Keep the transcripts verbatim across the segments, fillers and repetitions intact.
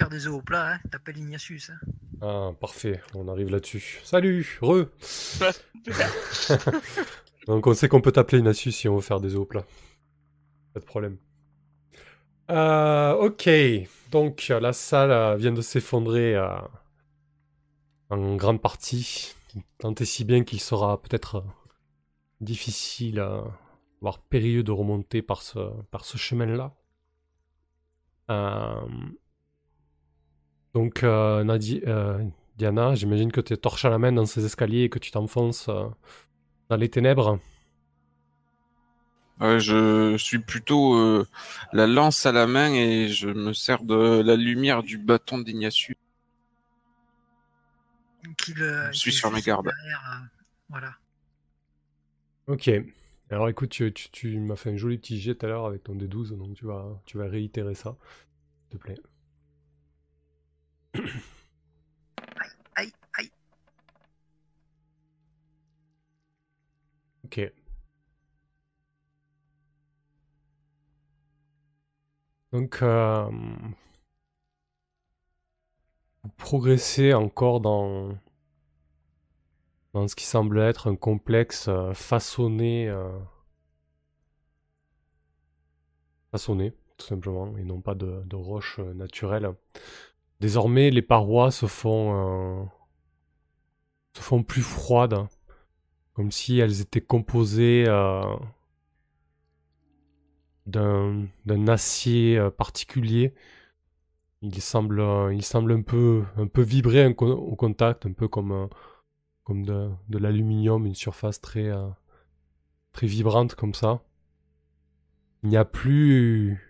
Terre des œufs au plat, hein, t'appelles Ignatius. Hein. Ah, parfait, on arrive là-dessus. Salut, re Donc on sait qu'on peut t'appeler Ignatius si on veut faire des œufs au plat. Pas de problème. Euh, ok, donc la salle vient de s'effondrer euh, en grande partie. Tant et si bien qu'il sera peut-être euh, difficile, euh, voire périlleux de remonter par ce, par ce chemin-là. Euh, donc euh, Nadi, euh, Diana, j'imagine que tu es torche à la main dans ces escaliers et que tu t'enfonces euh, dans les ténèbres. Euh, je suis plutôt euh, la lance à la main et je me sers de la lumière du bâton d'Ignatius. Euh, je suis sur mes gardes. Derrière, euh, voilà. Ok. Alors écoute, tu, tu, tu m'as fait un joli petit jet tout à l'heure avec ton D douze, donc tu vas, tu vas réitérer ça, s'il te plaît. Aïe, aïe, aïe. Ok. Donc, euh, vous progressez encore dans, dans ce qui semble être un complexe euh, façonné, euh, façonné, tout simplement, et non pas de, de roches euh, naturelles. Désormais, les parois se font, euh, se font plus froides, hein, comme si elles étaient composées... Euh, D'un, d'un acier particulier. Il semble, il semble un peu, un peu vibrer un, au contact, un peu comme, comme de, de l'aluminium, une surface très, très vibrante comme ça. Il n'y a plus,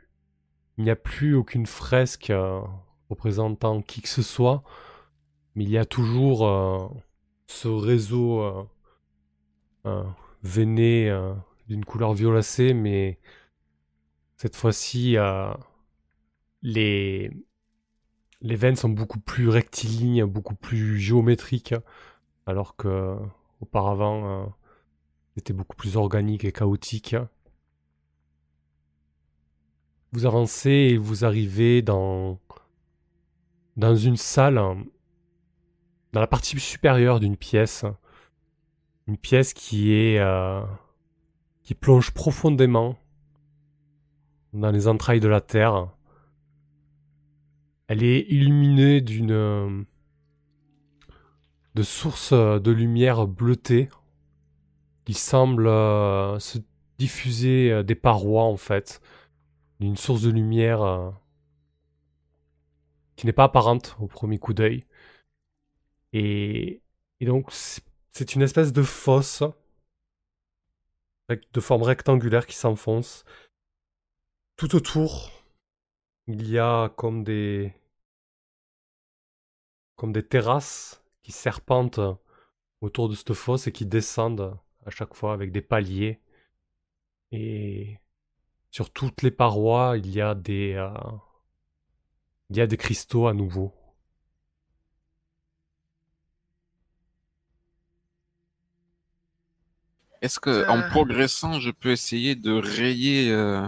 il n'y a plus aucune fresque représentant qui que ce soit, mais il y a toujours euh, ce réseau euh, euh, veiné euh, d'une couleur violacée, mais cette fois-ci, euh, les... les veines sont beaucoup plus rectilignes, beaucoup plus géométriques, alors qu'auparavant, euh, c'était beaucoup plus organique et chaotique. Vous avancez et vous arrivez dans, dans une salle, dans la partie supérieure d'une pièce. Une pièce qui est euh, qui plonge profondément dans les entrailles de la Terre. Elle est illuminée d'une... de sources de lumière bleutée qui semble euh, se diffuser des parois, en fait. D'une source de lumière euh, qui n'est pas apparente au premier coup d'œil. Et, et donc, c'est une espèce de fosse de forme rectangulaire qui s'enfonce. Tout autour, il y a comme des comme des terrasses qui serpentent autour de cette fosse et qui descendent à chaque fois avec des paliers. Et sur toutes les parois, il y a des euh... il y a des cristaux à nouveau. Est-ce que euh... en progressant, je peux essayer de rayer euh...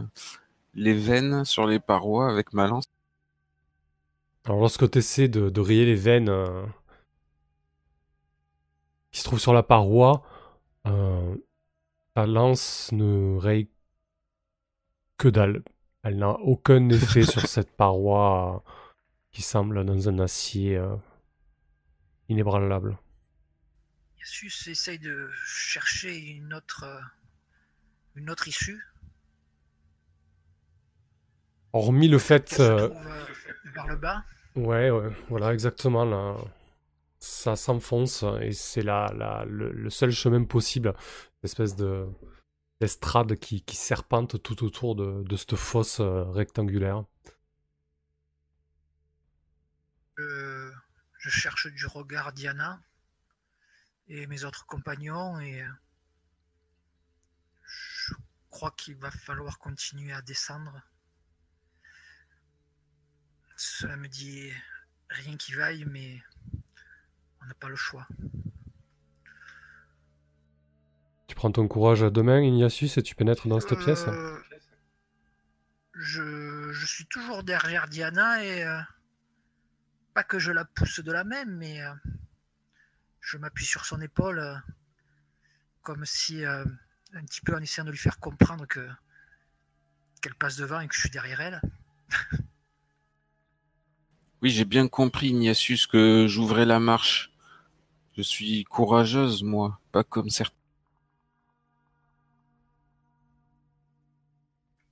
les veines sur les parois avec ma lance? Alors lorsque tu essaies de, de rayer les veines euh, qui se trouvent sur la paroi, euh, ta lance ne raye que dalle. Elle n'a aucun effet sur cette paroi euh, qui semble dans un acier euh, inébranlable. Ignatius essaye de chercher une autre, euh, une autre issue. Hormis le fait... Euh... Trouve, euh, vers le bas. Ouais, ouais, voilà, exactement. Là. Ça s'enfonce et c'est la, la, le, le seul chemin possible. L'espèce de, d'estrade qui, qui serpente tout autour de, de cette fosse euh, rectangulaire. Euh, je cherche du regard Diana et mes autres compagnons et je crois qu'il va falloir continuer à descendre. Cela me dit rien qui vaille, mais on n'a pas le choix. Tu prends ton courage à deux mains, Ignatius, et tu pénètres dans cette euh, pièce. Je, je suis toujours derrière Diana et euh, pas que je la pousse de la même, mais euh, je m'appuie sur son épaule, euh, comme si, euh, un petit peu en essayant de lui faire comprendre que qu'elle passe devant et que je suis derrière elle. Oui, j'ai bien compris, Ignatius, que j'ouvrais la marche. Je suis courageuse, moi, pas comme certains.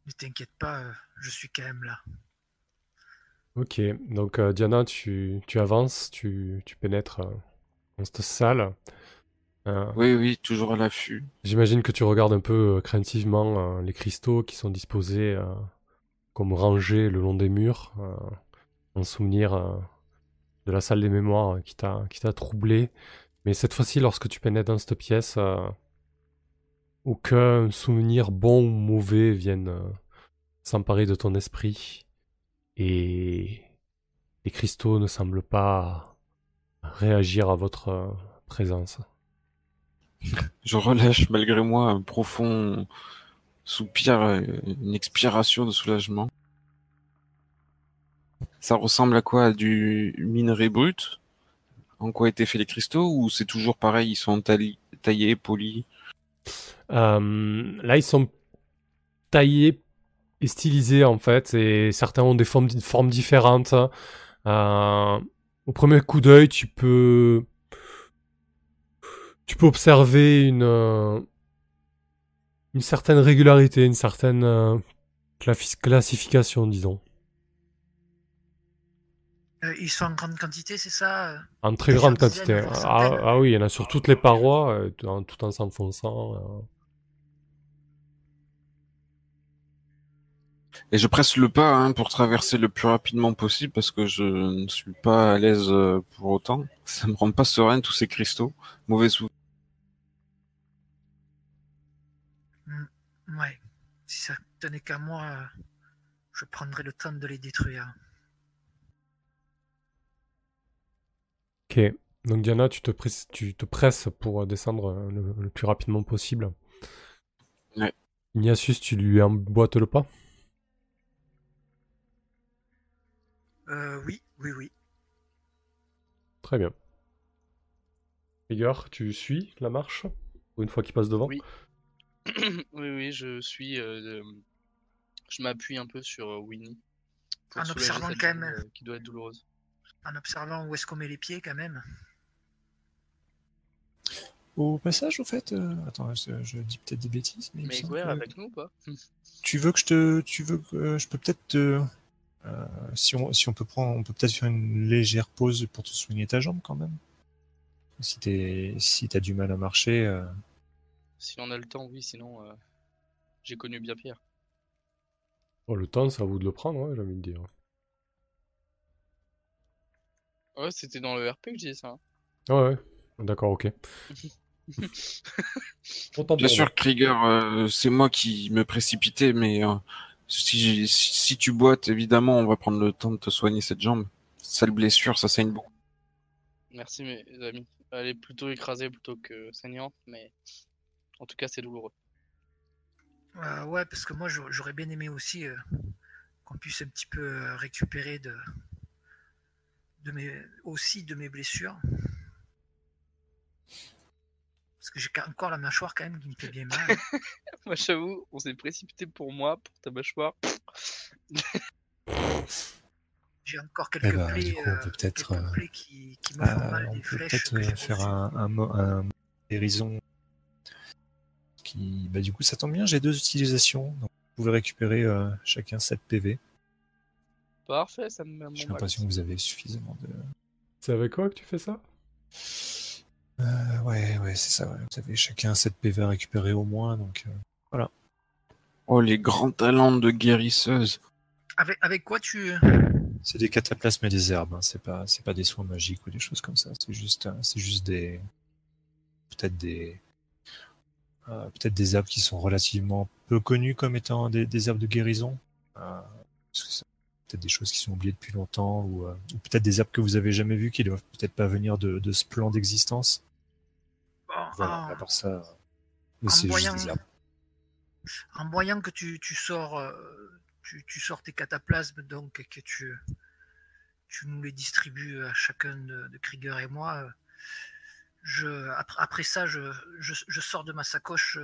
Ne t'inquiète pas, je suis quand même là. Ok, donc euh, Diana, tu, tu avances, tu, tu pénètres euh, dans cette salle. Euh, oui, oui, toujours à l'affût. J'imagine que tu regardes un peu euh, craintivement euh, les cristaux qui sont disposés euh, comme rangés le long des murs, euh, en souvenir euh, de la salle des mémoires euh, qui t'a, qui t'a troublé. Mais cette fois-ci, lorsque tu pénètres dans cette pièce, euh, aucun souvenir bon ou mauvais vienne euh, s'emparer de ton esprit. Et les cristaux ne semblent pas réagir à votre euh, présence. Je relâche malgré moi un profond soupir, une expiration de soulagement. Ça ressemble à quoi? À du minerai brut? En quoi étaient faits les cristaux? Ou c'est toujours pareil, ils sont taille, taillés, polis? euh, Là, ils sont taillés et stylisés en fait, et certains ont des formes, des formes différentes. Euh, au premier coup d'œil, tu peux... Tu peux observer une, euh, une certaine régularité, une certaine euh, classi- classification, disons. Euh, ils sont en grande quantité, c'est ça? En très grande quantité. Ah, ah oui, il y en a sur toutes les parois, euh, tout en s'enfonçant. Euh. Et je presse le pas hein, pour traverser le plus rapidement possible parce que je ne suis pas à l'aise pour autant. Ça me rend pas serein, tous ces cristaux. Mauvais souvenir. Ouais, si ça tenait qu'à moi, je prendrais le temps de les détruire. Ok, donc Diana, tu te, pres- tu te presses pour descendre le, le plus rapidement possible. Ouais. Ignatius, tu lui emboîtes le pas? Euh, oui, oui, oui. Très bien. Krieger, tu suis la marche? Une fois qu'il passe devant? Oui. Oui, oui, je suis. Euh, je m'appuie un peu sur Winnie. En observant quand même. Euh, qui doit être douloureuse. En observant où est-ce qu'on met les pieds quand même. Au passage, au fait. Euh... Attends, je, je dis peut-être des bêtises. Mais, mais Guir que... avec nous ou pas? Tu veux que je te. Tu veux que euh, je peux peut-être te. Euh, si on si on peut prendre, on peut peut-être faire une légère pause pour te soigner ta jambe quand même. Si t'es si t'as du mal à marcher. Euh... Si on a le temps, oui. Sinon, euh, j'ai connu bien pire. Oh, le temps, c'est à vous de le prendre, ouais, j'ai envie de dire. Ouais, c'était dans le R P que je disais ça. Hein. Oh, ouais, d'accord, ok. Bien sûr, Krieger, euh, c'est moi qui me précipitais, mais. Euh... Si, si, si tu boites, évidemment, on va prendre le temps de te soigner cette jambe. Sale blessure, ça saigne beaucoup. Merci, mes amis. Elle est plutôt écrasée plutôt que saignante, mais en tout cas, c'est douloureux. Euh, ouais, parce que moi, j'aurais bien aimé aussi euh, qu'on puisse un petit peu récupérer de, de mes, aussi de mes blessures. Parce que j'ai encore la mâchoire quand même qui me fait bien mal. Moi j'avoue, on s'est précipité pour moi, pour ta mâchoire. J'ai encore quelques eh ben, plaies, coup, euh, quelques euh... plaies qui, qui me ah, font mal, des flèches. On peut peut-être faire un, un, un, un hérison qui... Bah du coup ça tombe bien, j'ai deux utilisations. Donc vous pouvez récupérer euh, chacun sept P V. Parfait, ça me met un bon. J'ai l'impression mal. Que vous avez suffisamment de... C'est avec quoi que tu fais ça? Euh, ouais, ouais, c'est ça, ouais. Vous avez chacun sept P V à récupérer au moins, donc euh, voilà. Oh, les grands talents de guérisseuse. Avec, avec quoi tu... C'est des cataplasmes et des herbes, hein. c'est pas, c'est pas des soins magiques ou des choses comme ça, c'est juste, c'est juste des... Peut-être des... Euh, peut-être des herbes qui sont relativement peu connues comme étant des, des herbes de guérison. Euh, parce que c'est peut-être des choses qui sont oubliées depuis longtemps, ou, euh, ou peut-être des herbes que vous avez jamais vues, qui doivent peut-être pas venir de, de ce plan d'existence. Voilà, à part ça, mais c'est juste des herbes. En voyant que tu, tu, sors, tu, tu sors tes cataplasmes, donc que tu, tu nous les distribues à chacun de, de Krieger et moi. Je, après, après ça, je, je, je sors de ma sacoche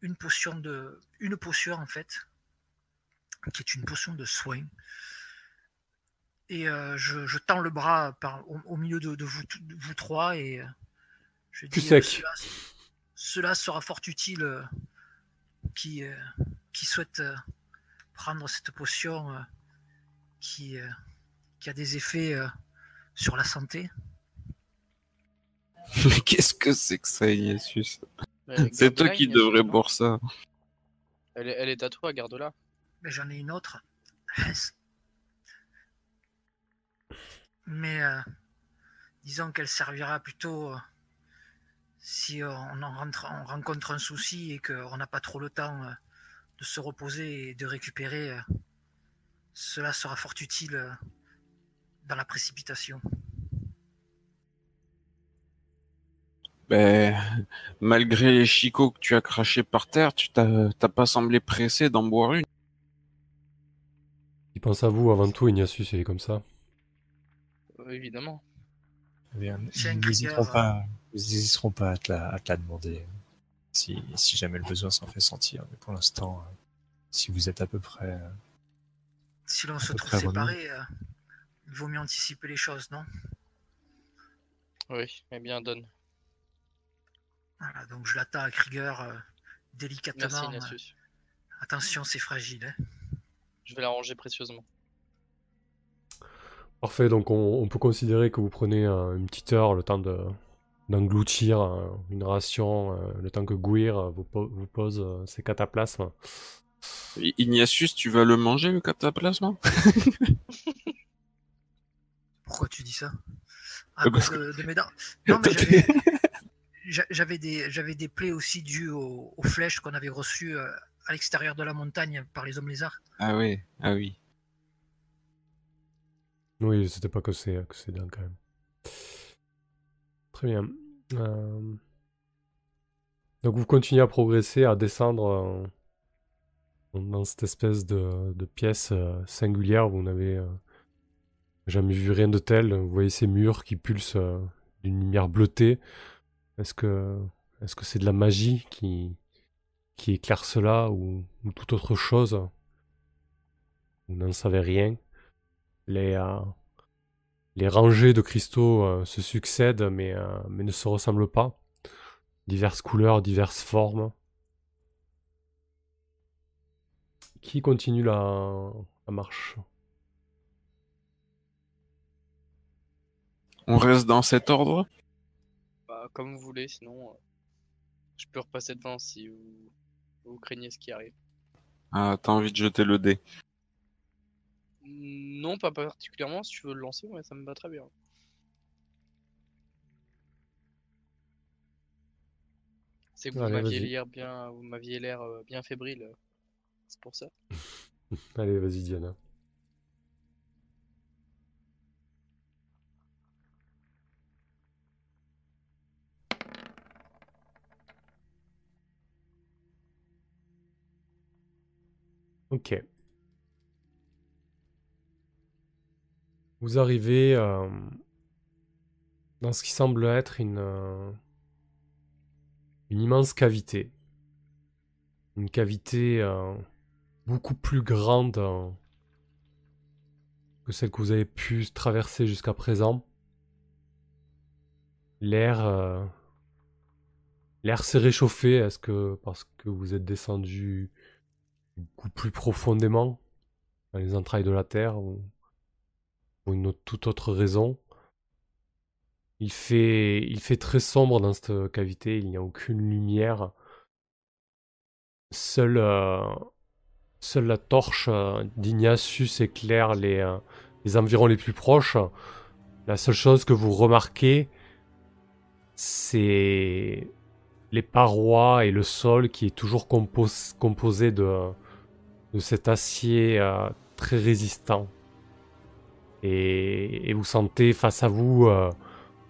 une potion, de, une potion en fait, qui est une potion de soin. Et euh, je, je tends le bras par, au, au milieu de, de, vous, de vous trois et je dis que euh, cela, cela sera fort utile euh, qui, euh, qui souhaite euh, prendre cette potion euh, qui, euh, qui a des effets euh, sur la santé. Mais qu'est-ce que c'est que ça, Ignatius? C'est toi qui devrais boire ça. Elle est, elle est à toi, garde-la. Mais j'en ai une autre. Mais euh, disons qu'elle servira plutôt euh, si on, en rentre, on rencontre un souci et qu'on n'a pas trop le temps euh, de se reposer et de récupérer. Euh, cela sera fort utile euh, dans la précipitation. Ben, malgré les chicots que tu as crachés par terre, tu t'as, t'as pas semblé pressé d'en boire une. Il pense à vous avant tout, Ignatius, il est comme ça. Évidemment. Bien, ils n'hésiteront pas, pas à, te la, à te la demander si, si jamais le besoin s'en fait sentir. Mais pour l'instant, si vous êtes à peu près... Si l'on se trouve séparés, euh, il vaut mieux anticiper les choses, non? Oui, eh bien, donne. Voilà, donc je l'attends à Krieger euh, délicatement. Merci, Ignatius. Euh, attention, c'est fragile. Hein. Je vais la ranger précieusement. Parfait, donc on, on peut considérer que vous prenez euh, une petite heure, le temps de, d'engloutir euh, une ration, euh, le temps que Guir euh, vous, po- vous pose euh, ses cataplasmes. Ignatius, tu vas le manger, le cataplasme? Pourquoi tu dis ça? À cause que... de mes dents. Non, mais j'avais... J'avais des, j'avais des plaies aussi dues aux, aux flèches qu'on avait reçues à l'extérieur de la montagne par les hommes lézards. Ah oui, ah oui. Oui, c'était pas que c'est, que c'est dingue quand même. Très bien. Euh... Donc vous continuez à progresser, à descendre euh, dans cette espèce de, de pièce euh, singulière. Vous n'avez euh, jamais vu rien de tel. Vous voyez ces murs qui pulsent euh, d'une lumière bleutée. Est-ce que, est-ce que c'est de la magie qui, qui éclaire cela ou, ou toute autre chose? Vous n'en savez rien. Les, euh, les rangées de cristaux euh, se succèdent mais, euh, mais ne se ressemblent pas. Diverses couleurs, diverses formes. Qui continue la, la marche? On reste dans cet ordre ? Comme vous voulez, sinon euh, je peux repasser devant si vous, vous craignez ce qui arrive. Ah, t'as envie de jeter le dé? Non, pas particulièrement. Si tu veux le lancer, ouais, ça me va très bien. C'est que vous Allez, m'aviez l'air bien, vous m'aviez l'air euh, bien fébrile, euh, c'est pour ça. Allez, vas-y, Diana. Ok. Vous arrivez euh, dans ce qui semble être une, euh, une immense cavité. Une cavité euh, beaucoup plus grande euh, que celle que vous avez pu traverser jusqu'à présent. L'air, euh, l'air s'est réchauffé. Est-ce que parce que vous êtes descendu beaucoup plus profondément dans les entrailles de la terre ou pour une autre, toute autre raison? Il fait, il fait très sombre dans cette cavité, il n'y a aucune lumière. Seule, euh, seule la torche euh, d'Ignatius éclaire les, euh, les environs les plus proches. La seule chose que vous remarquez, c'est les parois et le sol qui est toujours compos- composé de... de cet acier euh, très résistant. Et, et vous sentez face à vous euh,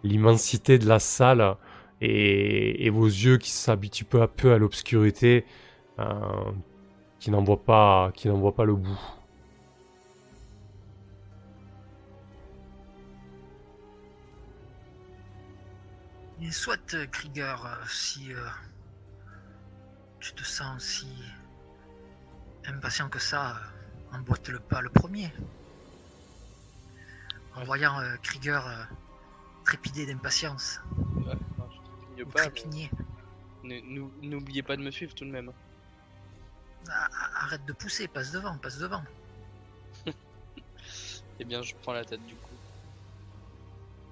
l'immensité de la salle et, et vos yeux qui s'habituent peu à peu à l'obscurité, euh, qui n'en voient pas, qui n'en voient pas le bout. Et soit, euh, Krieger, euh, si euh, tu te sens si impatient que ça, euh, emboîte le pas le premier. En voyant euh, Krieger euh, trépider d'impatience. Ouais, non, je trépigne pas. N'oubliez pas de me suivre tout de même. Arrête de pousser, passe devant, passe devant. Eh bien, je prends la tête du coup.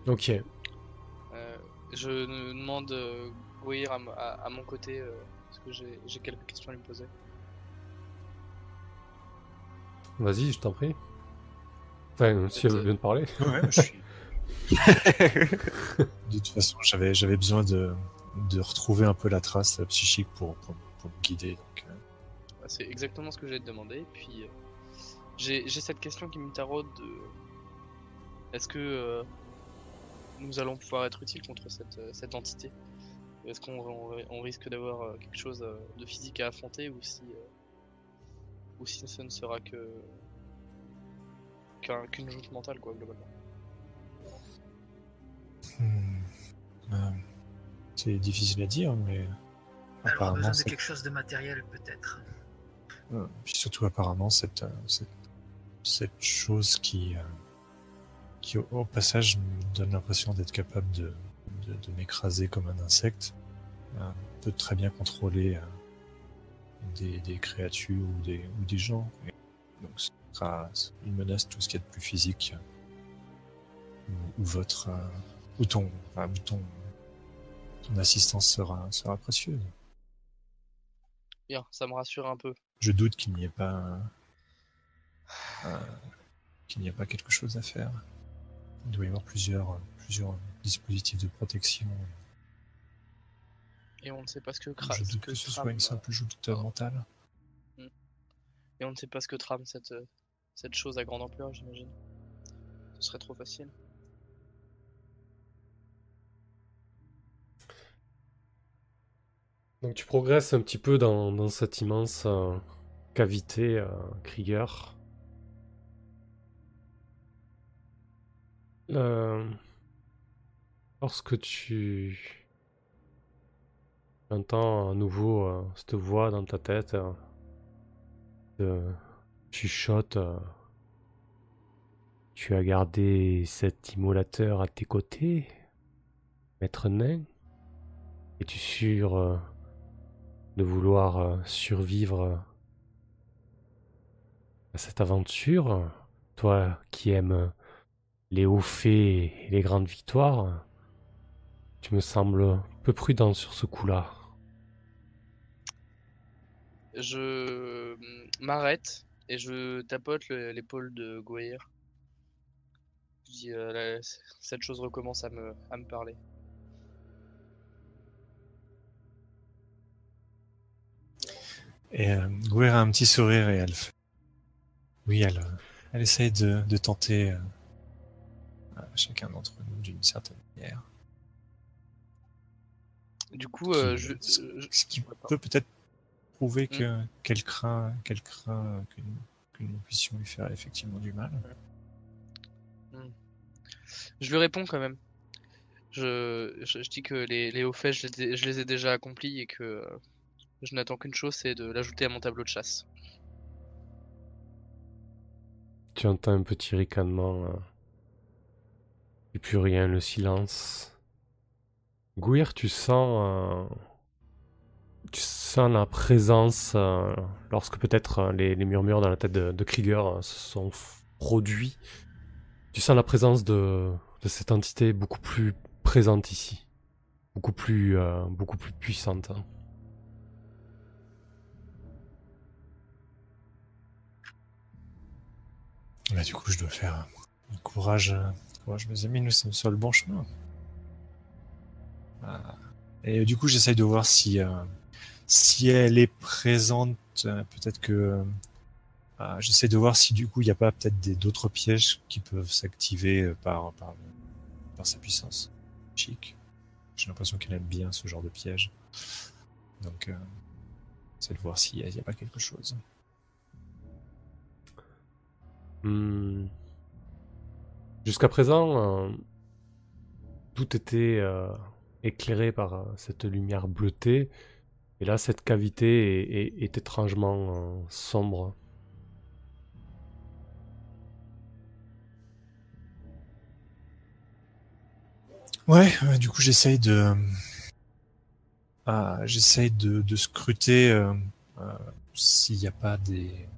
Ok. Euh, je demande euh, Guir à, à, à mon côté, euh, parce que j'ai quelques questions à lui poser. Vas-y, je t'en prie. Enfin, si elle veut bien te parler. Ouais, je suis... De toute façon, j'avais j'avais besoin de... de retrouver un peu la trace psychique pour, pour, pour me guider. Donc, euh... c'est exactement ce que j'allais te demander. Puis euh, j'ai cette question qui me taraude de... Est-ce que euh, nous allons pouvoir être utiles contre cette, cette entité? Est-ce qu'on on, on risque d'avoir quelque chose de physique à affronter, ou si, euh, ou si ce ne sera que qu'un, qu'une joute mentale, quoi, globalement? hmm. euh... C'est difficile à dire, mais alors, apparemment, on a besoin de quelque chose de matériel, peut-être. Puis surtout, apparemment, cette cette, cette chose qui euh, qui au, au passage me donne l'impression d'être capable de de, de m'écraser comme un insecte euh, peut très bien contrôler euh, des des créatures ou des ou des gens. Et donc, ce sera une menace, tout ce qui est de plus physique, euh, ou, ou votre euh, ou ton un bouton. Ton assistance sera, sera précieuse. Bien, ça me rassure un peu. Je doute qu'il n'y ait pas euh, qu'il n'y ait pas quelque chose à faire. Il doit y avoir plusieurs, plusieurs dispositifs de protection. Et on ne sait pas ce que crame. Je doute que, que ce soit une simple joute mentale. Et on ne sait pas ce que trame cette, cette chose à grande ampleur, j'imagine. Ce serait trop facile. Donc tu progresses un petit peu dans, dans cette immense euh, cavité, euh, Krieger. Euh, lorsque tu entends à nouveau euh, cette voix dans ta tête, euh, euh, chuchote, euh, tu as gardé cet immolateur à tes côtés, maître nain. Es-tu sûr euh, de vouloir survivre à cette aventure, toi qui aimes les hauts faits et les grandes victoires? Tu me sembles peu prudent sur ce coup-là. Je m'arrête et je tapote l'épaule de Guir. Je dis, euh, là, cette chose recommence à me, à me parler. Et euh, Guir a un petit sourire et elle fait... Oui, elle, elle essaye de, de tenter euh, chacun d'entre nous d'une certaine manière. Du coup, euh, qui, je... ce, ce qui peut peut-être prouver que mmh. qu'elle craint, qu'elle craint que, nous, que nous puissions lui faire effectivement du mal. Mmh. Je lui réponds quand même. Je, je, je dis que les, les hauts faits, je les, je les ai déjà accomplis et que... Euh... Je n'attends qu'une chose, c'est de l'ajouter à mon tableau de chasse. Tu entends un petit ricanement. Hein. Et plus rien, le silence. Guir, tu sens... Euh... Tu sens la présence... Euh... Lorsque peut-être euh, les, les murmures dans la tête de, de Krieger euh, se sont produits. Tu sens la présence de, de cette entité beaucoup plus présente ici. Beaucoup plus, euh, beaucoup plus puissante. Hein. Là, du coup, je dois faire courage, courage, mes amis, nous sommes sur le bon chemin. Et du coup, j'essaye de voir si, euh, si elle est présente, peut-être que... Euh, j'essaie de voir si, du coup, il n'y a pas peut-être d'autres pièges qui peuvent s'activer par, par, par sa puissance. Chic. J'ai l'impression qu'elle aime bien ce genre de piège. Donc, euh, j'essaie de voir s'il n'y a, a pas quelque chose. Hmm. Jusqu'à présent, euh, tout était euh, éclairée par cette lumière bleutée. Et là, cette cavité est, est, est étrangement euh, sombre. Ouais, euh, du coup, j'essaye de... Ah, j'essaye de, de scruter euh, euh, s'il n'y a pas des...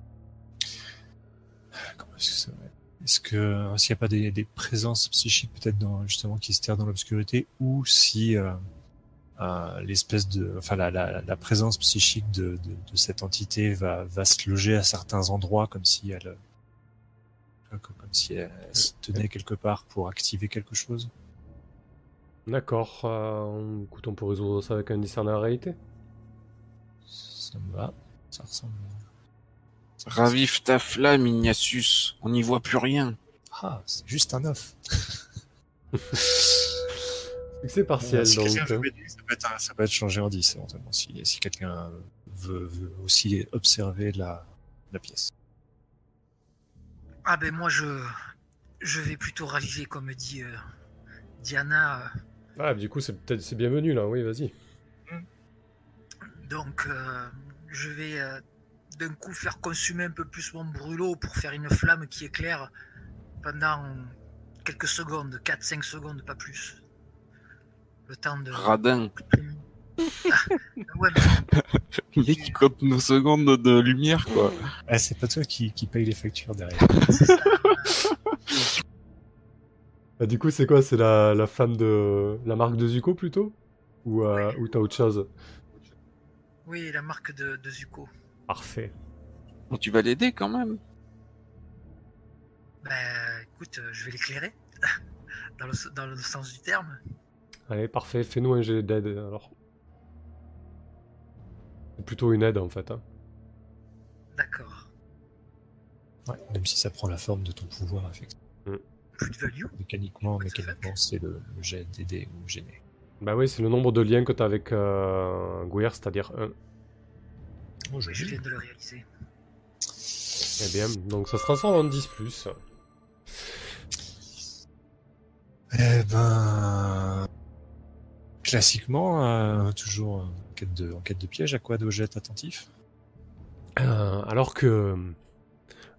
Comment est-ce que ça va être ? Est-ce que s'il n'y a pas des, des présences psychiques peut-être dans, justement qui se terrent dans l'obscurité, ou si euh, euh, l'espèce de, enfin la, la, la présence psychique de, de, de cette entité va, va se loger à certains endroits, comme si elle, comme, comme si elle se tenait quelque part pour activer quelque chose. D'accord. Euh, écoute, on peut résoudre ça avec un discernement à réalité. Ça me va. Ça ressemble. Ravive ta flamme, Ignatius. On n'y voit plus rien. Ah, c'est juste un œuf. C'est partiel. Si donc, hein. ça, peut être, ça peut être changé en dix, éventuellement, si, si quelqu'un veut, veut aussi observer la, la pièce. Ah ben moi, je, je vais plutôt raviver, comme dit euh, Diana. Ah, du coup, c'est peut-être c'est bienvenu, là. Oui, vas-y. Donc, euh, je vais... Euh, d'un coup faire consumer un peu plus mon brûlot pour faire une flamme qui éclaire pendant quelques secondes, quatre à cinq secondes, pas plus. Le temps de... Radin. Ah, ouais, mais... mais qui cope nos secondes de lumière, quoi. Ah, c'est pas toi qui, qui paye les factures derrière. C'est ça. Ah, du coup, c'est quoi? C'est la, la flamme de... La marque de Zuko, plutôt? Ou, euh, ouais. Ou t'as autre chose? Oui, la marque de, de Zuko. Parfait. Bon, tu vas l'aider quand même. Bah écoute, euh, je vais l'éclairer. dans, le, dans le sens du terme. Allez, parfait. Fais-nous un jet d'aide alors. C'est plutôt une aide en fait. Hein. D'accord. Ouais, même si ça prend la forme de ton pouvoir, effectivement. Mm. Plus de value. Mécaniquement, mécaniquement c'est le, le jet d'aider ou gêner. Bah oui, c'est le nombre de liens que t'as avec euh, Guir, c'est-à-dire un. Oh, oui, je viens de le réaliser. Eh bien, donc ça se transforme en dix plus. Eh ben... Classiquement, euh, toujours en quête, de, en quête de piège, à quoi dois-je être attentif ? euh, alors, que,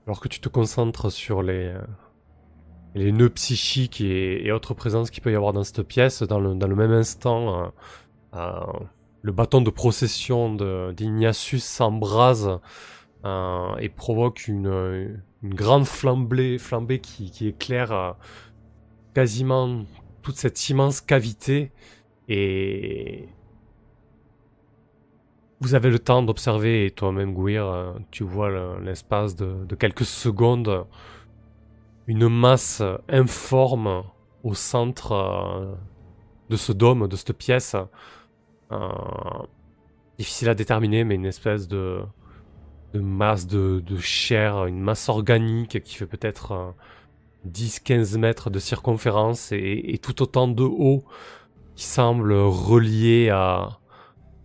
alors que tu te concentres sur les, les nœuds psychiques et, et autres présences qu'il peut y avoir dans cette pièce, dans le, dans le même instant... Euh, euh, le bâton de procession de, d'Ignatius s'embrase euh, et provoque une, une grande flambée, flambée qui, qui éclaire euh, quasiment toute cette immense cavité. Et vous avez le temps d'observer, et toi-même, Guir, euh, tu vois le, l'espace de, de quelques secondes, une masse informe au centre euh, de ce dôme, de cette pièce. Euh, difficile à déterminer, mais une espèce de, de masse de, de chair, une masse organique qui fait peut-être euh, dix à quinze mètres de circonférence et, et tout autant de haut qui semble relié à,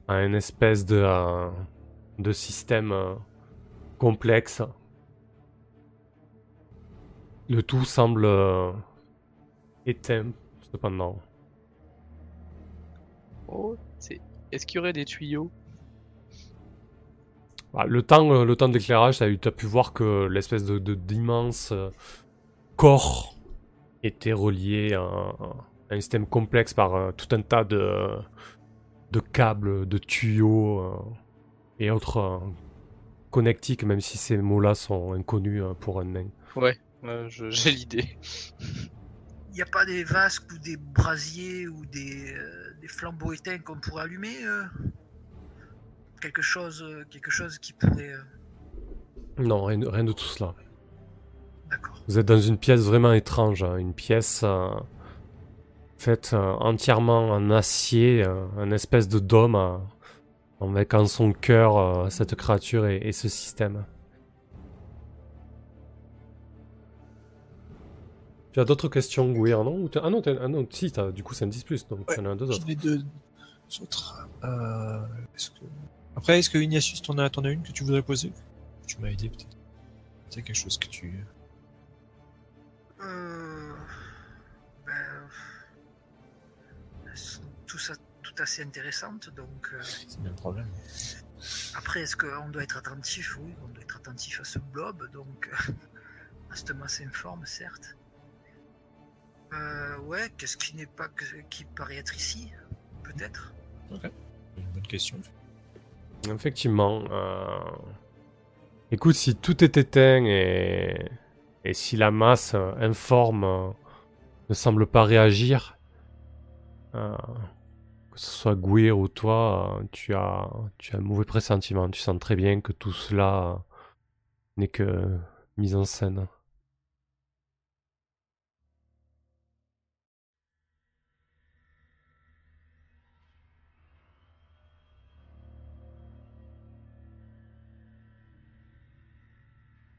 à une espèce de, à, de système euh, complexe. Le tout semble euh, éteint, cependant. Oh. C'est... Est-ce qu'il y aurait des tuyaux ? Bah, le temps, le temps d'éclairage, tu as pu voir que l'espèce de, de, d'immense euh, corps était relié à, à un système complexe par euh, tout un tas de, de câbles, de tuyaux euh, et autres euh, connectiques, même si ces mots-là sont inconnus euh, pour un nain. Ouais, euh, je, j'ai l'idée. Il n'y a pas des vasques ou des brasiers ou des, euh, des flambeaux éteints qu'on pourrait allumer euh quelque, chose, euh, quelque chose qui pourrait... Euh... Non, rien, rien de tout cela. D'accord. Vous êtes dans une pièce vraiment étrange, hein, une pièce euh, faite euh, entièrement en acier, euh, un espèce de dôme euh, avec en son cœur euh, cette créature et, et ce système. Tu as d'autres questions, Guir, non ? Ah non, ah non, si, t'as, du coup c'est un dix plus, donc ouais, t'en as deux autres. J'en ai deux autres. Euh, est-ce que... Après, est-ce que Ignatius, t'en as, t'en as une que tu voudrais poser ? Tu m'as aidé peut-être. C'est quelque chose que tu... Euh... Ben... Tout tout ça tout assez intéressante. Donc, euh... c'est bien le problème. Après, est-ce qu'on doit être attentif? Oui, on doit être attentif à ce blob, donc cette masse informe, certes. Euh, ouais, qu'est-ce qui n'est pas qui paraît être ici, peut-être. Ok, une bonne question. Effectivement. Euh... Écoute, si tout est éteint et, et si la masse euh, informe euh, ne semble pas réagir, euh, que ce soit Guir ou toi, euh, tu as tu as un mauvais pressentiment. Tu sens très bien que tout cela euh, n'est que mise en scène.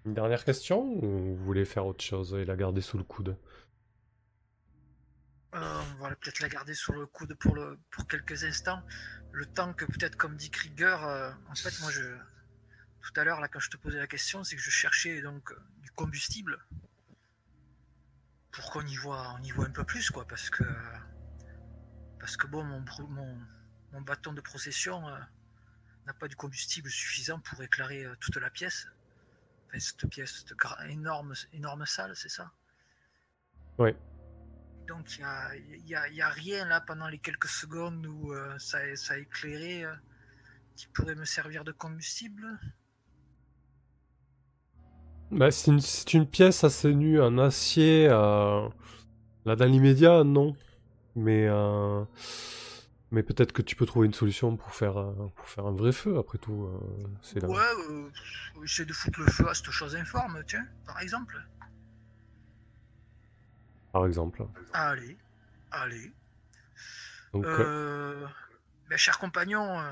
Une dernière question ou vous voulez faire autre chose et la garder sous le coude? euh, On va peut-être la garder sous le coude pour, le, pour quelques instants. Le temps que peut-être, comme dit Krieger, euh, en fait, moi, je, tout à l'heure, là, quand je te posais la question, c'est que je cherchais donc du combustible pour qu'on y voit, on y voit un peu plus, quoi, parce que parce que bon, mon, mon, mon bâton de procession euh, n'a pas du combustible suffisant pour éclairer euh, toute la pièce. Enfin, cette pièce, cette gra- énorme, énorme salle, c'est ça? Oui. Donc il n'y a, y a, y a rien là pendant les quelques secondes où euh, ça, ça a éclairé euh, qui pourrait me servir de combustible? Bah, c'est, une, c'est une pièce assez nue, un acier. Euh, là dans l'immédiat, non. Mais, euh, mais peut-être que tu peux trouver une solution pour faire, pour faire un vrai feu, après tout. Euh, c'est là. Ouais, euh... essayer de foutre le feu à cette chose informe, tiens, par exemple. Par exemple. Allez, allez. Donc, euh, ben, cher compagnon, euh,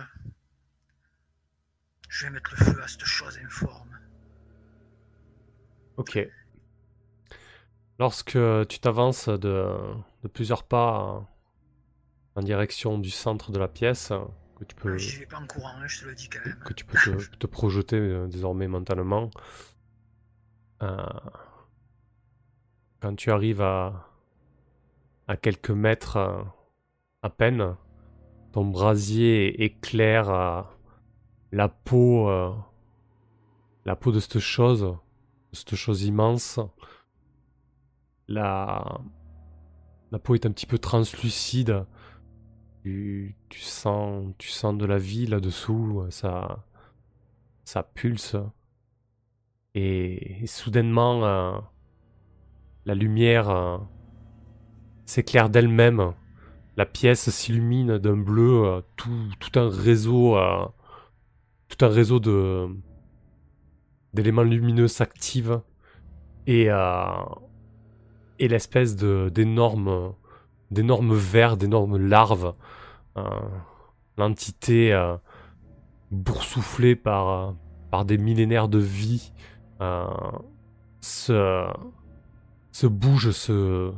je vais mettre le feu à cette chose informe. Ok. Lorsque tu t'avances de, de plusieurs pas en direction du centre de la pièce, que tu peux, j'y vais pas en courant, hein, je te le dis quand même. Que tu peux te, te projeter euh, désormais mentalement. Euh, quand tu arrives à, à quelques mètres euh, à peine, ton brasier éclaire euh, la peau, euh, la peau de cette chose, de cette chose immense. La, la peau est un petit peu translucide. Tu, tu sens, tu sens de la vie là-dessous, ça, ça pulse. Et, et soudainement, euh, la lumière euh, s'éclaire d'elle-même. La pièce s'illumine d'un bleu, euh, tout, tout un réseau, euh, tout un réseau de, d'éléments lumineux s'active. Et, euh, et l'espèce de, d'énorme... d'énormes vers, d'énormes larves. Euh, l'entité euh, boursouflée par, euh, par des millénaires de vie euh, se, se bouge, se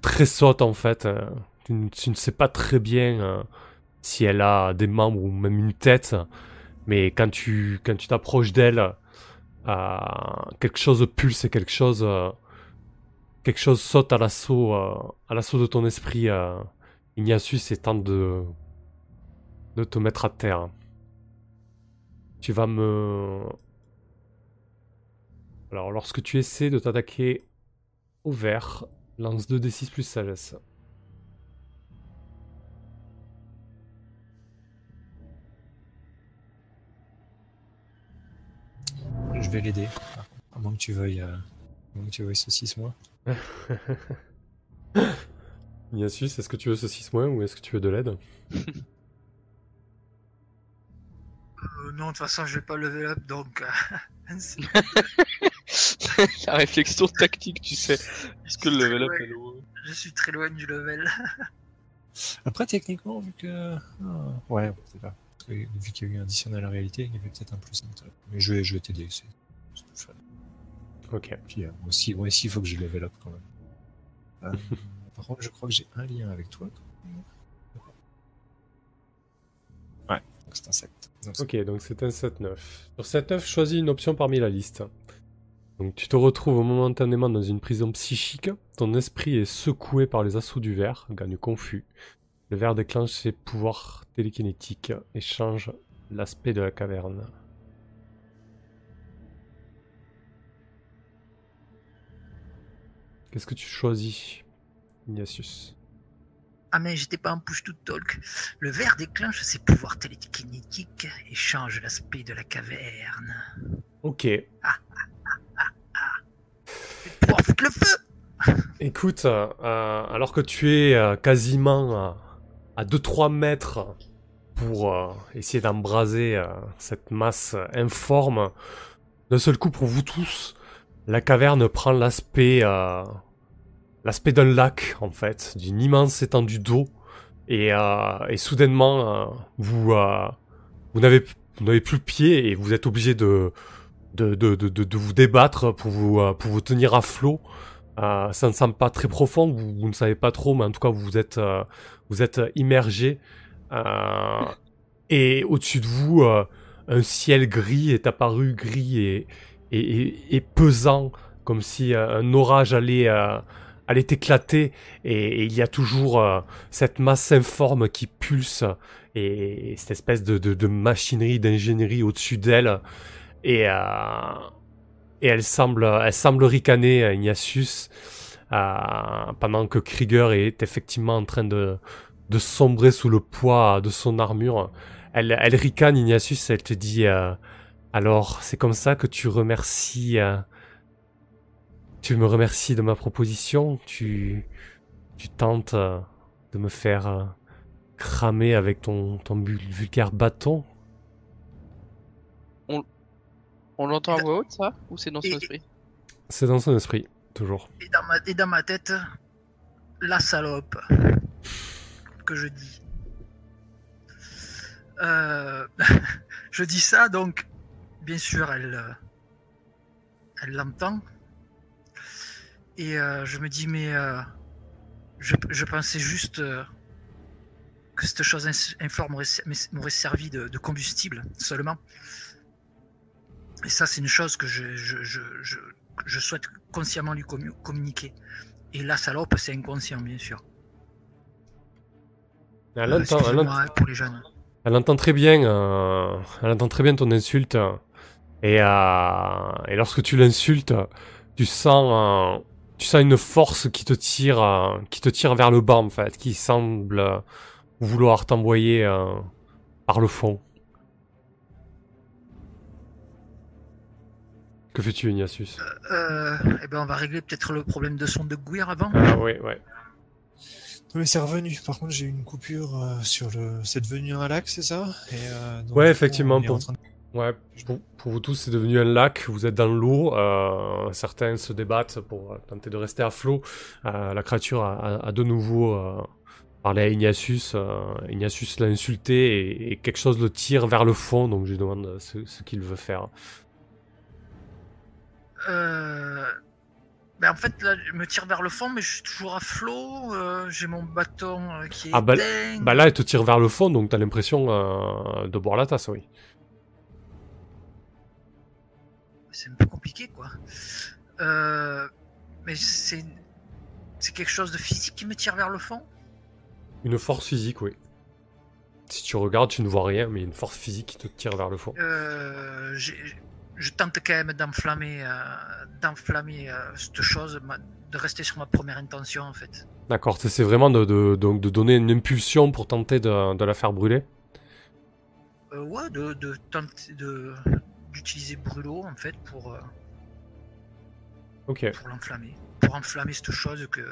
tressaute en fait. Euh, tu, n- tu ne sais pas très bien euh, si elle a des membres ou même une tête, mais quand tu, quand tu t'approches d'elle, euh, quelque chose pulse et quelque chose... Euh, Quelque chose saute à l'assaut, euh, à l'assaut de ton esprit, euh, Ignatius, et tente de, de te mettre à terre. Tu vas me... Alors, lorsque tu essaies de t'attaquer au vert, lance deux d six plus sagesse. Je vais l'aider, à moins que tu veuilles, euh... à moins que tu veuilles saucisse moi. Ignatius, est-ce que tu veux saucisse moins ou est-ce que tu veux de l'aide? euh, Non, de toute façon, je vais pas level up donc. La réflexion tactique, tu sais. Parce que le level up est loin. Je suis très loin du level. Après, techniquement, vu que. Ah, ouais, c'est pas. Vu qu'il y a eu un additionnel à la réalité, il y avait peut-être un plus. Mais je vais, je vais t'aider, c'est, c'est tout fun. Ok. Puis, euh, aussi, moi aussi, il faut que je level up quand même. Euh, par contre, je crois que j'ai un lien avec toi. Ouais, donc c'est un sept. Donc c'est... Ok, donc c'est un sept neuf. Sur sept neuf, choisis une option parmi la liste. Donc tu te retrouves momentanément dans une prison psychique. Ton esprit est secoué par les assauts du verre, gagne confus. Le verre déclenche ses pouvoirs télékinétiques et change l'aspect de la caverne. Qu'est-ce que tu choisis, Ignatius? Ah mais j'étais pas un push-to-talk. Le verre déclenche ses pouvoirs télékinétiques et change l'aspect de la caverne. Ok. Ah, ah, ah, ah. Je vais pouvoir foutre le feu. Écoute, euh, alors que tu es euh, quasiment euh, à deux à trois mètres pour euh, essayer d'embraser euh, cette masse euh, informe, d'un seul coup pour vous tous, la caverne prend l'aspect... Euh, L'aspect d'un lac, en fait, d'une immense étendue d'eau, et, euh, et soudainement, euh, vous, euh, vous n'avez plus pied et vous êtes obligé de, de, de, de, de vous débattre pour vous, euh, pour vous tenir à flot. Euh, ça ne semble pas très profond, vous, vous ne savez pas trop, mais en tout cas, vous êtes, euh, vous êtes immergé. Euh, et au-dessus de vous, euh, un ciel gris est apparu, gris et, et, et, et pesant, comme si euh, un orage allait... Euh, allait éclater, et, et il y a toujours euh, cette masse informe qui pulse, et, et cette espèce de, de, de machinerie, d'ingénierie au-dessus d'elle, et, euh, et elle, semble, elle semble ricaner, Ignatius, euh, pendant que Krieger est effectivement en train de, de sombrer sous le poids de son armure. Elle, elle ricane, Ignatius, elle te dit euh, « Alors, c'est comme ça que tu remercies... Euh, » Tu me remercies de ma proposition, tu, tu tentes euh, de me faire euh, cramer avec ton, ton vulgaire bâton. On, on l'entend à voix haute, ça? Ou c'est dans son et, esprit? C'est dans son esprit, toujours. Et dans, ma, et dans ma tête, la salope, que je dis. Euh, je dis ça, donc, bien sûr, elle, elle l'entend. Et euh, je me dis, mais euh, je, je pensais juste euh, que cette chose informe m'aurait, m'aurait servi de, de combustible seulement. Et ça, c'est une chose que je, je, je, je, je souhaite consciemment lui communiquer. Et la salope, c'est inconscient, bien sûr. Elle, euh, entend, elle, entend, pour les jeunes. Elle entend très bien, euh, elle entend très bien ton insulte. Et, euh, et lorsque tu l'insultes, tu sens... Euh, Tu sens une force qui te tire, euh, qui te tire vers le bas en fait, qui semble euh, vouloir t'envoyer euh, par le fond. Que fais-tu, Ignatius? Euh, euh, eh ben, on va régler peut-être le problème de son de Guir avant. Ah oui, ouais. Non mais c'est revenu. Par contre, j'ai eu une coupure euh, sur le. C'est devenu un lac, c'est ça? Et, euh, donc, ouais, effectivement. Coup, pour... de... Ouais, pour, pour vous tous, c'est devenu un lac, vous êtes dans l'eau, euh, certains se débattent pour euh, tenter de rester à flot, euh, la créature a, a, a de nouveau euh, parlé à Ignatius, euh, Ignatius l'a insulté et, et quelque chose le tire vers le fond, donc je lui demande ce, ce qu'il veut faire. Euh... Ben en fait, là, je me tire vers le fond, mais je suis toujours à flot. Euh, j'ai mon bâton euh, qui est... Ah bah, bah là, elle te tire vers le fond, donc t'as l'impression euh, de boire la tasse, oui. C'est un peu compliqué, quoi. Euh, mais c'est... C'est quelque chose de physique qui me tire vers le fond? Une force physique, oui. Si tu regardes, tu ne vois rien, mais une force physique qui te tire vers le fond. Euh, je tente quand même d'enflammer... Euh, d'enflammer euh, cette chose, ma, de rester sur ma première intention, en fait. D'accord, c'est vraiment de, de, de, de donner une impulsion pour tenter de, de la faire brûler? euh, Ouais, de, de tenter... de... d'utiliser brûlot en fait pour, euh, okay. pour l'enflammer, pour enflammer cette chose que,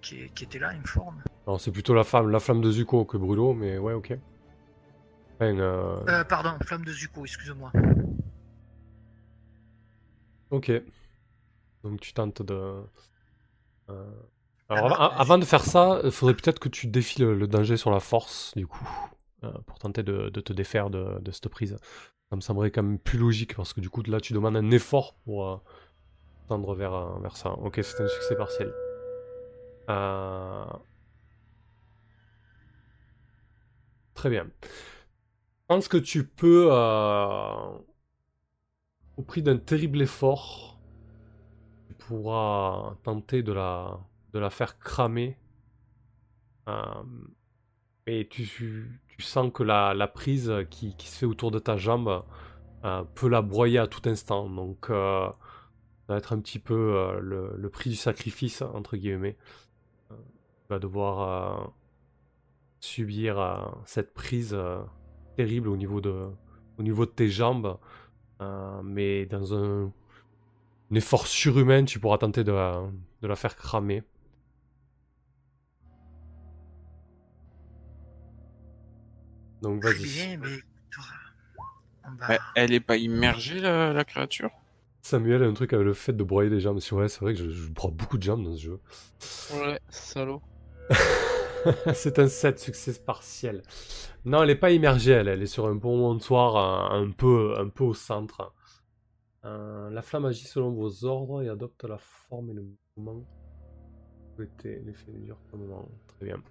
qui, qui était là, une forme. Alors c'est plutôt la flamme, la flamme de Zuko que brûlot, mais ouais, ok. Enfin, euh... Euh, pardon, flamme de Zuko, excuse-moi. Ok. Donc tu tentes de... Euh... Alors, Alors avant, avant de faire ça, il faudrait peut-être que tu défies le, le danger sur la force, du coup, euh, pour tenter de, de te défaire de, de cette prise. Ça me semblerait quand même plus logique, parce que du coup, là, tu demandes un effort pour euh, tendre vers, vers ça. Ok, c'est un succès partiel. Euh... Très bien. Je pense que tu peux, euh... au prix d'un terrible effort, tu pourras tenter de la, de la faire cramer. Euh... et tu, tu sens que la, la prise qui, qui se fait autour de ta jambe euh, peut la broyer à tout instant. Donc euh, ça va être un petit peu euh, le, le prix du sacrifice, entre guillemets. Euh, tu vas devoir euh, subir euh, cette prise euh, terrible au niveau, de, au niveau de tes jambes, euh, mais dans un... un effort surhumain, tu pourras tenter de la, de la faire cramer. Donc vas-y. Bah, elle est pas immergée la, la créature. Samuel a un truc avec le fait de broyer des jambes. Ouais, c'est vrai que je, je broie beaucoup de jambes dans ce jeu. Ouais, salaud. C'est un sept succès partiel. Non, elle est pas immergée, elle, elle est sur un promontoire un, un, peu, un peu au centre. Euh, la flamme agit selon vos ordres et adopte la forme et le mouvement. Souhaitez l'effet dur comme moment. Très bien.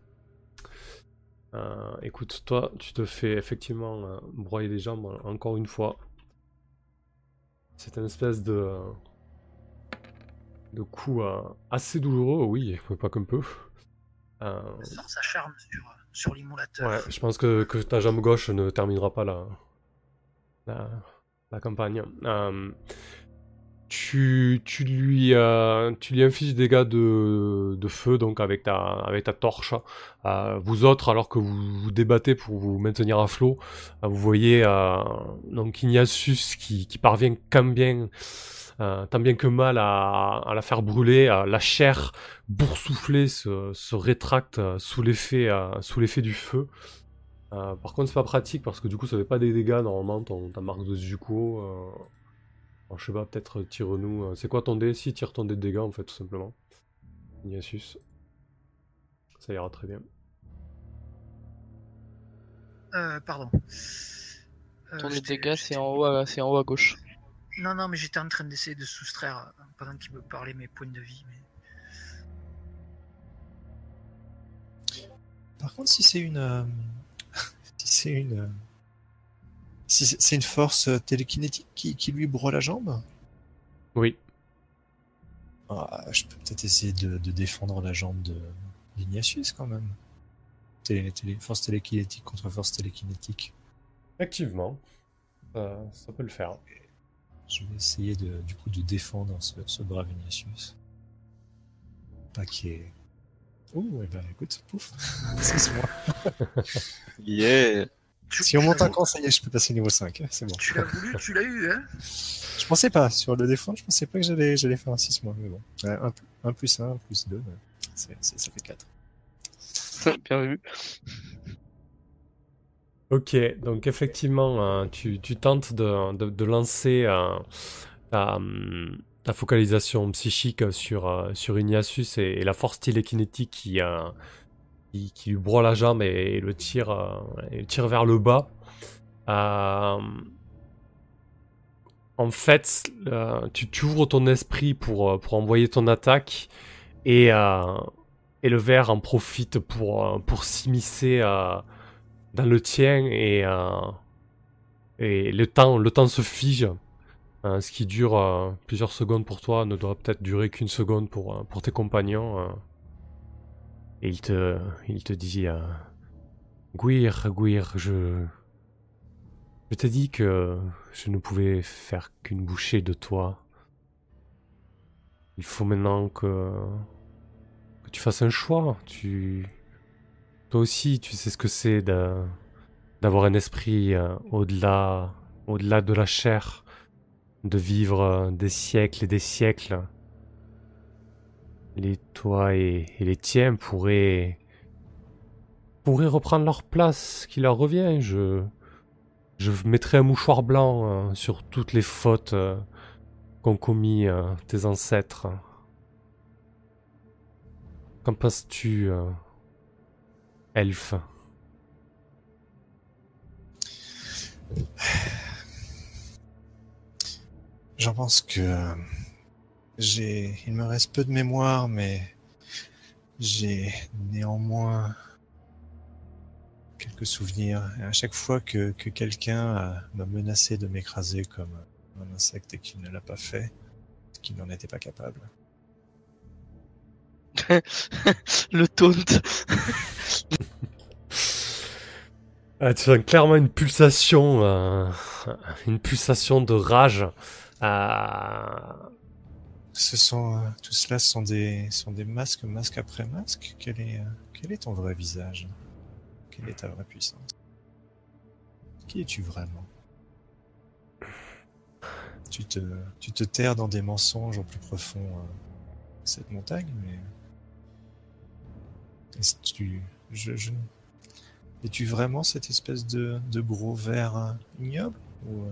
Euh, écoute, toi, tu te fais effectivement euh, broyer les jambes encore une fois. C'est une espèce de euh, de coup euh, assez douloureux, oui, pas qu'un peu. Euh... Ça, ça charme sur, sur l'émulateur. Ouais, je pense que, que ta jambe gauche ne terminera pas la. la... la campagne. Euh, tu, tu, lui, euh, tu lui infliges des dégâts de, de feu, donc avec ta, avec ta torche. Euh, vous autres, alors que vous vous débattez pour vous maintenir à flot, euh, vous voyez euh, donc Ignatius qui, qui parvient quand bien, euh, tant bien que mal à, à la faire brûler. Euh, la chair boursouflée se, se rétracte sous l'effet, euh, sous l'effet du feu. Euh, par contre, c'est pas pratique parce que du coup, ça fait pas des dégâts normalement. Ton, ta marque de Zuko, euh... Alors, je sais pas, peut-être tire-nous. Euh... C'est quoi ton dé? Si, tire ton dé de dégâts en fait, tout simplement. Ignatius. Ça ira très bien. Euh, pardon. Euh, ton dé de dégâts, c'est en haut à... c'est en haut à gauche. Non, non, mais j'étais en train d'essayer de soustraire pendant qu'il me parlait mes points de vie. Mais... Par contre, si c'est une. Euh... C'est une, c'est une force télékinétique qui, qui lui broie la jambe. Oui. Oh, je peux peut-être essayer de, de défendre la jambe de d'Ignatius quand même. Télé, télé, force télékinétique contre force télékinétique. Effectivement, euh, ça peut le faire. Je vais essayer de, du coup de défendre ce, ce brave Ignatius. Pas qu'il est... Oh, et ben écoute, pouf, c'est moi. Yeah. Si on monte un cran, ça y est, je peux passer niveau cinq, c'est bon. Tu l'as voulu, tu l'as eu, hein. Je pensais pas, sur le défendre, je pensais pas que j'allais, j'allais faire un six mois, mais bon. un plus un, un plus deux, c'est, c'est, ça fait quatre. Bien vu. Ok, donc effectivement, tu, tu tentes de, de, de lancer euh, ta... ta focalisation psychique sur, euh, sur Ignatius et, et la force télékinétique qui, euh, qui, qui lui broie la jambe et, et, le tire, euh, et le tire vers le bas. Euh, en fait, euh, tu, tu ouvres ton esprit pour, pour envoyer ton attaque et, euh, et le ver en profite pour, pour s'immiscer euh, dans le tien et, euh, et le, temps, le temps se fige. Euh, ce qui dure euh, plusieurs secondes pour toi ne doit peut-être durer qu'une seconde pour, euh, pour tes compagnons. Euh. Et il te, euh, il te dit euh, Guir, Guir, je. Je t'ai dit que je ne pouvais faire qu'une bouchée de toi. Il faut maintenant que. que tu fasses un choix. Tu. Toi aussi, tu sais ce que c'est d'a... d'avoir un esprit euh, au-delà, au-delà de la chair. De vivre des siècles et des siècles. Les toi et, et les tiens pourraient pourraient reprendre leur place qui leur revient. Je je mettrai un mouchoir blanc euh, sur toutes les fautes euh, qu'ont commis euh, tes ancêtres. Qu'en penses-tu, euh, elfe? J'en pense que euh, j'ai, il me reste peu de mémoire, mais j'ai néanmoins quelques souvenirs. Et à chaque fois que, que quelqu'un a, m'a menacé de m'écraser comme un insecte et qu'il ne l'a pas fait, qu'il n'en était pas capable. Le taunt. Euh, tu sens clairement une pulsation, euh, une pulsation de rage. Euh... Ce sont, euh, tout cela sont des, sont des masques, masque après masque. Quel est, euh, quel est ton vrai visage? Quelle est ta vraie puissance? Qui es-tu vraiment? Tu te, tu te terres dans des mensonges au plus profond de euh, cette montagne, mais... Est-ce que tu... Je, je... Es-tu vraiment cette espèce de, de gros ver ignoble, ou euh,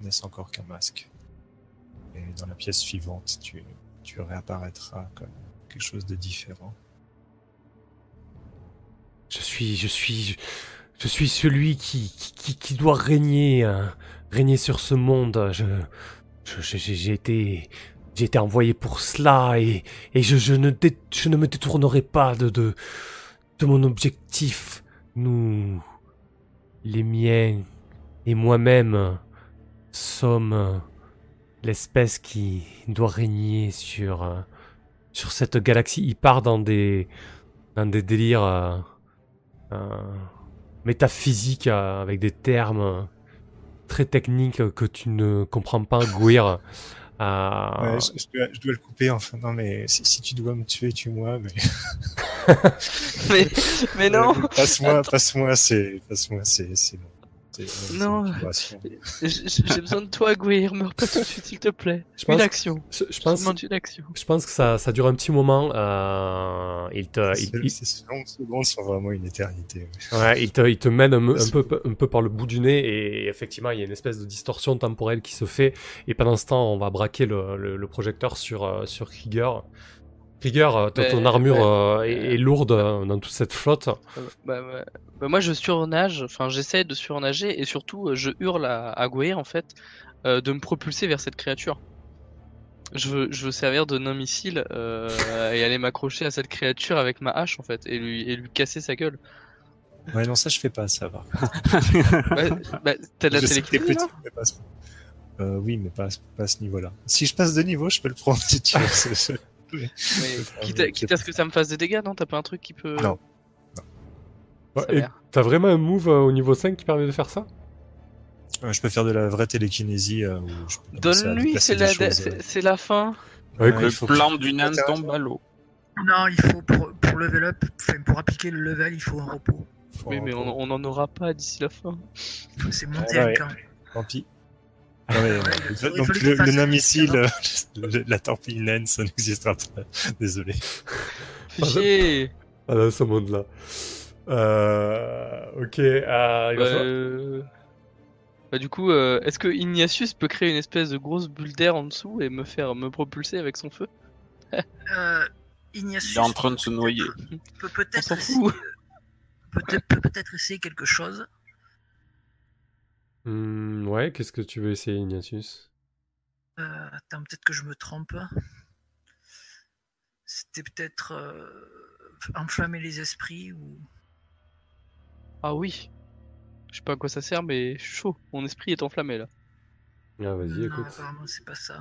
n'est-ce encore qu'un masque? Et dans la pièce suivante, tu, tu réapparaîtras comme quelque chose de différent. Je suis, je suis, je suis celui qui, qui, qui doit régner, euh, régner sur ce monde. Je, je, je, j'ai été, j'ai été envoyé pour cela, et, et je, je, ne dé, je ne me détournerai pas de, de, de mon objectif. Nous, les miens et moi-même, sommes l'espèce qui doit régner sur, sur cette galaxie. Il part dans des, dans des délires euh, euh, métaphysiques, euh, avec des termes très techniques que tu ne comprends pas, Guir. Euh... Ouais, je, je, dois, je dois le couper, enfin, non, mais si, si tu dois me tuer, tue-moi, mais... mais, mais non euh, Passe-moi, passe-moi, c'est, passe-moi, c'est, c'est bon. C'est, c'est non, j'ai besoin de toi, Guir, me repasse tout de suite, s'il te plaît. Je pense, une action, je, je, pense, je, une action. Je pense que ça, ça dure un petit moment, euh, il te... C'est, il, c'est, ces longues secondes sont vraiment une éternité. Ouais, ouais il, te, il te mène un, un, peu, un peu par le bout du nez, et effectivement, il y a une espèce de distorsion temporelle qui se fait, et pendant ce temps, on va braquer le, le, le projecteur sur, sur Krieger. Krieger, ton, ton armure euh, est, est lourde euh, dans toute cette flotte. Bah, bah, bah, moi, je surnage, enfin, j'essaie de surnager, et surtout, je hurle à, à Guir, en fait, euh, de me propulser vers cette créature. Je veux, je veux servir de nain missile euh, et aller m'accrocher à cette créature avec ma hache, en fait, et lui, et lui casser sa gueule. Ouais, non, ça, je fais pas, ça va. ouais, bah, t'as de la télékinésie, non? Euh, oui, mais pas, pas à ce niveau-là. Si je passe de niveau, je peux le prendre si tu veux. Mais, quitte, à, quitte à ce que ça me fasse des dégâts, non? T'as pas un truc qui peut... Non. non. Ouais, et t'as vraiment un move euh, au niveau cinq qui permet de faire ça? euh, Je peux faire de la vraie télékinésie. Euh, Donne-lui, c'est la, choses, c'est, euh... c'est la fin. Ouais, ouais, le plan du nain tombe à l'eau. Non, il faut pour, pour level up, pour appliquer le level, il faut un repos. Faut oui, un mais repos. On, on en aura pas d'ici la fin. C'est monté à temps. Tant pis. Ouais, ouais, ouais, donc le, le nain missile, euh, la torpille naine, ça n'existera pas. Désolé. Fichier. Ah là, ce monde-là. Euh, ok. Euh, euh... Falloir... Bah, du coup, euh, est-ce que Ignatius peut créer une espèce de grosse bulle d'air en dessous et me faire me propulser avec son feu? euh, Ignatius. Il est en train de se noyer. Peut peut-être essayer... peut peut-être essayer quelque chose. Mmh, ouais, qu'est-ce que tu veux essayer, Ignatius? euh, Attends, peut-être que je me trompe. C'était peut-être euh, enflammer les esprits ou... Ah oui. Je sais pas à quoi ça sert, mais je suis chaud. Mon esprit est enflammé là. Ah vas-y, non, écoute. Apparemment, c'est pas ça.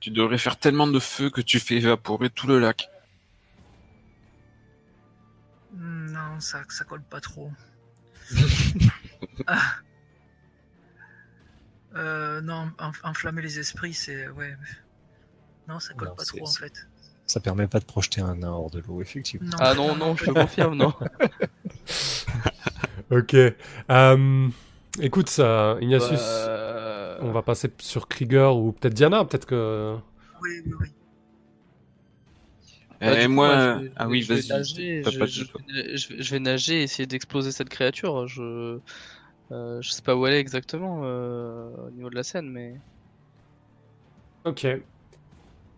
Tu devrais faire tellement de feu que tu fais évaporer tout le lac. Non, ça, ça colle pas trop. ah. Euh, non, enf- enflammer les esprits, c'est... Ouais. Non, ça colle non, pas trop, en fait. Ça permet pas de projeter un nain hors de l'eau, effectivement. Non. Ah non, non, je te confirme, non. Ok. Euh, écoute, ça, Ignatius, euh... on va passer sur Krieger ou peut-être Diana, peut-être que... Oui, oui, oui. Euh, ah, et moi... moi je vais, ah oui, je vas-y. Vais nager, je, je, je, je vais nager et essayer d'exploser cette créature. Je... Euh, je sais pas où elle est exactement euh, au niveau de la scène, mais... Ok.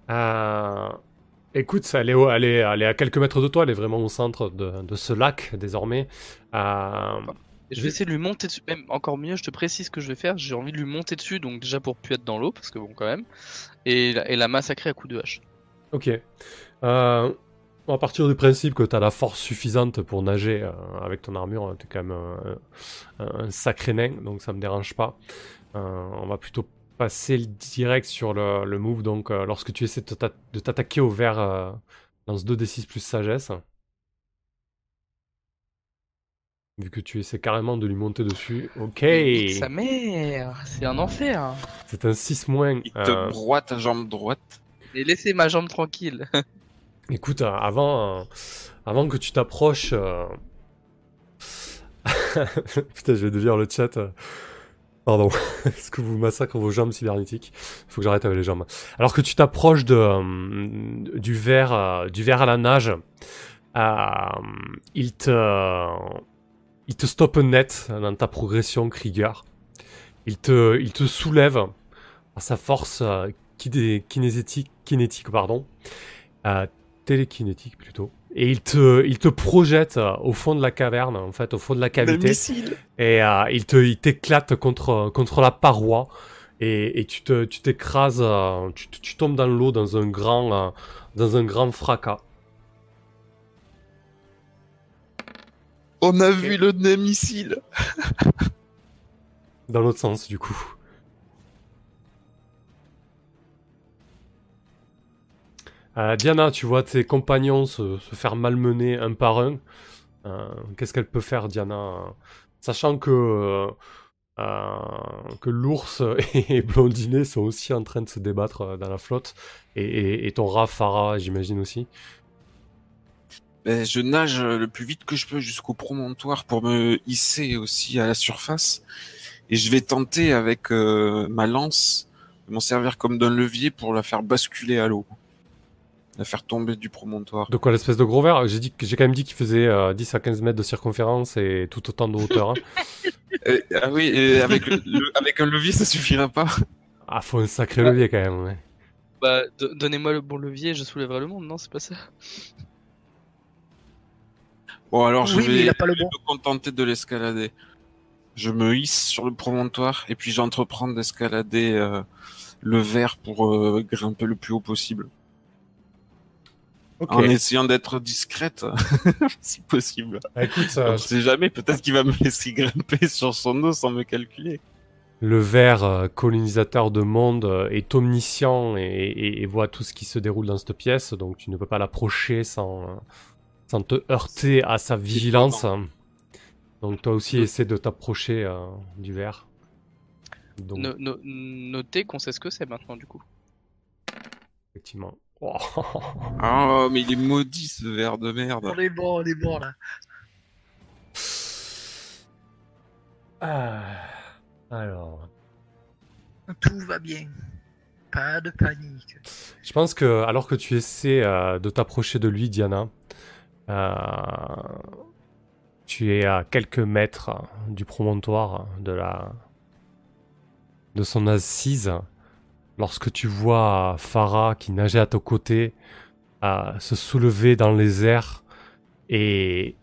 Euh... Écoute, elle est, elle, est, elle est à quelques mètres de toi, elle est vraiment au centre de, de ce lac, désormais. Euh... Je vais essayer de lui monter dessus, même encore mieux, je te précise ce que je vais faire, j'ai envie de lui monter dessus, donc déjà pour plus être dans l'eau, parce que bon, quand même, et, et la massacrer à coups de hache. Ok. Euh... À partir du principe que t'as la force suffisante pour nager euh, avec ton armure, t'es quand même euh, un, un sacré nain, donc ça me dérange pas. Euh, on va plutôt passer direct sur le, le move, donc euh, lorsque tu essaies de, t'a- de t'attaquer au vert, euh, lance deux d six plus sagesse. Vu que tu essaies carrément de lui monter dessus, ok. Mais sa mère, c'est un enfer. C'est un six moins. Il te euh... broie ta jambe droite. Et laissez ma jambe tranquille. Écoute, avant, avant que tu t'approches... Euh... Putain, je vais devenir le chat. Pardon, est-ce que vous massacrez vos jambes cybernétiques? Il faut que j'arrête avec les jambes. Alors que tu t'approches de, euh, du, ver, euh, du ver à la nage, euh, il te... Il te stoppe net dans ta progression, Krieger. Il te, il te soulève à sa force euh, kinéstique, kinétique, pardon, euh, télékinétique plutôt. Et il te, il te projette euh, au fond de la caverne, en fait, au fond de la cavité. Et euh, il te, il t'éclate contre, contre la paroi. Et, et tu te, tu t'écrases, euh, tu, tu tombes dans l'eau dans un grand, euh, dans un grand fracas. On a okay. vu le nez missile. Dans l'autre sens, du coup. Euh, Diana, tu vois tes compagnons se, se faire malmener un par un. Euh, qu'est-ce qu'elle peut faire, Diana? Sachant que, euh, que l'ours et Blondinet sont aussi en train de se débattre dans la flotte. Et, et, et ton rat, Farah, j'imagine aussi. Ben, je nage le plus vite que je peux jusqu'au promontoire pour me hisser aussi à la surface. Et je vais tenter avec euh, ma lance de m'en servir comme d'un levier pour la faire basculer à l'eau. La faire tomber du promontoire. De quoi, l'espèce de gros verre? J'ai dit, j'ai quand même dit qu'il faisait euh, dix à quinze mètres de circonférence et tout autant de hauteur. Hein. euh, ah oui, et avec, le, avec un levier, ça suffira pas. Ah, faut un sacré ah. levier quand même. Ouais. Bah, do- donnez-moi le bon levier, je soulèverai le monde, non? C'est pas ça? Bon, alors je oui, vais, il a pas le bon. Je vais me contenter de l'escalader. Je me hisse sur le promontoire et puis j'entreprends d'escalader euh, le verre pour euh, grimper le plus haut possible. Okay. En essayant d'être discrète, si possible. Ah, écoute, euh, je sais jamais, peut-être qu'il va me laisser grimper sur son eau sans me calculer. Le verre, euh, colonisateur de monde, euh, est omniscient et, et, et voit tout ce qui se déroule dans cette pièce, donc tu ne peux pas l'approcher sans... Euh... sans te heurter à sa vigilance. Donc toi aussi essaie de t'approcher euh, du verre. Donc... No, no, notez qu'on sait ce que c'est maintenant du coup. Effectivement. Oh, oh mais il est maudit ce verre de merde. On est bon, on est bon là. Ah, alors... Tout va bien. Pas de panique. Je pense que alors que tu essaies euh, de t'approcher de lui, Diana... Euh, tu es à quelques mètres du promontoire de la de son assise lorsque tu vois Farah qui nageait à ton côté euh, se soulever dans les airs et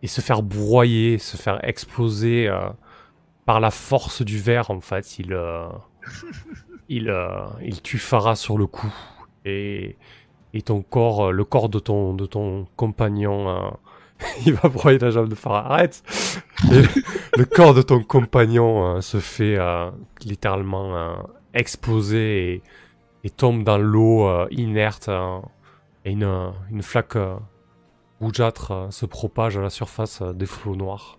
et se faire broyer, se faire exploser euh, par la force du verre en fait. Il euh, il euh, il tue Farah sur le coup et Et ton corps, le corps de ton, de ton compagnon, euh, il va broyer la jambe de Farah. Arrête! Et le, le corps de ton compagnon euh, se fait euh, littéralement euh, exploser et, et tombe dans l'eau euh, inerte. Euh, et une, une flaque euh, rougeâtre euh, se propage à la surface euh, des flots noirs.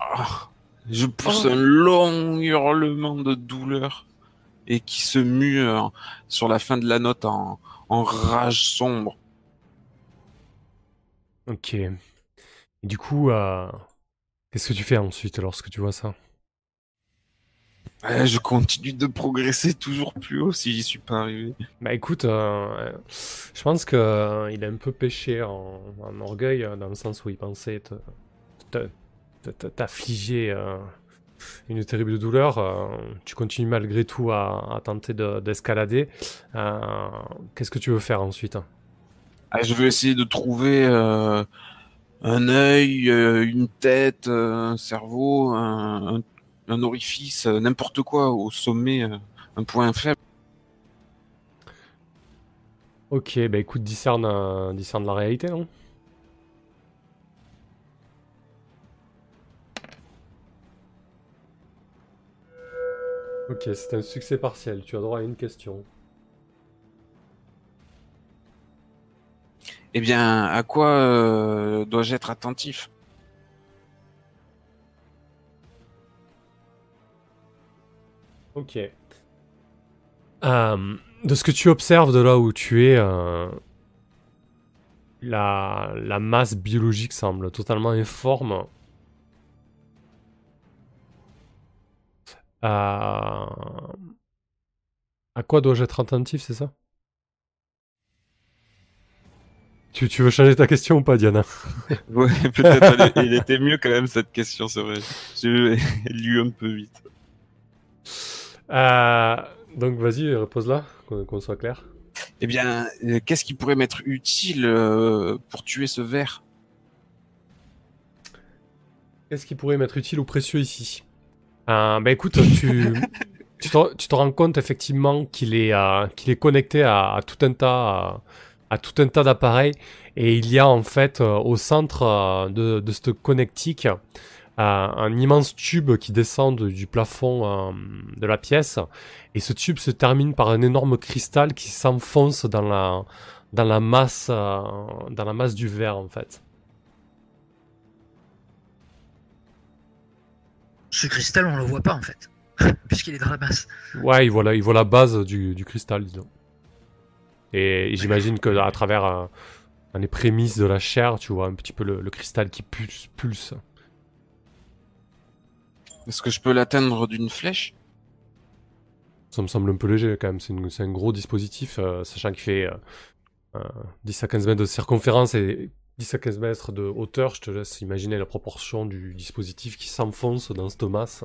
Ah, je pousse oh. un long hurlement de douleur et qui se mue euh, sur la fin de la note en. En rage sombre. Ok. Et du coup, euh, qu'est-ce que tu fais ensuite lorsque tu vois ça? euh, Je continue de progresser toujours plus haut si j'y suis pas arrivé. Bah écoute, euh, je pense qu'il euh, a un peu péché en, en orgueil, dans le sens où il pensait te, te, te, te, t'affliger euh, une terrible douleur. Euh, tu continues malgré tout à, à tenter de, d'escalader. Euh, qu'est-ce que tu veux faire ensuite? ah, Je veux essayer de trouver euh, un œil, euh, une tête, euh, un cerveau, un, un, un orifice, euh, n'importe quoi au sommet, euh, un point faible. Ok, bah écoute, discerne, euh, discerne la réalité, non? Ok, c'est un succès partiel, tu as droit à une question. Eh bien, à quoi euh, dois-je être attentif? Ok. Euh, de ce que tu observes de là où tu es, euh, la, la masse biologique semble totalement informe. Euh, à quoi dois-je être attentif, c'est ça? Tu, tu veux changer ta question ou pas, Diana? Ouais, peut-être. Il était mieux quand même cette question, c'est vrai. J'ai lu un peu vite. Euh, donc vas-y, repose-la, qu'on qu'on soit clair. Eh bien, euh, qu'est-ce qui pourrait m'être utile euh, pour tuer ce ver? Qu'est-ce qui pourrait m'être utile ou précieux ici? euh, Bah écoute, tu... tu, te, tu te rends compte effectivement qu'il est, euh, qu'il est connecté à, à tout un tas... Euh, à tout un tas d'appareils, et il y a en fait euh, au centre euh, de, de cette connectique euh, un immense tube qui descend de, du plafond euh, de la pièce, et ce tube se termine par un énorme cristal qui s'enfonce dans la, dans la masse euh, dans la masse du verre en fait. Ce cristal on le voit pas en fait, puisqu'il est dans la masse. Ouais, il voit la, il voit la base du, du cristal disons. Et j'imagine que à travers euh, les prémices de la chair, tu vois un petit peu le, le cristal qui pulse. pulse. Est-ce que je peux l'atteindre d'une flèche? Ça me semble un peu léger quand même, c'est, une, c'est un gros dispositif, euh, sachant qu'il fait euh, euh, dix à quinze mètres de circonférence et dix à quinze mètres de hauteur. Je te laisse imaginer la proportion du dispositif qui s'enfonce dans cette masse,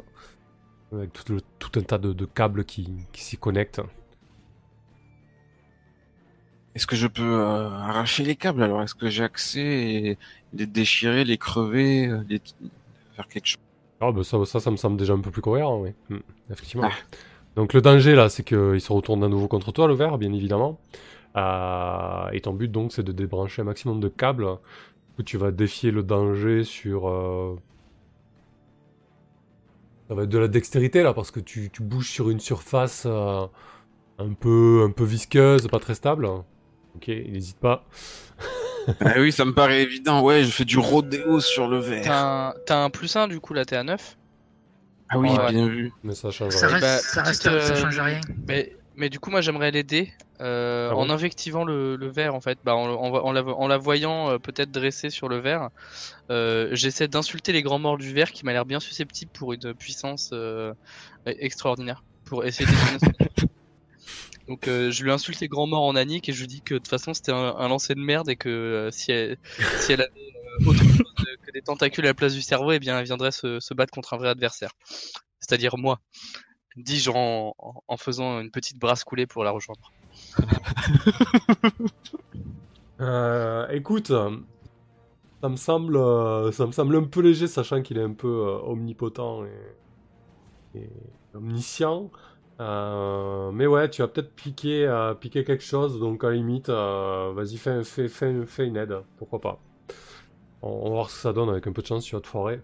avec tout, le, tout un tas de, de câbles qui, qui s'y connectent. Est-ce que je peux euh, arracher les câbles alors? Est-ce que j'ai accès et les déchirer, les crever, les... faire quelque chose? Ah bah ça, ça, ça me semble déjà un peu plus cohérent, oui. Mmh, effectivement. Ah. Donc le danger là, c'est qu'il se retourne à nouveau contre toi, le verre, bien évidemment. Euh, et ton but donc, c'est de débrancher un maximum de câbles. Où tu vas défier le danger sur... Euh... Ça va être de la dextérité là, parce que tu, tu bouges sur une surface euh, un peu, un peu visqueuse, pas très stable. Ok, n'hésite pas. Ah oui, ça me paraît évident. Ouais, je fais du rodéo sur le verre. T'as un, t'as un plus un du coup, là t'es à neuf. Ah oui, ouais. Bien vu. Mais ça change ça rien. Reste, bah, ça, reste, euh, ça change rien. Mais, mais du coup, moi j'aimerais l'aider euh, ah en bon invectivant le, le verre en fait. Bah, en, en, en, la, en la voyant euh, peut-être dressée sur le verre, euh, j'essaie d'insulter les grands morts du verre qui m'a l'air bien susceptible pour une puissance euh, extraordinaire. Pour essayer de... Donc euh, je lui insulte les grands morts en anique et je lui dis que de toute façon c'était un, un lancer de merde et que euh, si, elle, si elle avait euh, autre chose de, que des tentacules à la place du cerveau, eh bien elle viendrait se, se battre contre un vrai adversaire. C'est-à-dire moi, dis-je en, en, en faisant une petite brasse coulée pour la rejoindre. euh, écoute, ça me semble, ça me semble un peu léger, sachant qu'il est un peu euh, omnipotent et, et omniscient. Euh, mais ouais, tu vas peut-être piquer, euh, piquer quelque chose, donc à la limite, euh, vas-y, fais, fais, fais, fais une aide, pourquoi pas. On, on va voir ce que ça donne, avec un peu de chance, tu vas te foirer.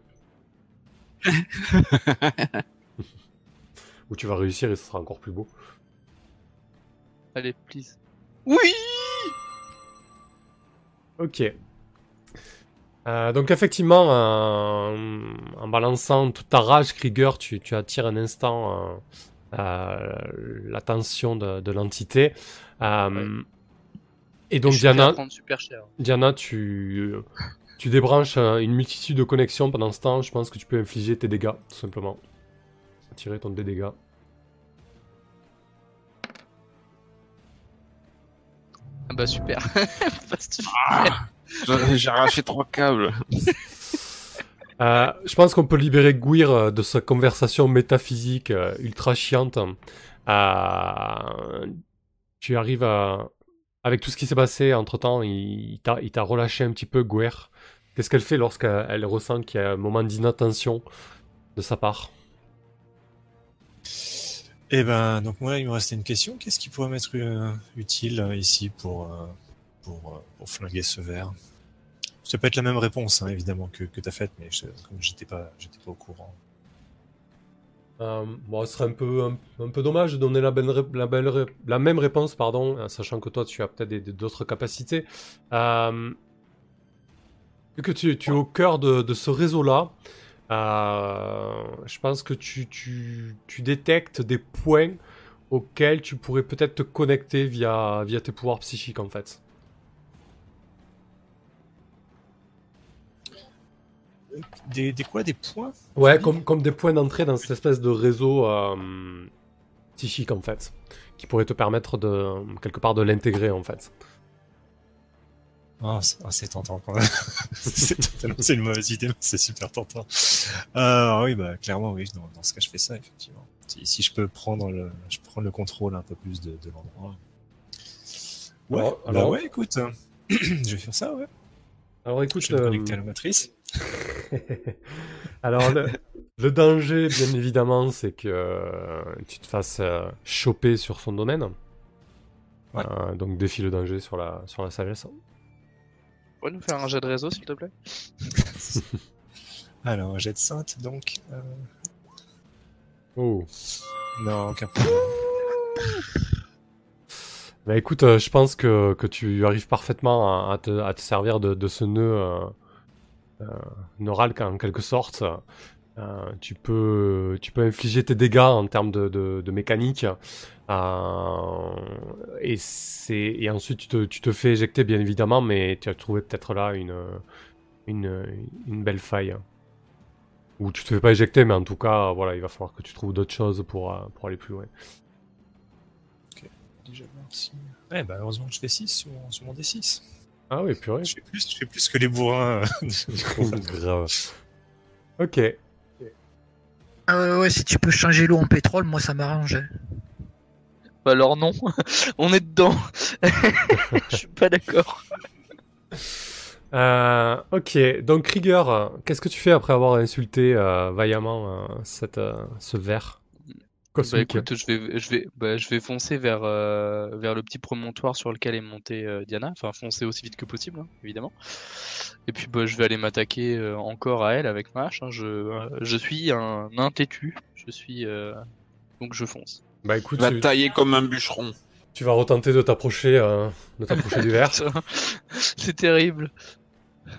Ou tu vas réussir et ce sera encore plus beau. Allez, please. Oui! Ok. Euh, donc effectivement, euh, en balançant toute ta rage, Krieger, tu, tu attires un instant... Euh, Euh, l'attention de, de l'entité euh, ouais. Et donc et Diana, super cher. Diana tu, tu débranches une multitude de connexions. Pendant ce temps je pense que tu peux infliger tes dégâts tout simplement, tirer ton dé dégâts. Ah bah super. Ah, j'ai arraché trois câbles. Euh, je pense qu'on peut libérer Guir euh, de sa conversation métaphysique euh, ultra chiante. Euh, tu arrives à... Avec tout ce qui s'est passé entre-temps, il, il, t'a, il t'a relâché un petit peu, Guir. Qu'est-ce qu'elle fait lorsqu'elle ressent qu'il y a un moment d'inattention de sa part? Eh ben, donc moi, il me restait une question. Qu'est-ce qui pourrait m'être euh, utile euh, ici pour, euh, pour, euh, pour flinguer ce verre? Ça peut être la même réponse, hein, évidemment, que, que t'as faite, mais je, comme j'étais pas, j'étais pas au courant. Euh, bon, ce serait un peu, un, un peu dommage de donner la, belle, la, belle, la même réponse, pardon, sachant que toi, tu as peut-être des, d'autres capacités. Euh, vu que tu, tu es au cœur de, de ce réseau-là, Euh, je pense que tu, tu, tu détectes des points auxquels tu pourrais peut-être te connecter via, via tes pouvoirs psychiques, en fait. Des, des quoi? Des points? Ouais, comme, comme des points d'entrée dans cette espèce de réseau euh, psychique, en fait, qui pourrait te permettre de, quelque part, de l'intégrer, en fait. Oh, c'est, oh, c'est tentant quand même. c'est, c'est une mauvaise idée, mais c'est super tentant. Euh, oui, bah clairement, oui. Dans, dans ce cas, je fais ça, effectivement. Si, si je peux prendre le, je prends le contrôle un peu plus de, de l'endroit. Ouais. Alors, bah alors... ouais, écoute, euh, je vais faire ça, ouais. Alors, écoute, je vais me connecter euh... à la matrice. Alors, le, le danger, bien évidemment, c'est que euh, tu te fasses euh, choper sur son domaine. Ouais. Euh, donc, défie le danger sur la, sur la sagesse. Tu pourrais nous faire un jet de réseau, s'il te plaît? Alors, un jet de sainte, donc... Euh... Oh. Non, aucun problème. Bah écoute, euh, je pense que, que tu arrives parfaitement à, à, te, à te servir de, de ce nœud euh, euh, neural, en quelque sorte. Euh, tu, peux, tu peux infliger tes dégâts en termes de, de, de mécanique. Euh, et, c'est, et ensuite, tu te, tu te fais éjecter, bien évidemment, mais tu as trouvé peut-être là une, une, une belle faille. Ou tu te fais pas éjecter, mais en tout cas, voilà, il va falloir que tu trouves d'autres choses pour, pour aller plus loin. Ok, déjà merci. Ouais, bah heureusement que je fais six sur, sur mon D six. Ah oui, purée. Je fais plus, je fais plus que les bourrins. Grave. Ok. Ah ouais, ouais, si tu peux changer l'eau en pétrole, moi ça m'arrange. Bah alors non, on est dedans. Je suis pas d'accord. Euh, ok, donc Krieger, qu'est-ce que tu fais après avoir insulté euh, vaillamment euh, cette, euh, ce ver cosmique? Bah écoute, je vais, je vais, bah, je vais foncer vers, euh, vers le petit promontoire sur lequel est montée euh, Diana, enfin foncer aussi vite que possible, hein, évidemment. Et puis bah, je vais aller m'attaquer euh, encore à elle avec ma hache, hein. Je, euh, je suis un, un têtu, je suis, euh, donc je fonce. Bah écoute, va tailler comme un bûcheron. Tu vas retenter de t'approcher, euh, de t'approcher du verre. C'est terrible.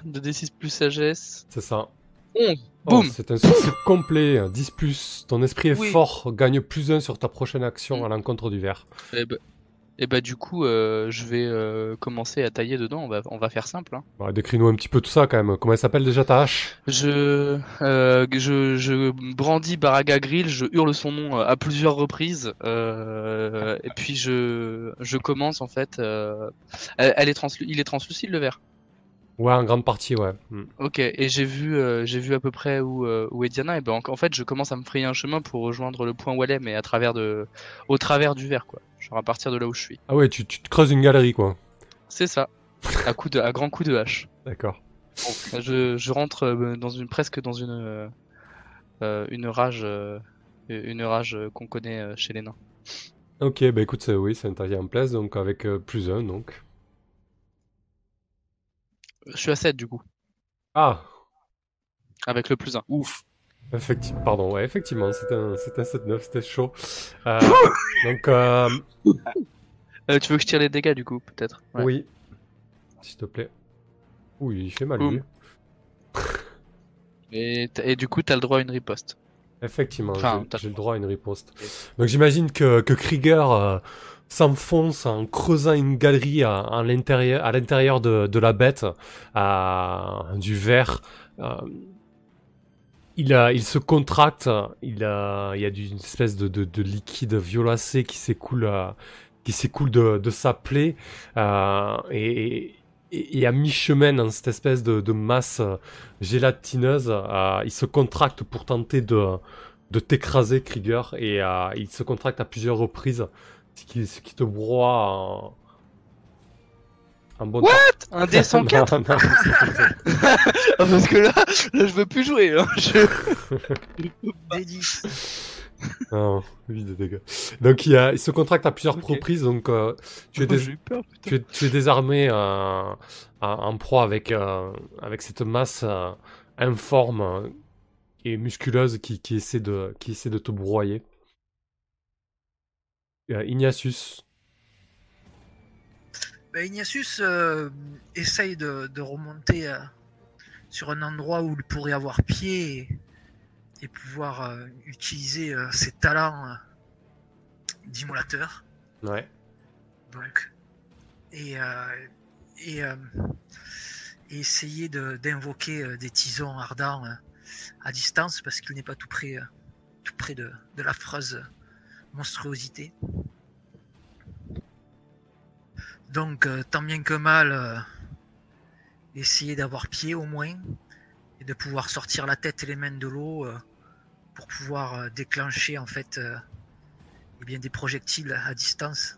deux D six plus sagesse. C'est ça. onze. Oh, boum. C'est un succès complet. dix plus. Ton esprit est oui. fort. Gagne plus un sur ta prochaine action mm. à l'encontre du verre. Et bah, et bah du coup, euh, je vais euh, commencer à tailler dedans. On va, on va faire simple. Hein. Bah, décris-nous un petit peu tout ça quand même. Comment elle s'appelle déjà ta hache? je, euh, je, je brandis Baragh Grill. Je hurle son nom à plusieurs reprises. Euh, et puis je, je commence en fait. Euh, elle, elle est translu- il est translucide le verre? Ouais, en grande partie, ouais. Mm. Ok, et j'ai vu, euh, j'ai vu à peu près où, euh, où est Diana, et ben en, en fait, je commence à me frayer un chemin pour rejoindre le point où elle est, mais à travers de, au travers du verre, quoi. Genre à partir de là où je suis. Ah ouais, tu, tu te creuses une galerie, quoi. C'est ça, à coup de, à grand coup de hache. D'accord. Bon, je, je rentre euh, dans une, presque dans une, euh, une rage, euh, une rage euh, qu'on connaît euh, chez les nains. Ok, bah écoute, ça, oui, ça intervient en place, donc avec euh, plus un, donc. Je suis à sept du coup. Ah. Avec le plus un. Ouf. Effectivement, pardon, ouais, effectivement, c'était un, c'était un sept neuf, c'était chaud. Euh, donc, euh... Euh, tu veux que je tire les dégâts du coup, peut-être? Ouais. Oui. S'il te plaît. Ouh, il fait mal, lui. Et, et du coup, t'as le droit à une riposte. Effectivement, enfin, j'ai, j'ai le droit à une riposte. Donc j'imagine que, que Krieger... Euh... s'enfonce en creusant une galerie à, à l'intérieur, à l'intérieur de, de la bête, à, du verre. Euh, il, a, il se contracte, il, a, il y a une espèce de, de, de liquide violacé qui s'écoule, euh, qui s'écoule de, de sa plaie. Euh, et, et, et à mi-chemin, dans cette espèce de, de masse gélatineuse, euh, il se contracte pour tenter de, de t'écraser, Krieger, et euh, il se contracte à plusieurs reprises. Qui, qui te broie en, en bon What temps. Un D cent quatre. Parce que là, là, je veux plus jouer. Hein. Je... non, huit de dégâts. Donc il, a, il se contracte à plusieurs okay. reprises. Donc euh, tu, es oh, dés... peur, tu, es, tu es désarmé euh, en proie avec, euh, avec cette masse euh, informe et musculeuse qui, qui, essaie de, qui essaie de te broyer. Uh, Ignatius. Bah, Ignatius euh, essaye de, de remonter euh, sur un endroit où il pourrait avoir pied et, et pouvoir euh, utiliser euh, ses talents euh, d'immolateur. Ouais. Donc, et, euh, et, euh, et essayer de, d'invoquer euh, des tisons ardents euh, à distance, parce qu'il n'est pas tout près, euh, tout près de, de l'affreuse monstruosité. Donc, euh, tant bien que mal, euh, essayer d'avoir pied au moins, et de pouvoir sortir la tête et les mains de l'eau euh, pour pouvoir euh, déclencher en fait euh, eh bien, des projectiles à distance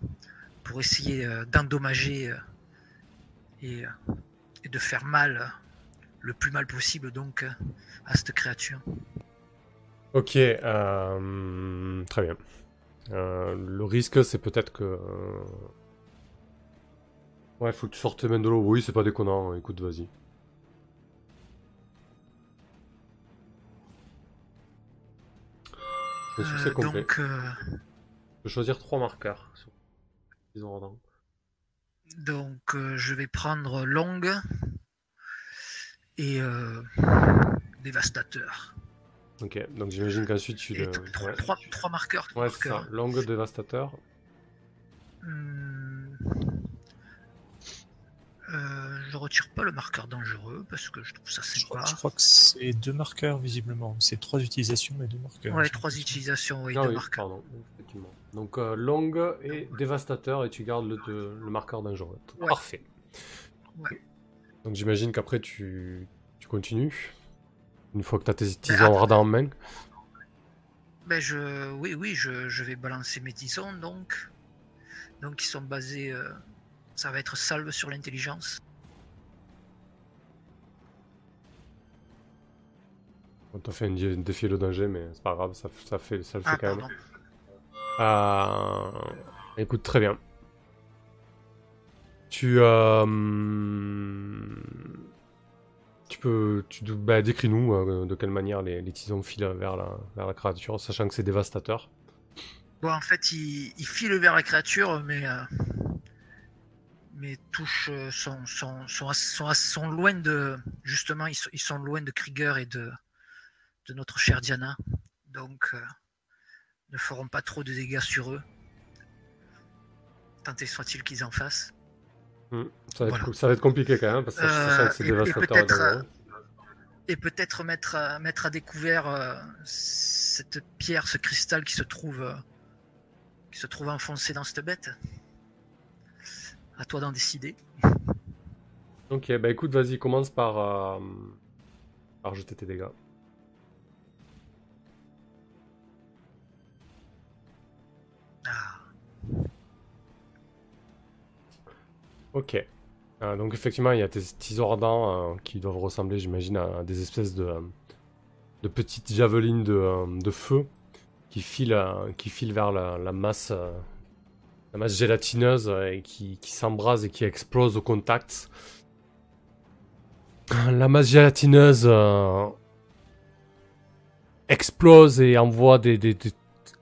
pour essayer euh, d'endommager euh, et, euh, et de faire mal, euh, le plus mal possible donc euh, à cette créature. Ok, euh, très bien. Euh, le risque, c'est peut-être que... Euh... Ouais, faut que tu sortes tes mains de l'eau. Oui, c'est pas déconnant. Écoute, vas-y. Le succès euh, complet. Donc, euh... je peux choisir trois marqueurs. Ils ont ordre. Donc, euh, je vais prendre longue et euh, dévastateur. Ok, donc j'imagine qu'ensuite tu... Et le... trois, ouais. trois, trois marqueurs. Trois ouais, marqueurs. C'est ça. Longue, dévastateur. Hum... Euh, je retire pas le marqueur dangereux parce que je trouve ça sympa. Je, je crois que c'est deux marqueurs visiblement. C'est trois utilisations et deux marqueurs. Ouais, trois utilisations et ah deux oui, marqueurs. Pardon, effectivement. Donc euh, longue et non. dévastateur, et tu gardes le, de, le marqueur dangereux. Ouais. Parfait. Ouais. Donc j'imagine qu'après tu, tu continues une fois que tu as tes tisons ardents en main. Ben je, oui, oui, je, je vais balancer mes tisons donc, donc ils sont basés. Euh... Ça va être salve sur l'intelligence. On t'a fait une défi le danger, mais c'est pas grave, ça, ça, fait, ça le fait ah, quand pardon. même. Euh, écoute, très bien. Tu, euh, tu peux, tu, bah, décris-nous euh, de quelle manière les, les tisons filent vers la, vers la créature, sachant que c'est dévastateur. Bon, en fait, ils il filent vers la créature, mais. Euh... Mes touches sont, sont, sont, sont, sont loin de... Justement, ils sont, ils sont loin de Krieger et de, de notre chère Diana. Donc, euh, ne feront pas trop de dégâts sur eux. Tant et soit-il qu'ils en fassent. Mmh, ça, va voilà. être, ça va être compliqué quand même, parce que euh, je sens que c'est dévastateur. Et peut-être, et peut-être mettre, à, mettre à découvert euh, cette pierre, ce cristal qui se trouve, euh, qui se trouve enfoncé dans cette bête. À toi d'en décider. Ok, bah écoute, vas-y, commence par, euh, par jeter tes dégâts. Ah. Ok. Euh, donc effectivement, il y a tes petits ordins euh, qui doivent ressembler, j'imagine, à des espèces de, de petites javelines de, de feu qui filent, euh, qui filent vers la, la masse... Euh, La masse gélatineuse et qui, qui s'embrase et qui explose au contact. La masse gélatineuse euh, explose et envoie des, des, des,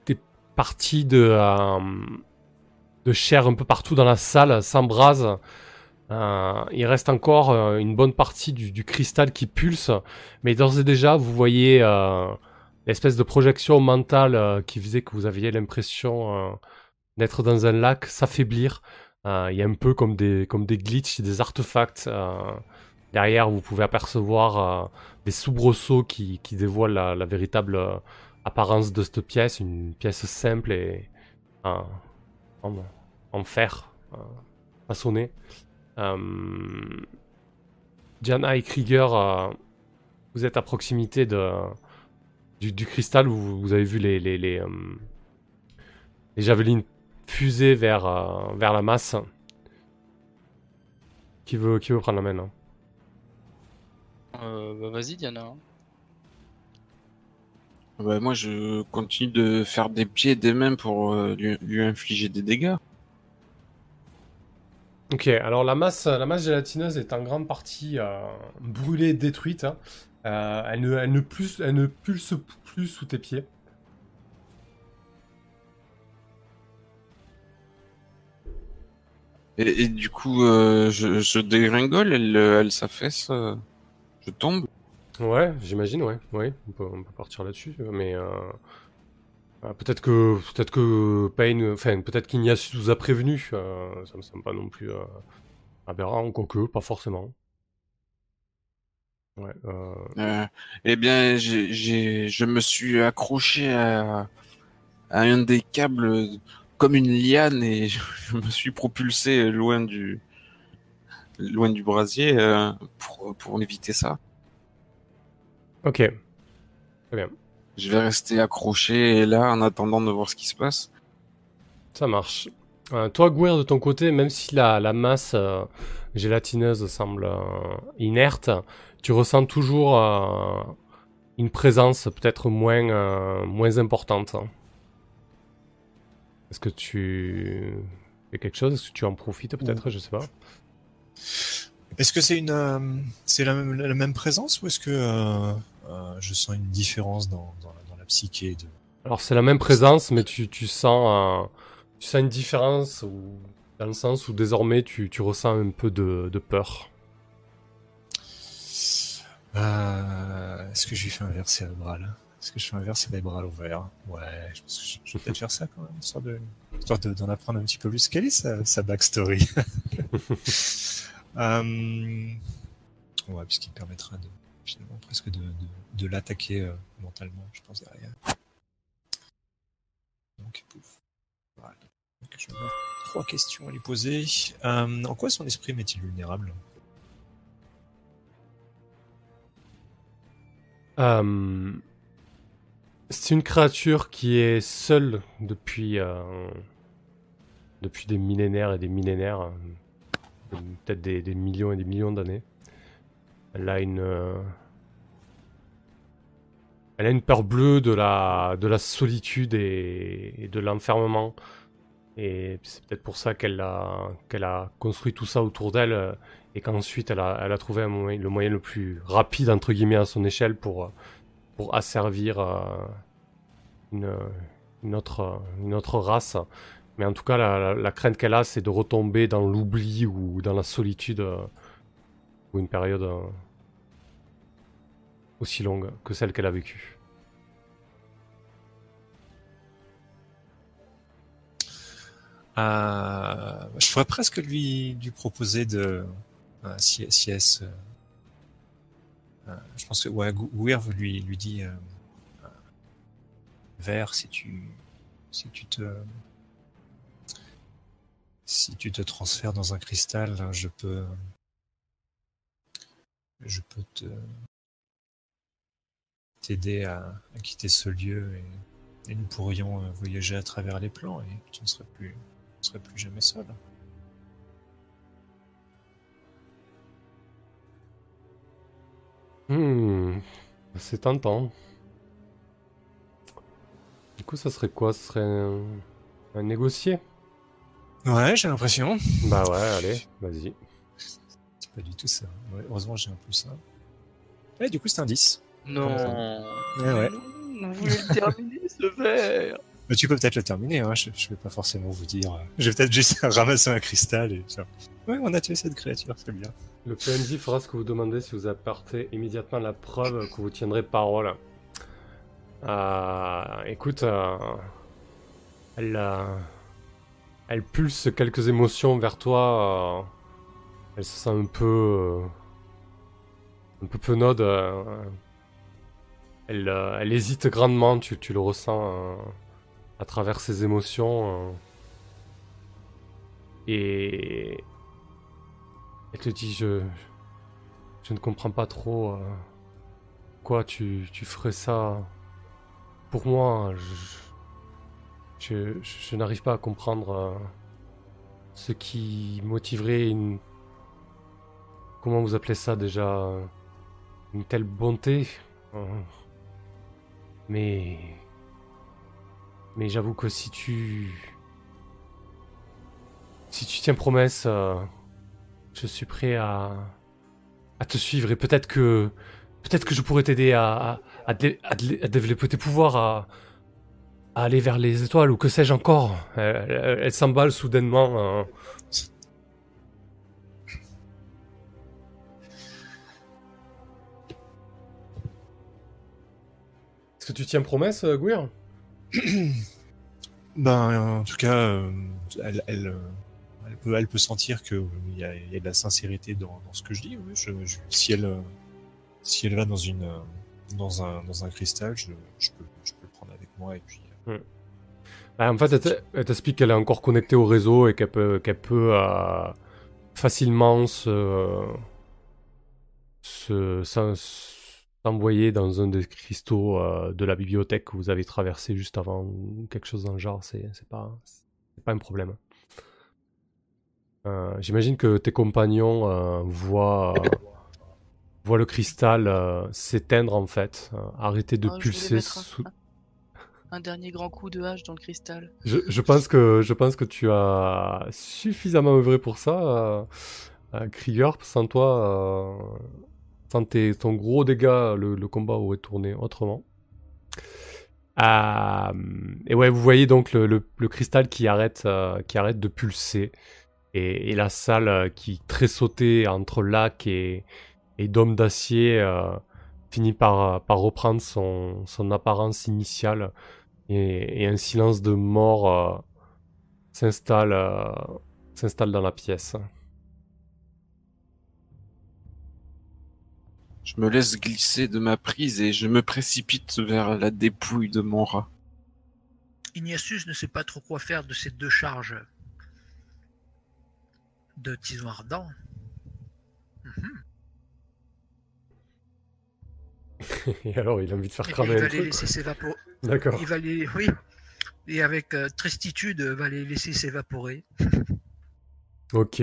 des parties de, euh, de chair un peu partout dans la salle, s'embrase. Euh, il reste encore euh, une bonne partie du, du cristal qui pulse, mais d'ores et déjà, vous voyez euh, l'espèce de projection mentale euh, qui faisait que vous aviez l'impression... Euh, d'être dans un lac, s'affaiblir. Euh, il y a un peu comme des, comme des glitches, des artefacts. Euh, derrière, vous pouvez apercevoir euh, des soubresauts qui, qui dévoilent la, la véritable euh, apparence de cette pièce. Une pièce simple et euh, en, en fer, euh, façonnée. Euh, Diana et Krieger, euh, vous êtes à proximité de, du, du cristal où vous, vous avez vu les, les, les, euh, les javelines fusée vers, euh, vers la masse. Qui veut, qui veut prendre la main hein euh, bah vas-y Diana. Bah, moi je continue de faire des pieds et des mains pour euh, lui, lui infliger des dégâts. Ok, alors la masse, la masse gélatineuse est en grande partie euh, brûlée, détruite. Hein. Euh, elle, ne, elle, ne plus, elle ne pulse plus sous tes pieds. Et, et du coup, euh, je, je dégringole, elle, elle s'affaisse, euh, je tombe. Ouais, j'imagine, ouais. ouais. On peut, on peut partir là-dessus, mais... Euh... Ah, peut-être que peut-être que Payne, enfin peut-être qu'Ignatius nous a prévenu. Euh, ça me semble pas non plus euh, aberrant, quoique pas forcément. Ouais. Euh... Euh, eh bien, j'ai, j'ai, je me suis accroché à, à un des câbles comme une liane et je me suis propulsé loin du loin du brasier euh, pour pour éviter ça. Ok. Très bien. Je vais rester accroché là en attendant de voir ce qui se passe. Ça marche. Euh, toi, Guir, de ton côté, même si la, la masse euh, gélatineuse semble euh, inerte, tu ressens toujours euh, une présence peut-être moins, euh, moins importante. Est-ce que tu fais quelque chose? Est-ce que tu en profites peut-être? Ouh. Je sais pas. Est-ce que c'est une, euh, c'est la même, la même présence ou est-ce que euh, euh, je sens une différence dans, dans, dans la psyché de... Alors c'est la même présence, mais tu, tu sens euh, tu sens une différence où, dans le sens où désormais tu, tu ressens un peu de, de peur. Euh, est-ce que je lui fais un verre cérébral? Est-ce que je fais un verre cérébral ouvert? Ouais, je pense que je, je vais peut-être faire ça quand même, histoire, de, histoire de, d'en apprendre un petit peu plus. Quelle est sa, sa backstory? Euh... Ouais, puisqu'il me permettra de, finalement, presque de, de, de l'attaquer euh, mentalement, je pense, derrière. Donc, pouf. Voilà. Donc, je vais avoir trois questions à lui poser. Euh, en quoi son esprit m'est-il vulnérable? euh... C'est une créature qui est seule depuis, euh... depuis des millénaires et des millénaires. Euh... peut-être des, des millions et des millions d'années. Elle a une... Euh... Elle a une peur bleue de la, de la solitude et, et de l'enfermement. Et c'est peut-être pour ça qu'elle a, qu'elle a construit tout ça autour d'elle et qu'ensuite elle a, elle a trouvé un moyen, le moyen le plus rapide, entre guillemets, à son échelle pour, pour asservir euh, une, une, autre, une autre race. Mais en tout cas, la, la, la crainte qu'elle a, c'est de retomber dans l'oubli ou dans la solitude euh, ou une période euh, aussi longue que celle qu'elle a vécue. Euh, je pourrais presque lui, lui proposer de... Euh, si, si elle se... Euh, je pense que ouais, Guir lui, lui dit... Euh, euh, Vert, si tu, si tu te... Si tu te transfères dans un cristal, je peux, je peux te t'aider à, à quitter ce lieu et, et nous pourrions voyager à travers les plans et tu ne serais plus, ne serais plus jamais seul. Hmm, c'est tentant. Du coup, ça serait quoi? Ce serait un, un négocier? Ouais, j'ai l'impression. Bah ouais, allez, vas-y. C'est pas du tout ça. Ouais, heureusement, j'ai un plus un. Ouais, du coup, c'est un dix. Non. Ouais, ouais. Vous voulez le terminer, ce verre? Mais tu peux peut-être le terminer, hein. Je, je vais pas forcément vous dire. Je vais peut-être juste ramasser un cristal et genre... Ouais, on a tué cette créature, c'est bien. Le P M J fera ce que vous demandez si vous apportez immédiatement la preuve que vous tiendrez parole. Euh, écoute, euh... elle a... Euh... Elle pulse quelques émotions vers toi. Euh, elle se sent un peu... Euh, un peu penaude. Euh, elle, euh, elle hésite grandement, tu, tu le ressens euh, à travers ses émotions. Euh, et... Elle te dit, je... Je ne comprends pas trop... Euh, pourquoi tu, tu ferais ça pour moi. je... Je, je, je n'arrive pas à comprendre euh, ce qui motiverait une... Comment vous appelez ça déjà? Une telle bonté. Euh... Mais... Mais j'avoue que si tu... Si tu tiens promesse, euh, je suis prêt à... à te suivre et peut-être que... Peut-être que je pourrais t'aider à, à, à, dé... à, dé... à développer tes pouvoirs, à... à aller vers les étoiles ou que sais-je encore. Elle, elle, elle s'emballe soudainement. Euh... que tu tiens promesse, euh, Guir? Ben, en tout cas, euh, elle, elle, elle, peut, elle peut sentir qu'il y, y a de la sincérité dans, dans ce que je dis. Oui. Je, je, si, elle, si elle va dans, une, dans, un, dans un cristal, je, je, peux, je peux le prendre avec moi. Et puis, mm. bah, en fait, elle t'explique qu'elle est encore connectée au réseau et qu'elle peut, qu'elle peut euh, facilement se, se, s'envoyer dans un des cristaux euh, de la bibliothèque que vous avez traversé juste avant ou quelque chose dans le genre. C'est, c'est, pas, c'est pas un problème. Euh, j'imagine que tes compagnons euh, voient, euh, voient le cristal euh, s'éteindre en fait, euh, arrêter de oh, pulser sous... Un dernier grand coup de hache dans le cristal. Je, je, pense, que, je pense que tu as suffisamment œuvré pour ça, euh, Krieger. Sans toi, euh, sans tes, ton gros dégât, le, le combat aurait tourné autrement. Euh, et ouais, vous voyez donc le, le, le cristal qui arrête, euh, qui arrête de pulser. Et, et la salle qui tressautait entre lac et, et dôme d'acier euh, finit par, par reprendre son, son apparence initiale. Et, et un silence de mort euh, s'installe, euh, s'installe dans la pièce. Je me laisse glisser de ma prise et je me précipite vers la dépouille de mon rat. Ignatius ne sait pas trop quoi faire de ces deux charges de tison ardent. Mm-hmm. Et alors, il a envie de faire cramer. Il va les laisser s'évaporer. D'accord. Il va les... Oui. Et avec euh, tristitude, va les laisser s'évaporer. Ok.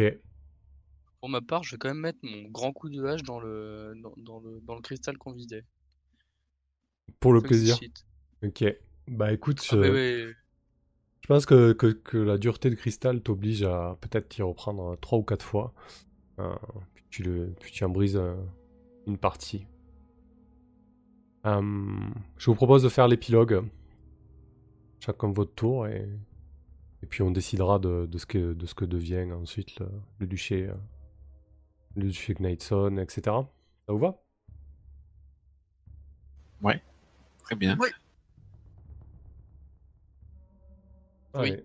Pour ma part, je vais quand même mettre mon grand coup de hache dans le, dans, dans le, dans le cristal qu'on vidait. Pour le plaisir. Ok. Bah écoute, je, ah, mais, mais... je pense que, que, que la dureté de cristal t'oblige à peut-être t'y reprendre trois ou quatre fois. Euh, puis, tu le, puis tu en brises euh, une partie. Euh, je vous propose de faire l'épilogue. Chacun votre tour et, et puis on décidera de, de, ce que, de ce que devient ensuite le, le duché. Euh... Le duché Knightson, et cetera. Ça vous va? Ouais. Très bien. Oui. Allez. Oui.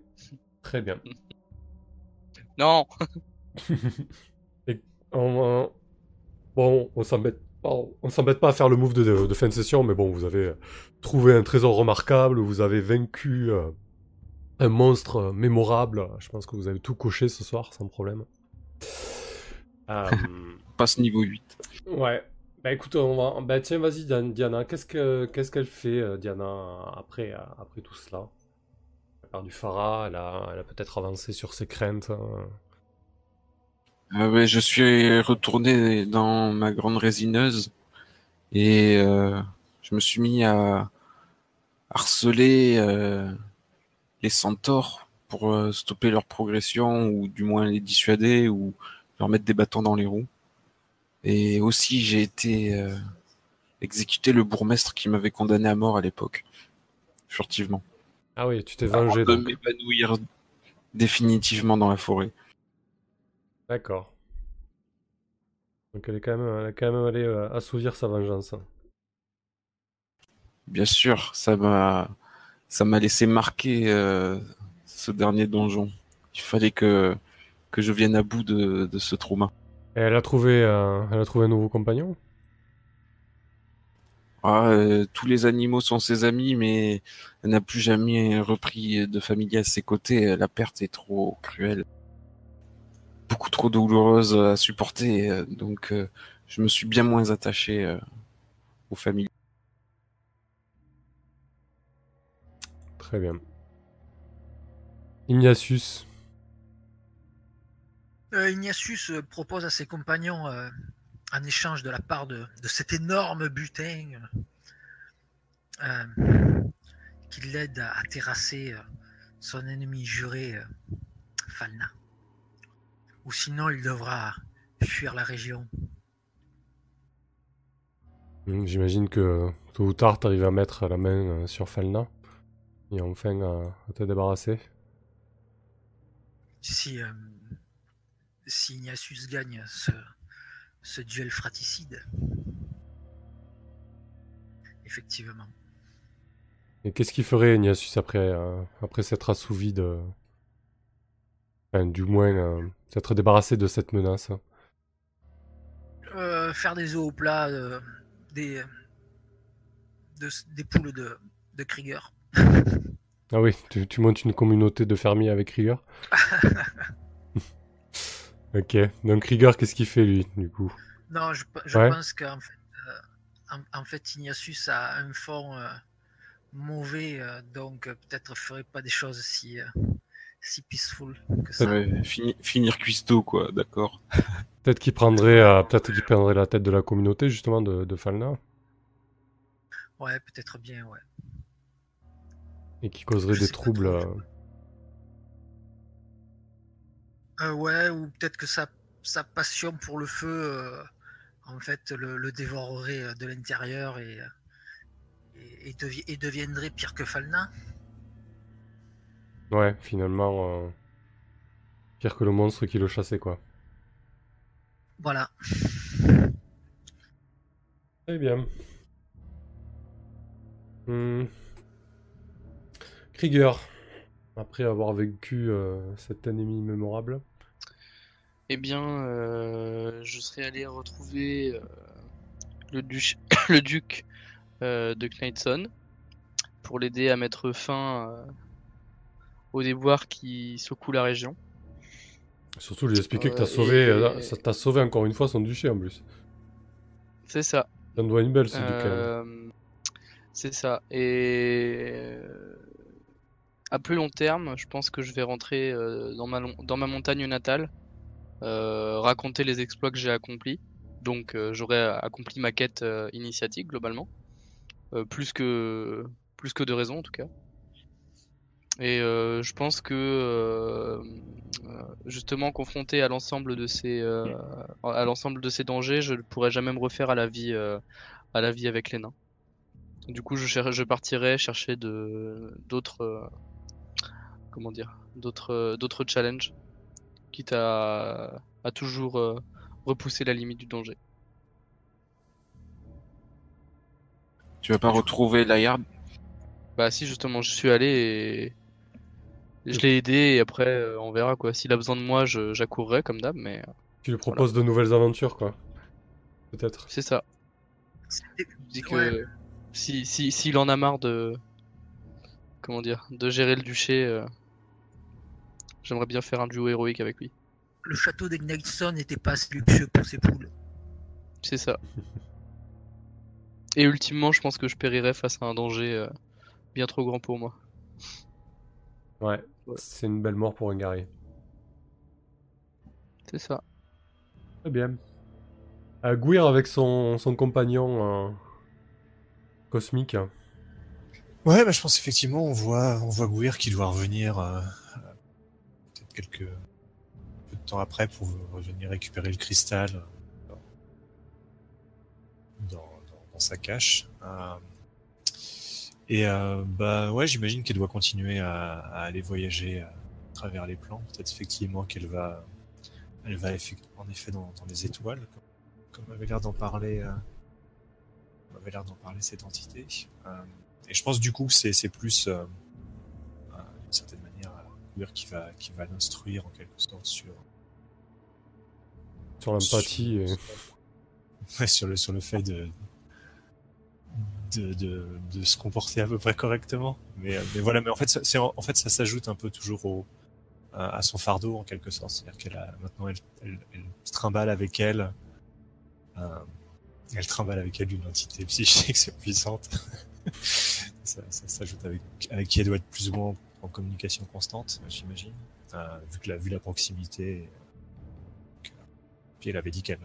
Très bien. Non. Et on, euh... Bon, on s'embête pas, on s'embête pas à faire le move de, de, de fin de session, mais bon, vous avez trouvé un trésor remarquable, vous avez vaincu euh, un monstre mémorable. Je pense que vous avez tout coché ce soir, sans problème. Euh... Passe niveau huit. Ouais. Bah écoute, on va... bah, tiens, vas-y Diana, qu'est-ce que qu'est-ce qu'elle fait Diana après après tout cela? À part du Farah, elle a elle a peut-être avancé sur ses craintes. Hein. Euh, ouais, je suis retourné dans ma grande résineuse et euh, je me suis mis à harceler euh, les centaures pour euh, stopper leur progression ou du moins les dissuader ou leur mettre des bâtons dans les roues. Et aussi, j'ai été euh, exécuté le bourgmestre qui m'avait condamné à mort à l'époque, furtivement. Ah oui, tu t'es vengé. Avant de m'épanouir définitivement dans la forêt. D'accord. Donc elle est quand même, elle est quand même allée euh, assouvir sa vengeance. Bien sûr, ça m'a, ça m'a laissé marquer euh, ce dernier donjon. Il fallait que que je vienne à bout de, de ce trauma. Et elle a trouvé, euh, elle a trouvé un nouveau compagnon? Ah, euh, tous les animaux sont ses amis, mais elle n'a plus jamais repris de famille à ses côtés. La perte est trop cruelle, beaucoup trop douloureuse à supporter. Donc, euh, je me suis bien moins attaché euh, aux familles. Très bien. Ignatius. Euh, Ignatius euh, propose à ses compagnons euh, un échange de la part de, de cet énorme butin euh, qui l'aide à, à terrasser euh, son ennemi juré euh, Falna. Ou sinon, il devra fuir la région. Mmh, j'imagine que tôt ou tard, tu arrives à mettre la main euh, sur Falna et enfin euh, à te débarrasser. Si... Euh... Si Ignatius gagne ce, ce duel fratricide. Effectivement. Et qu'est-ce qu'il ferait Ignatius après, euh, après s'être assouvi de... Enfin, du moins, euh, s'être débarrassé de cette menace hein. euh, Faire des œufs au plat, euh, des... De, des poules de, de Krieger. Ah oui, tu, tu montes une communauté de fermiers avec Krieger. Ok, donc Krieger, qu'est-ce qu'il fait lui, du coup? Non, je, je ouais. pense qu'en fait, euh, en, en fait, Ignatius a un fond euh, mauvais, euh, donc euh, peut-être ferait pas des choses si, euh, si peaceful que ça. Ouais, finir, finir cuistot, quoi, d'accord. Peut-être qu'il prendrait, euh, peut-être qu'il prendrait la tête de la communauté, justement, de, de Falna. Ouais, peut-être bien, ouais. Et qui causerait je des troubles. Trop, je... euh, ouais, ou peut-être que sa, sa passion pour le feu, euh, en fait, le, le dévorerait de l'intérieur et, et, et, devi- et deviendrait pire que Falna. Ouais, finalement, euh, pire que le monstre qui le chassait, quoi. Voilà. Très bien. Hmm. Krieger, après avoir vécu euh, cette anémie mémorable. Eh bien, euh, je serais allé retrouver euh, le, du- le duc euh, de Knightson pour l'aider à mettre fin euh, aux déboires qui secouent la région. Surtout lui expliquer euh, que t'as sauvé, et... euh, t'as sauvé encore une fois son duché en plus. C'est ça. Ça me doit une belle ce euh... duc. C'est ça. Et à plus long terme, je pense que je vais rentrer dans ma, long... dans ma montagne natale, euh, raconter les exploits que j'ai accomplis. Donc euh, j'aurai accompli ma quête euh, initiatique globalement, euh, plus que plus que de raison en tout cas. Et euh, je pense que euh, justement confronté à l'ensemble de ces euh, à l'ensemble de ces dangers, je ne pourrai jamais me refaire à la vie euh, à la vie avec les nains. Du coup, je, cher- je partirai chercher de d'autres, euh, comment dire, d'autres, euh, d'autres challenges, quitte à, à toujours euh, repousser la limite du danger. Tu vas pas retrouver Layard ? Bah si, justement, je suis allé et je l'ai aidé. Et après, euh, on verra quoi. S'il a besoin de moi, je, j'accourrai comme d'hab, mais. Tu lui proposes voilà. de nouvelles aventures, quoi. Peut-être. C'est ça. Je dis que. Ouais. Si, si, si il en a marre de, comment dire, de gérer le duché, euh... j'aimerais bien faire un duo héroïque avec lui. Le château des Knightson n'était pas assez luxueux pour ses poules. C'est ça. Et ultimement, je pense que je périrais face à un danger euh, bien trop grand pour moi. Ouais, ouais, c'est une belle mort pour un guerrier. C'est ça. Très bien. Euh, Guir avec son, son compagnon... Euh... cosmique. Ouais, bah, je pense effectivement on voit on voit Guir qui doit revenir euh, peut-être quelques peu de temps après pour revenir récupérer le cristal dans, dans, dans sa cache. Euh, et euh, bah ouais, j'imagine qu'elle doit continuer à, à aller voyager à travers les plans. Peut-être effectivement qu'elle va elle va effect- en effet dans, dans les étoiles, comme, comme avait l'air d'en parler. Euh, On avait l'air d'en parler, cette entité. Euh, et je pense du coup que c'est, c'est plus, euh, euh, d'une certaine manière, Guir qui va, qui va l'instruire en quelque sorte sur... Sur l'empathie. Sur, et... sur, ouais, sur, le, sur le fait de de, de de se comporter à peu près correctement. Mais, mais voilà, mais en fait, c'est, en, en fait ça s'ajoute un peu toujours au, à, à son fardeau en quelque sorte. C'est-à-dire qu'elle a, maintenant, elle, elle, elle se trimballe avec elle... Euh, Elle trimballe avec elle une entité psychique surpuissante. ça, ça s'ajoute avec, avec qui elle doit être plus ou moins en communication constante, j'imagine, euh, vu que la, vu la proximité. Euh, que, puis elle avait dit qu'elle,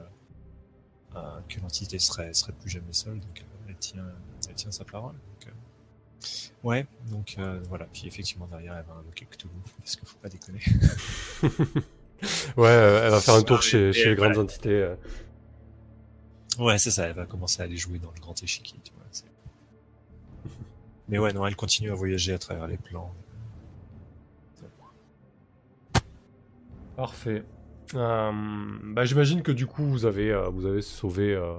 euh, que l'entité serait, serait plus jamais seule, donc elle, elle tient, elle tient sa parole. Donc, euh, ouais, donc euh, voilà. Puis effectivement derrière elle va invoquer Cthulhu, parce qu'il faut pas déconner. Ouais, elle va faire un tour chez, chez les grandes voilà. entités. Euh. Ouais, c'est ça, elle va commencer à aller jouer dans le grand échiquier, tu vois. C'est... Mais ouais, non, elle continue à voyager à travers les plans. Parfait. Euh, bah, j'imagine que du coup, vous avez, euh, vous avez sauvé euh,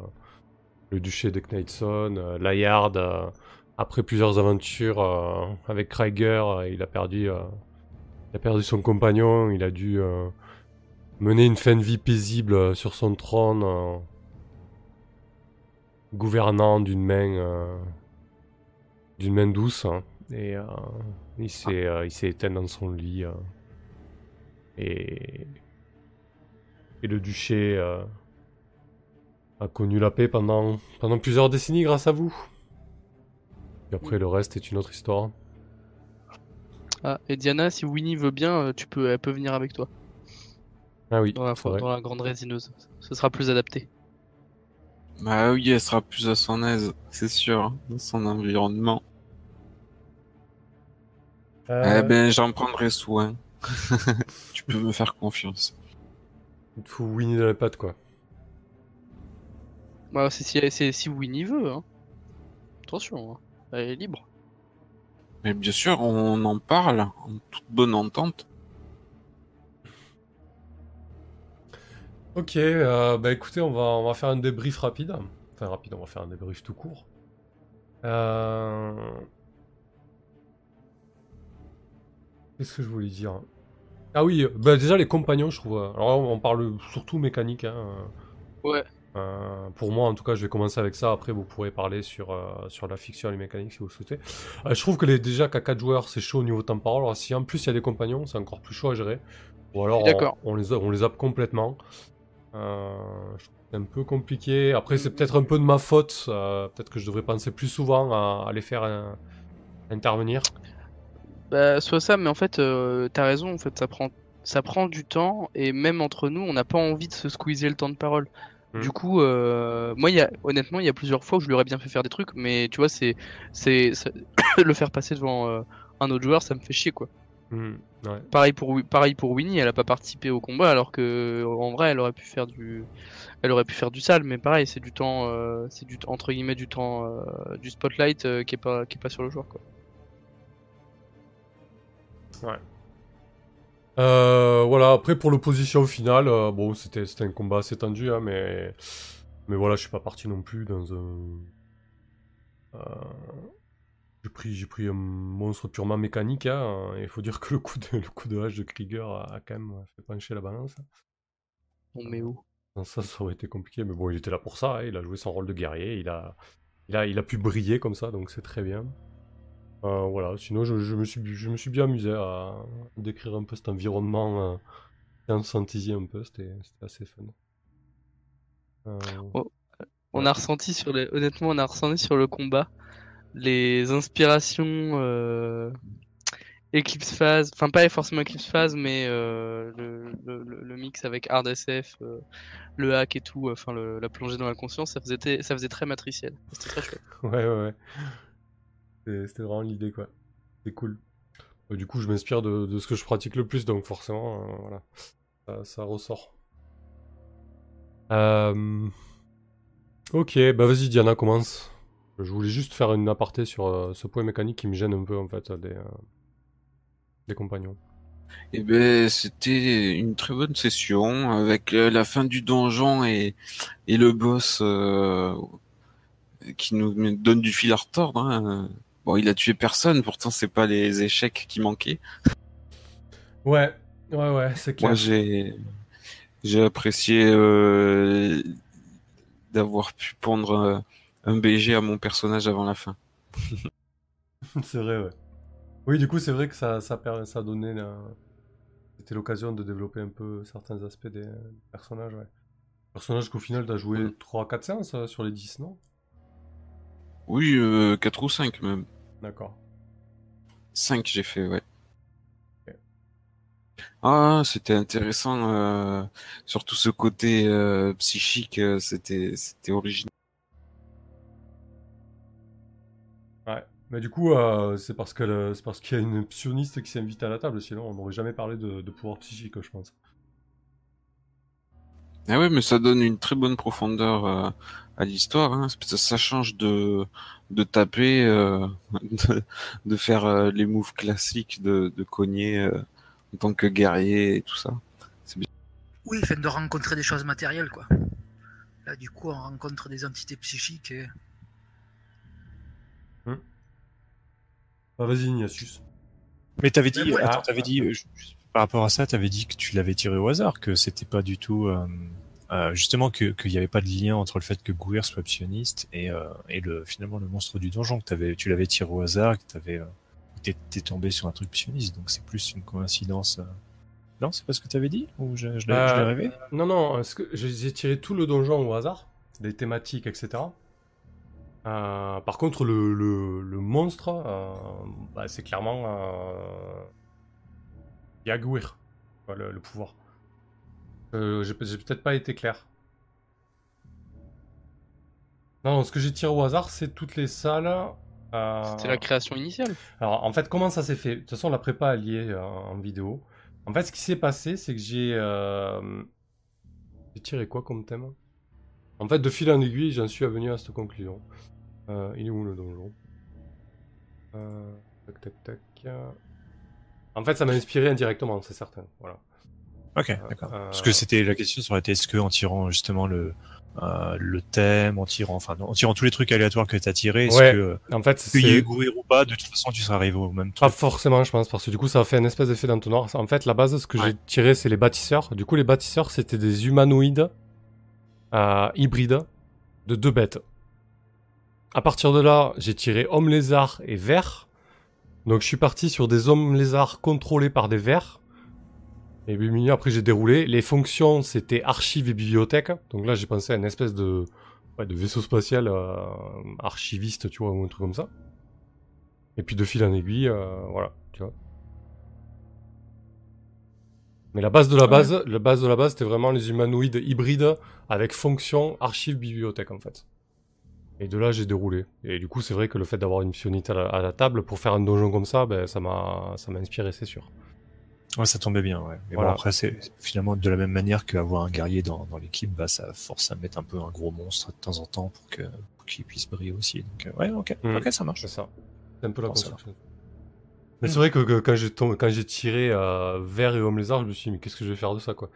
le duché de Knightson, euh, Layard, euh, après plusieurs aventures euh, avec Krieger, il a perdu, euh, il a perdu son compagnon, il a dû euh, mener une fin de vie paisible euh, sur son trône, euh, gouvernant d'une main, euh, d'une main douce, hein, et euh, il s'est euh, il s'est éteint dans son lit. Euh, et, et le duché euh, a connu la paix pendant, pendant plusieurs décennies grâce à vous. Et après, le reste est une autre histoire. Ah, et Diana, si Winnie veut bien, tu peux, elle peut venir avec toi. Ah oui, dans la, dans la grande résineuse. Ce sera plus adapté. Bah oui, elle sera plus à son aise, c'est sûr, dans son environnement. Euh... Eh ben, j'en prendrai soin. Tu peux me faire confiance. Il te fout Winnie dans la patte, quoi. Bah, c'est si, c'est si Winnie veut, hein. Attention, hein. Elle est libre. Mais bien sûr, on en parle, en toute bonne entente. Ok, euh, bah écoutez, on va, on va faire un débrief rapide. Enfin rapide, on va faire un débrief tout court. Euh... Qu'est-ce que je voulais dire? Ah oui, bah déjà les compagnons, je trouve. Alors on parle surtout mécanique, hein. Ouais. Euh, pour moi en tout cas je vais commencer avec ça, après vous pourrez parler sur, euh, sur la fiction et les mécaniques si vous le souhaitez. Euh, je trouve que les, déjà qu'à quatre joueurs c'est chaud au niveau temporal, alors si en plus il y a des compagnons c'est encore plus chaud à gérer, ou alors on, on, les, on les zappe complètement. Euh, je trouve que c'est un peu compliqué, après c'est peut-être un peu de ma faute, euh, peut-être que je devrais penser plus souvent à, à les faire euh, intervenir. Bah soit ça, mais en fait euh, t'as raison, en fait ça prend, ça prend du temps, et même entre nous on n'a pas envie de se squeezer le temps de parole. Mmh. Du coup, euh, moi, y a, honnêtement, il y a plusieurs fois où je lui aurais bien fait faire des trucs, mais tu vois, c'est, c'est, c'est le faire passer devant euh, un autre joueur, ça me fait chier, quoi. Mmh, ouais. Pareil pour, pareil pour Winnie, elle a pas participé au combat, alors que en vrai, elle aurait pu faire du, elle aurait pu faire du sale, mais pareil, c'est du temps, euh, c'est du entre guillemets du temps, euh, du spotlight euh, qui est pas, qui est pas sur le joueur, quoi. Ouais. Euh, voilà, après pour l'opposition au final, euh, bon c'était, c'était un combat assez tendu, hein, mais, mais voilà, je suis pas parti non plus dans un... Euh... J'ai pris, j'ai pris un monstre purement mécanique, hein, et il faut dire que le coup de, le coup de hache de Krieger a, a quand même fait pencher la balance. On met où ? Ça, ça aurait été compliqué, mais bon, il était là pour ça, hein, il a joué son rôle de guerrier, il a, il a, il a pu briller comme ça, donc c'est très bien. Euh, voilà, sinon je, je, me suis, je me suis bien amusé à décrire un peu cet environnement, euh, conscientiser un peu, c'était, c'était assez fun. Euh, oh, on ouais. a ressenti sur les, honnêtement, on a ressenti sur le combat les inspirations euh, Eclipse Phase, enfin pas forcément Eclipse Phase, mais euh, le, le, le mix avec Hard S F, euh, le hack et tout, enfin euh, la plongée dans la conscience, ça faisait, t- ça faisait très matriciel. C'était très chouette. Ouais, ouais, ouais. C'était vraiment l'idée, quoi. C'est cool. Du coup, je m'inspire de, de ce que je pratique le plus, donc forcément, euh, voilà, ça, ça ressort. Euh... Ok, bah vas-y, Diana, commence. Je voulais juste faire une aparté sur euh, ce point mécanique qui me gêne un peu, en fait, des, euh, des compagnons. Eh ben, c'était une très bonne session, avec euh, la fin du donjon et, et le boss... Euh... qui nous donne du fil à retordre. Hein. Bon, il a tué personne, pourtant c'est pas les échecs qui manquaient. Ouais, ouais, ouais, c'est clair. Moi, j'ai, j'ai apprécié euh... d'avoir pu pondre euh, un B G à mon personnage avant la fin. C'est vrai, ouais. Oui, du coup, c'est vrai que ça, ça, per... ça donnait... La... C'était l'occasion de développer un peu certains aspects des, des personnages, ouais. Personnages qu'au final, t'as joué mmh. trois à quatre séances sur les dix, non ? Oui, euh, quatre ou cinq même. D'accord. cinq j'ai fait, ouais. Okay. Ah, c'était intéressant. Euh, surtout ce côté euh, psychique, euh, c'était, c'était original. Ouais, mais du coup, euh, c'est, parce que le, c'est parce qu'il y a une psioniste qui s'invite à la table, sinon on n'aurait jamais parlé de, de pouvoir psychique, je pense. Ah ouais, mais ça donne une très bonne profondeur euh, à l'histoire, hein. Ça, ça change de de taper, euh, de, de faire euh, les moves classiques, de, de cogner euh, en tant que guerrier et tout ça. C'est bien. Oui, enfin de rencontrer des choses matérielles, quoi. Là, du coup, on rencontre des entités psychiques. Et... Mmh. Bah, vas-y, Ignatius. Mais t'avais dit, ouais, attends, t'avais ah, dit, je, je, par rapport à ça, t'avais dit que tu l'avais tiré au hasard, que c'était pas du tout, euh, euh, justement, que qu'il y avait pas de lien entre le fait que Guir soit psioniste et euh, et le finalement le monstre du donjon que t'avais, tu l'avais tiré au hasard, que t'avais, euh, t'es, t'es tombé sur un truc psioniste, donc c'est plus une coïncidence. Euh... Non, c'est pas ce que t'avais dit ou je, je l'ai, euh, je l'ai rêvé. Non, non, ce que j'ai tiré tout le donjon au hasard, des thématiques, et cetera. Euh, par contre, le, le, le monstre, euh, bah, c'est clairement euh, Yaguir, le, le pouvoir. Euh, j'ai, j'ai peut-être pas été clair. Non, non, ce que j'ai tiré au hasard, c'est toutes les salles. Euh... C'était la création initiale. Alors, en fait, comment ça s'est fait ? De toute façon, la prépa est liée euh, en vidéo. En fait, ce qui s'est passé, c'est que j'ai... Euh... J'ai tiré quoi comme thème ? En fait, de fil en aiguille, j'en suis venu à cette conclusion. Euh, il est où le donjon ? euh, Tac, tac, tac. En fait, ça m'a inspiré indirectement, c'est certain. Voilà. Ok, euh, d'accord. Euh... Parce que c'était la question, ça aurait été est-ce que en tirant justement le euh, le thème, en tirant, enfin, en tirant tous les trucs aléatoires que t'as tirés, est-ce ouais, que en fait, c'est... qu'il y ait Guir ou pas, de toute façon, tu seras arrivé au même truc. Pas forcément, je pense, parce que du coup, ça a fait un espèce d'effet d'entonnoir. En fait, la base, ce que ouais. j'ai tiré, c'est les bâtisseurs. Du coup, les bâtisseurs, c'était des humanoïdes. Euh, hybride de deux bêtes. À partir de là, j'ai tiré homme lézard et vert. Donc je suis parti sur des hommes lézards contrôlés par des verts. Et puis après j'ai déroulé. Les fonctions c'était archives et bibliothèque. Donc là j'ai pensé à une espèce de, ouais, de vaisseau spatial euh, archiviste, tu vois, ou un truc comme ça. Et puis de fil en aiguille, euh, voilà, tu vois. Mais la base de la base, ouais. la base de la base, c'était vraiment les humanoïdes hybrides avec fonction archive bibliothèque en fait. Et de là j'ai déroulé. Et du coup c'est vrai que le fait d'avoir une psionite à la, à la table pour faire un donjon comme ça, ben ça m'a, ça m'a inspiré, c'est sûr. Ouais, ça tombait bien. Ouais. Et voilà. Bon, après c'est finalement de la même manière qu'avoir un guerrier dans, dans l'équipe, bah ça force à mettre un peu un gros monstre de temps en temps pour que pour qu'il puisse briller aussi. Donc ouais, ok, mmh. ok, ça marche. C'est ça. C'est un peu la construction. Mais c'est vrai que, que quand, j'ai tombé, quand j'ai tiré euh, vert et homme lézard, je me suis dit, mais qu'est-ce que je vais faire de ça, quoi.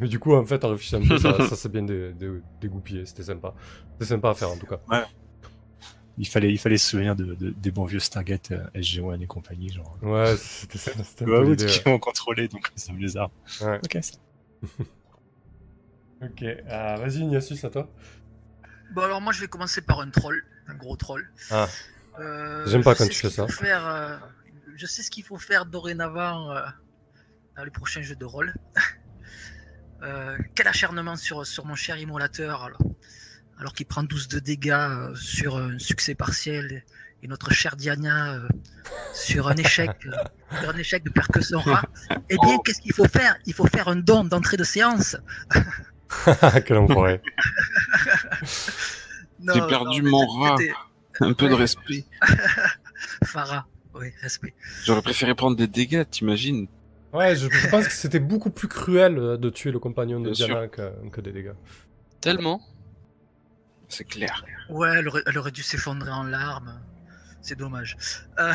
Du coup, en fait, en réfléchissant un peu, ça, ça s'est bien dé, dé, dégoupillé, c'était sympa. C'était sympa à faire, en tout cas. Ouais. Il fallait, il fallait se souvenir de, de, des bons vieux Stargate euh, S G un et compagnie, genre. Ouais, c'était ça. C'était un peu l'idée, ouais. Qui ont contrôlé, donc les hommes lézards. Ouais. Ok, ça. Ok, euh, vas-y, Ignatius, à toi. Bon, alors moi, je vais commencer par un troll, un gros troll. Ah. Euh, J'aime pas quand tu fais ça. Faire... Euh... Je sais ce qu'il faut faire dorénavant euh, dans les prochains jeux de rôle. euh, quel acharnement sur, sur mon cher immolateur, alors, alors qu'il prend douze de dégâts euh, sur un succès partiel, et notre chère Diana euh, sur un échec, euh, sur un échec de perdre que son rat. Eh bien, oh. Qu'est-ce qu'il faut faire ? Il faut faire un don d'entrée de séance. Que l'on pourrait. Non, j'ai perdu non, mon rat. Un peu de respect. Farah. Oui, respect. J'aurais préféré prendre des dégâts, t'imagines ? Ouais, je, je pense que c'était beaucoup plus cruel de tuer le compagnon de Bien Diana que, que des dégâts. Tellement ? C'est clair. Ouais, elle aurait, elle aurait dû s'effondrer en larmes. C'est dommage. Euh,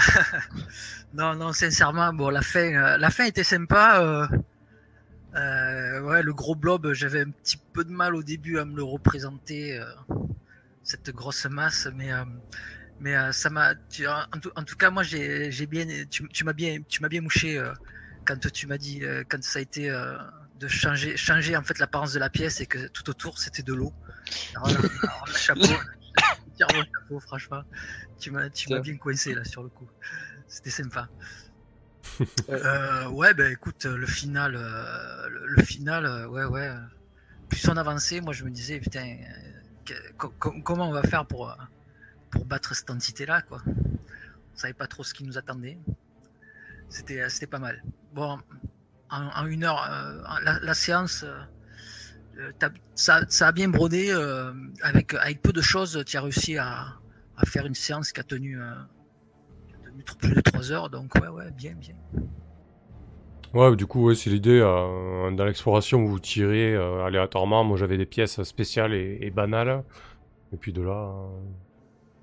non, non, sincèrement, bon, la fin, la fin était sympa. Euh, euh, ouais, le gros blob, j'avais un petit peu de mal au début à me le représenter, euh, cette grosse masse, mais... Euh, Mais euh, ça m'a, tu, en, en tout cas, moi j'ai, j'ai bien, tu, tu m'as bien, tu m'as bien mouché euh, quand tu m'as dit, euh, quand ça a été euh, de changer, changer en fait l'apparence de la pièce et que tout autour c'était de l'eau. Alors, alors, alors le chapeau, le chapeau, franchement, tu m'as, tu m'as bien coincé là sur le coup. C'était sympa. euh, ouais, ben bah, écoute, le final, euh, le, le final, ouais, ouais. Plus on avançait, moi je me disais putain, que, co- comment on va faire pour euh, pour battre cette entité-là, quoi. On savait pas trop ce qui nous attendait. C'était, c'était pas mal. Bon, en, en une heure, euh, la, la séance, euh, ça, ça a bien brodé. Euh, avec, avec peu de choses, tu as réussi à, à faire une séance qui a tenu, euh, qui a tenu plus de trois heures. Donc, ouais, ouais, bien, bien. Ouais, du coup, ouais, c'est l'idée. Euh, dans l'exploration, vous tirez euh, aléatoirement. Moi, j'avais des pièces spéciales et, et banales. Et puis de là... Euh...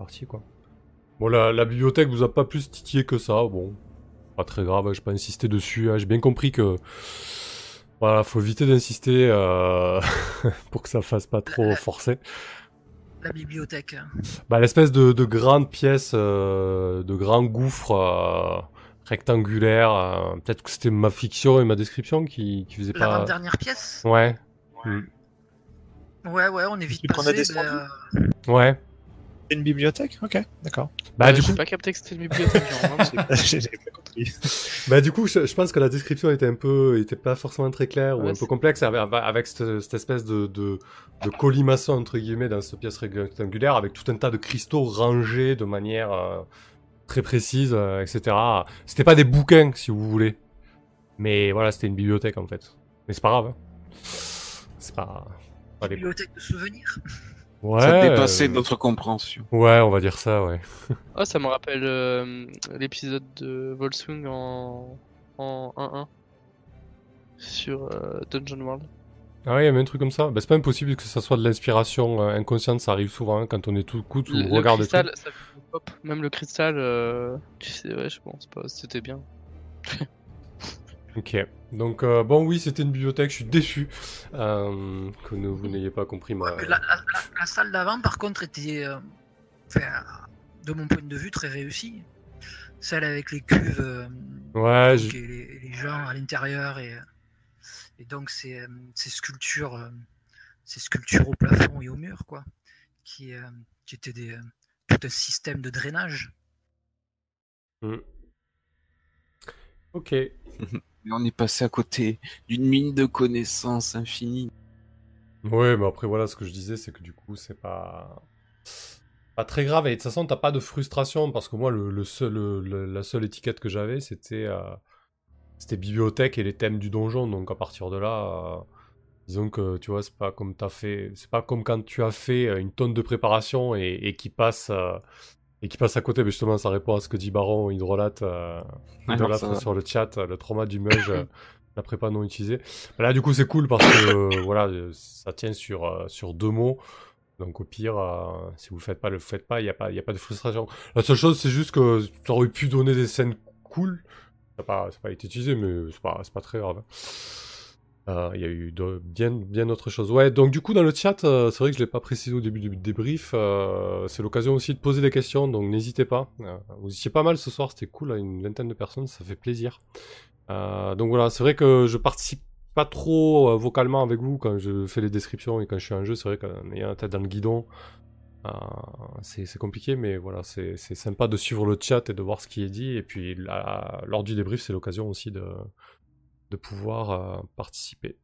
partie, quoi. Bon, la, la bibliothèque vous a pas plus titillé que ça, bon, pas très grave, hein, j'ai pas insisté dessus, hein, j'ai bien compris que voilà, faut éviter d'insister euh... pour que ça fasse pas trop forcé. La bibliothèque. Bah, l'espèce de, de grande pièce, euh, de grand gouffre euh, rectangulaire. Euh, peut-être que c'était ma fiction et ma description qui, qui faisaient la pas... La dernière pièce. Ouais. Ouais. Mmh. ouais, ouais, on est vite passé. Euh... Ouais. C'est une bibliothèque. Ok, d'accord. Bah, euh, du coup... j'ai pas capté que c'était une bibliothèque. Genre, non, j'ai pas compris. Bah, du coup, je, je pense que la description était un peu, était pas forcément très claire ouais, ou un c'est... peu complexe avec, avec cette, cette espèce de... de... de colimaçon entre guillemets dans cette pièce rectangulaire avec tout un tas de cristaux rangés de manière euh, très précise, euh, et cetera. C'était pas des bouquins si vous voulez, mais voilà, c'était une bibliothèque en fait. Mais c'est pas grave, hein. C'est pas. Une bibliothèque de souvenirs. Ouais. Ça dépassait euh... notre compréhension. Ouais, on va dire ça, ouais. Oh, ça me rappelle euh, l'épisode de Volsung en en un un sur euh, Dungeon World. Ah oui, il y avait un truc comme ça. Bah, c'est pas impossible que ça soit de l'inspiration euh, inconsciente, ça arrive souvent hein, quand on est tout coûte ou on regarde le cristal, ça fait pop. Même le cristal, euh, tu sais, ouais, je pense pas, c'était bien. Ok, donc euh, bon, oui, c'était une bibliothèque, je suis déçu euh, que ne, vous n'ayez pas compris ma. Ouais, la, la, la salle d'avant, par contre, était, euh, de mon point de vue, très réussie. Celle avec les cuves euh, ouais, donc, et les, les gens à l'intérieur et. Et donc ces, ces sculptures, ces sculptures au plafond et au mur, quoi, qui, euh, qui étaient des, tout un système de drainage. Mmh. Ok. Et on est passé à côté d'une mine de connaissances infinie. Ouais, mais après voilà, ce que je disais, c'est que du coup, c'est pas. Pas très grave. Et de toute façon, t'as pas de frustration parce que moi, le, le seul, le, la seule étiquette que j'avais, c'était. Euh... C'était bibliothèque et les thèmes du donjon, donc à partir de là, euh, disons que tu vois, c'est pas comme t'as fait, c'est pas comme quand tu as fait une tonne de préparation et, et qui passe euh, et qui passe à côté. Mais justement, ça répond à ce que dit Baron, il relate, euh, ah non, relate sur le chat le trauma du meuge, euh, la prépa non utilisée. Mais là, du coup, c'est cool parce que euh, voilà, ça tient sur euh, sur deux mots. Donc au pire, euh, si vous le faites pas, le faites pas. Il y a pas, il y a pas de frustration. La seule chose, c'est juste que ça aurait pu donner des scènes cool. Ça n'a pas, pas été utilisé, mais c'est pas, c'est pas très grave. Il euh, y a eu de, bien, bien autre chose. Ouais, donc du coup, dans le chat, euh, c'est vrai que je ne l'ai pas précisé au début du débrief. Euh, c'est l'occasion aussi de poser des questions, donc n'hésitez pas. Euh, vous étiez pas mal ce soir, c'était cool, là, une vingtaine de personnes, ça fait plaisir. Euh, donc voilà, c'est vrai que je participe pas trop euh, vocalement avec vous quand je fais les descriptions et quand je suis en jeu. C'est vrai qu'en ayant la tête dans le guidon, Euh, c'est, c'est compliqué, mais voilà, c'est, c'est sympa de suivre le chat et de voir ce qui est dit. Et puis, là, lors du débrief, c'est l'occasion aussi de, de pouvoir euh, participer.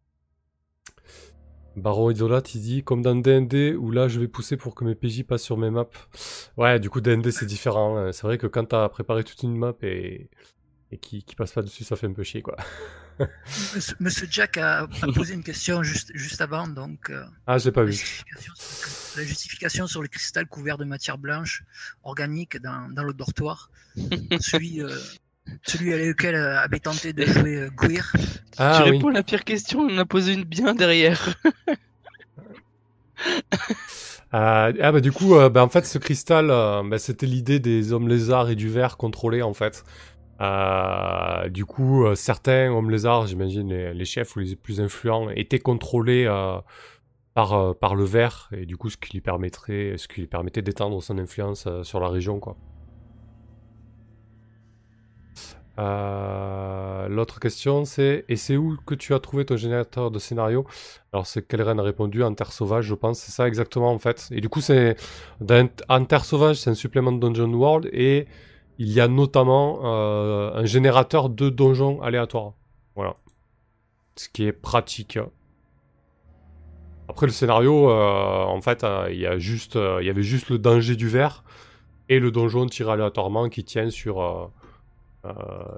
Baron Idolate, il dit comme dans D and D où là je vais pousser pour que mes P J passent sur mes maps. Ouais, du coup, D and D c'est différent. Hein. C'est vrai que quand t'as préparé toute une map et, et qui, qui passe pas dessus, ça fait un peu chier quoi. Monsieur, Monsieur Jack a, a posé une question juste, juste avant, donc. Euh, ah, je l'ai pas la vu. Justification, la justification sur le cristal couvert de matière blanche organique dans, dans le dortoir. celui, euh, celui avec lequel euh, avait tenté de jouer euh, Guir. Ah, tu oui. réponds à la pire question, on en a posé une bien derrière. Euh, ah bah du coup, euh, bah, en fait, ce cristal, euh, bah, c'était l'idée des hommes lézards et du ver contrôlés en fait. Euh, du coup, euh, certains hommes lézards, j'imagine les, les chefs ou les plus influents, étaient contrôlés euh, par, euh, par le ver, et du coup, ce qui lui permettrait, ce qui lui permettait d'étendre son influence euh, sur la région, quoi. Euh, l'autre question, c'est et c'est où que tu as trouvé ton générateur de scénario? Alors, c'est qu'Elren a répondu en Terre Sauvage, je pense, c'est ça exactement en fait. Et du coup, c'est en Terre Sauvage, c'est un supplément de Dungeon World et il y a notamment euh, un générateur de donjons aléatoires. Voilà. Ce qui est pratique. Après le scénario, euh, en fait, euh, il y a juste, euh, il y avait juste le danger du ver et le donjon tiré aléatoirement qui tient sur euh, euh,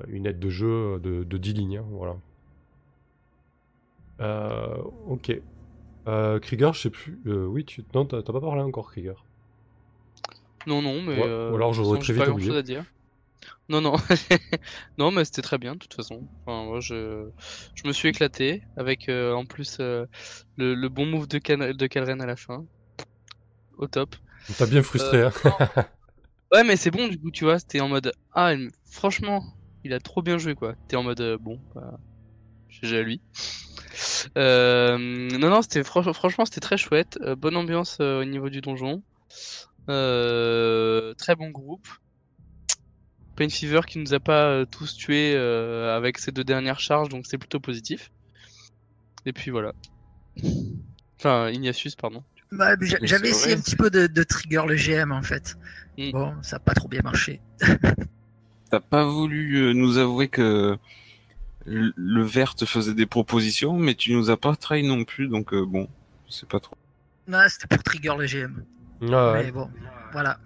une aide de jeu de, de dix lignes. Hein, voilà. Euh, ok. Euh, Krieger, je sais plus. Euh, oui, tu... non, t'as, t'as pas parlé encore, Krieger. Non, non, mais. Ouais, euh, ou alors j'aurais très vite oublié. Non, non. Non, mais c'était très bien, de toute façon. Enfin, moi, je... je me suis éclaté avec euh, en plus euh, le, le bon move de, Can... de Calren à la fin. Au top. T'as bien frustré, euh, hein. Ouais, mais c'est bon, du coup, tu vois. C'était en mode. Ah, franchement, il a trop bien joué, quoi. T'es en mode. Euh, bon, bah, G G à lui. Euh, non, non, c'était fr- franchement, c'était très chouette. Euh, bonne ambiance euh, au niveau du donjon. Euh, très bon groupe. Pain Fever qui nous a pas euh, tous tués euh, avec ces deux dernières charges, donc c'est plutôt positif. Et puis voilà. Enfin, Ignatius, pardon. Bah, j'a- j'avais essayé un petit peu de, de trigger le G M en fait. Mm. Bon, ça a pas trop bien marché. T'as pas voulu nous avouer que le vert te faisait des propositions, mais tu nous as pas trahi non plus, donc euh, bon, c'est pas trop. Non, c'était pour trigger le G M. Ah ouais. Mais bon, voilà.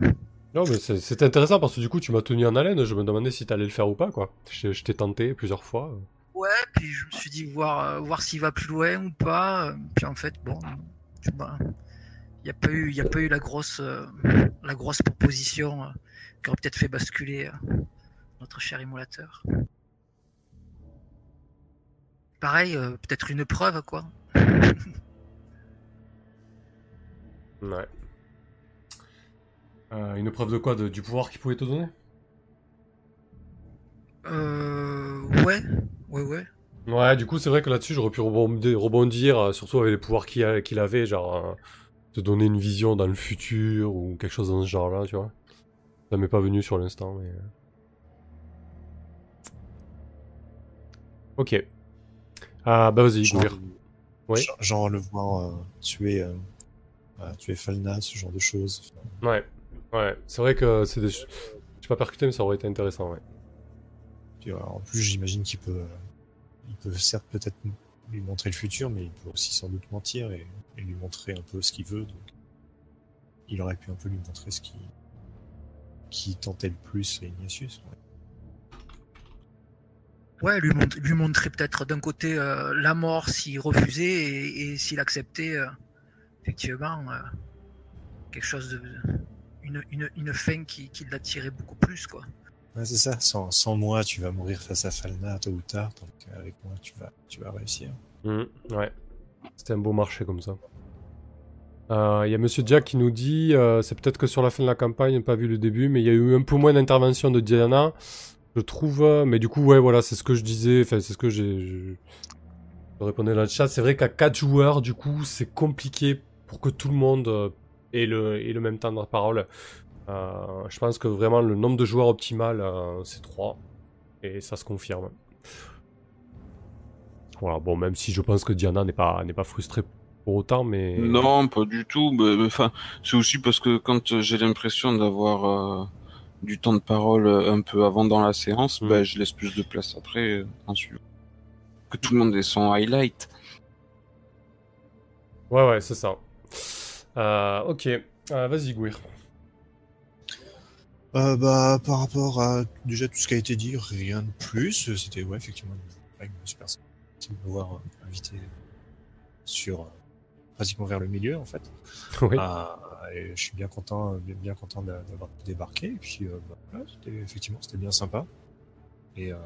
Non, mais c'est, c'est intéressant parce que du coup, tu m'as tenu en haleine. Je me demandais si t'allais le faire ou pas, quoi. Je, je t'ai tenté plusieurs fois. Ouais, puis je me suis dit voir, euh, voir s'il va plus loin ou pas. Puis en fait, bon, tu vois, il y a pas eu, il y a pas eu la grosse, euh, la grosse proposition euh, qui aurait peut-être fait basculer euh, notre cher émulateur. Pareil, euh, peut-être une preuve, quoi. Ouais. Euh, une preuve de quoi, de, du pouvoir qu'il pouvait te donner? Euh... Ouais, ouais, ouais. Ouais, du coup, c'est vrai que là-dessus, j'aurais pu rebondir, rebondir surtout avec les pouvoirs qu'il, a, qu'il avait, genre, euh, te donner une vision dans le futur, ou quelque chose dans ce genre-là, tu vois. Ça m'est pas venu sur l'instant, mais... Ok. Ah, bah vas-y, genre, Guir. Ouais. Genre le voir euh, tuer, euh, euh, tuer Falna, ce genre de choses. Enfin... Ouais, ouais. C'est vrai que c'est des choses... Je pas percuté, mais ça aurait été intéressant, ouais. Puis, alors, en plus, j'imagine qu'il peut... Euh, il peut certes peut-être lui montrer le futur, mais il peut aussi sans doute mentir et, et lui montrer un peu ce qu'il veut. Donc, il aurait pu un peu lui montrer ce qui, qui tentait le plus à Ignatius, ouais. Ouais, lui, mont- lui montrer peut-être d'un côté euh, la mort s'il refusait et, et s'il acceptait euh, effectivement euh, quelque chose de une une une fin qui, qui l'attirait beaucoup plus, quoi. Ouais, c'est ça. Sans sans moi, tu vas mourir face à Falna tôt ou tard. Donc avec moi, tu vas tu vas réussir. Mmh, ouais. C'était un beau marché comme ça. Il euh, y a Monsieur Jack qui nous dit euh, c'est peut-être que sur la fin de la campagne, pas vu le début, mais il y a eu un peu moins d'intervention de Diana. Je trouve, mais du coup, ouais, voilà, c'est ce que je disais, enfin, c'est ce que j'ai, je... je répondais dans le chat. C'est vrai qu'à quatre joueurs, du coup, c'est compliqué pour que tout le monde ait le, ait le même temps de parole. Euh, je pense que vraiment, le nombre de joueurs optimal, euh, c'est trois, et ça se confirme. Voilà, bon, même si je pense que Diana n'est pas, n'est pas frustrée pour autant, mais... Non, pas du tout, mais enfin, c'est aussi parce que quand j'ai l'impression d'avoir... Euh... du temps de parole un peu avant dans la séance, mmh. bah, je laisse plus de place après, euh, en suivant. Que tout le monde ait son highlight. Ouais, ouais, c'est ça. Euh, ok, euh, vas-y, Guir. Euh, bah, par rapport à déjà tout ce qui a été dit, rien de plus. C'était, ouais, effectivement, une super sympa de me voir euh, invité sur, euh, pratiquement vers le milieu, en fait. Oui. Euh, Et je suis bien content, bien, bien content d'avoir débarqué. Et puis, euh, bah, voilà, c'était, effectivement, c'était bien sympa. Et euh,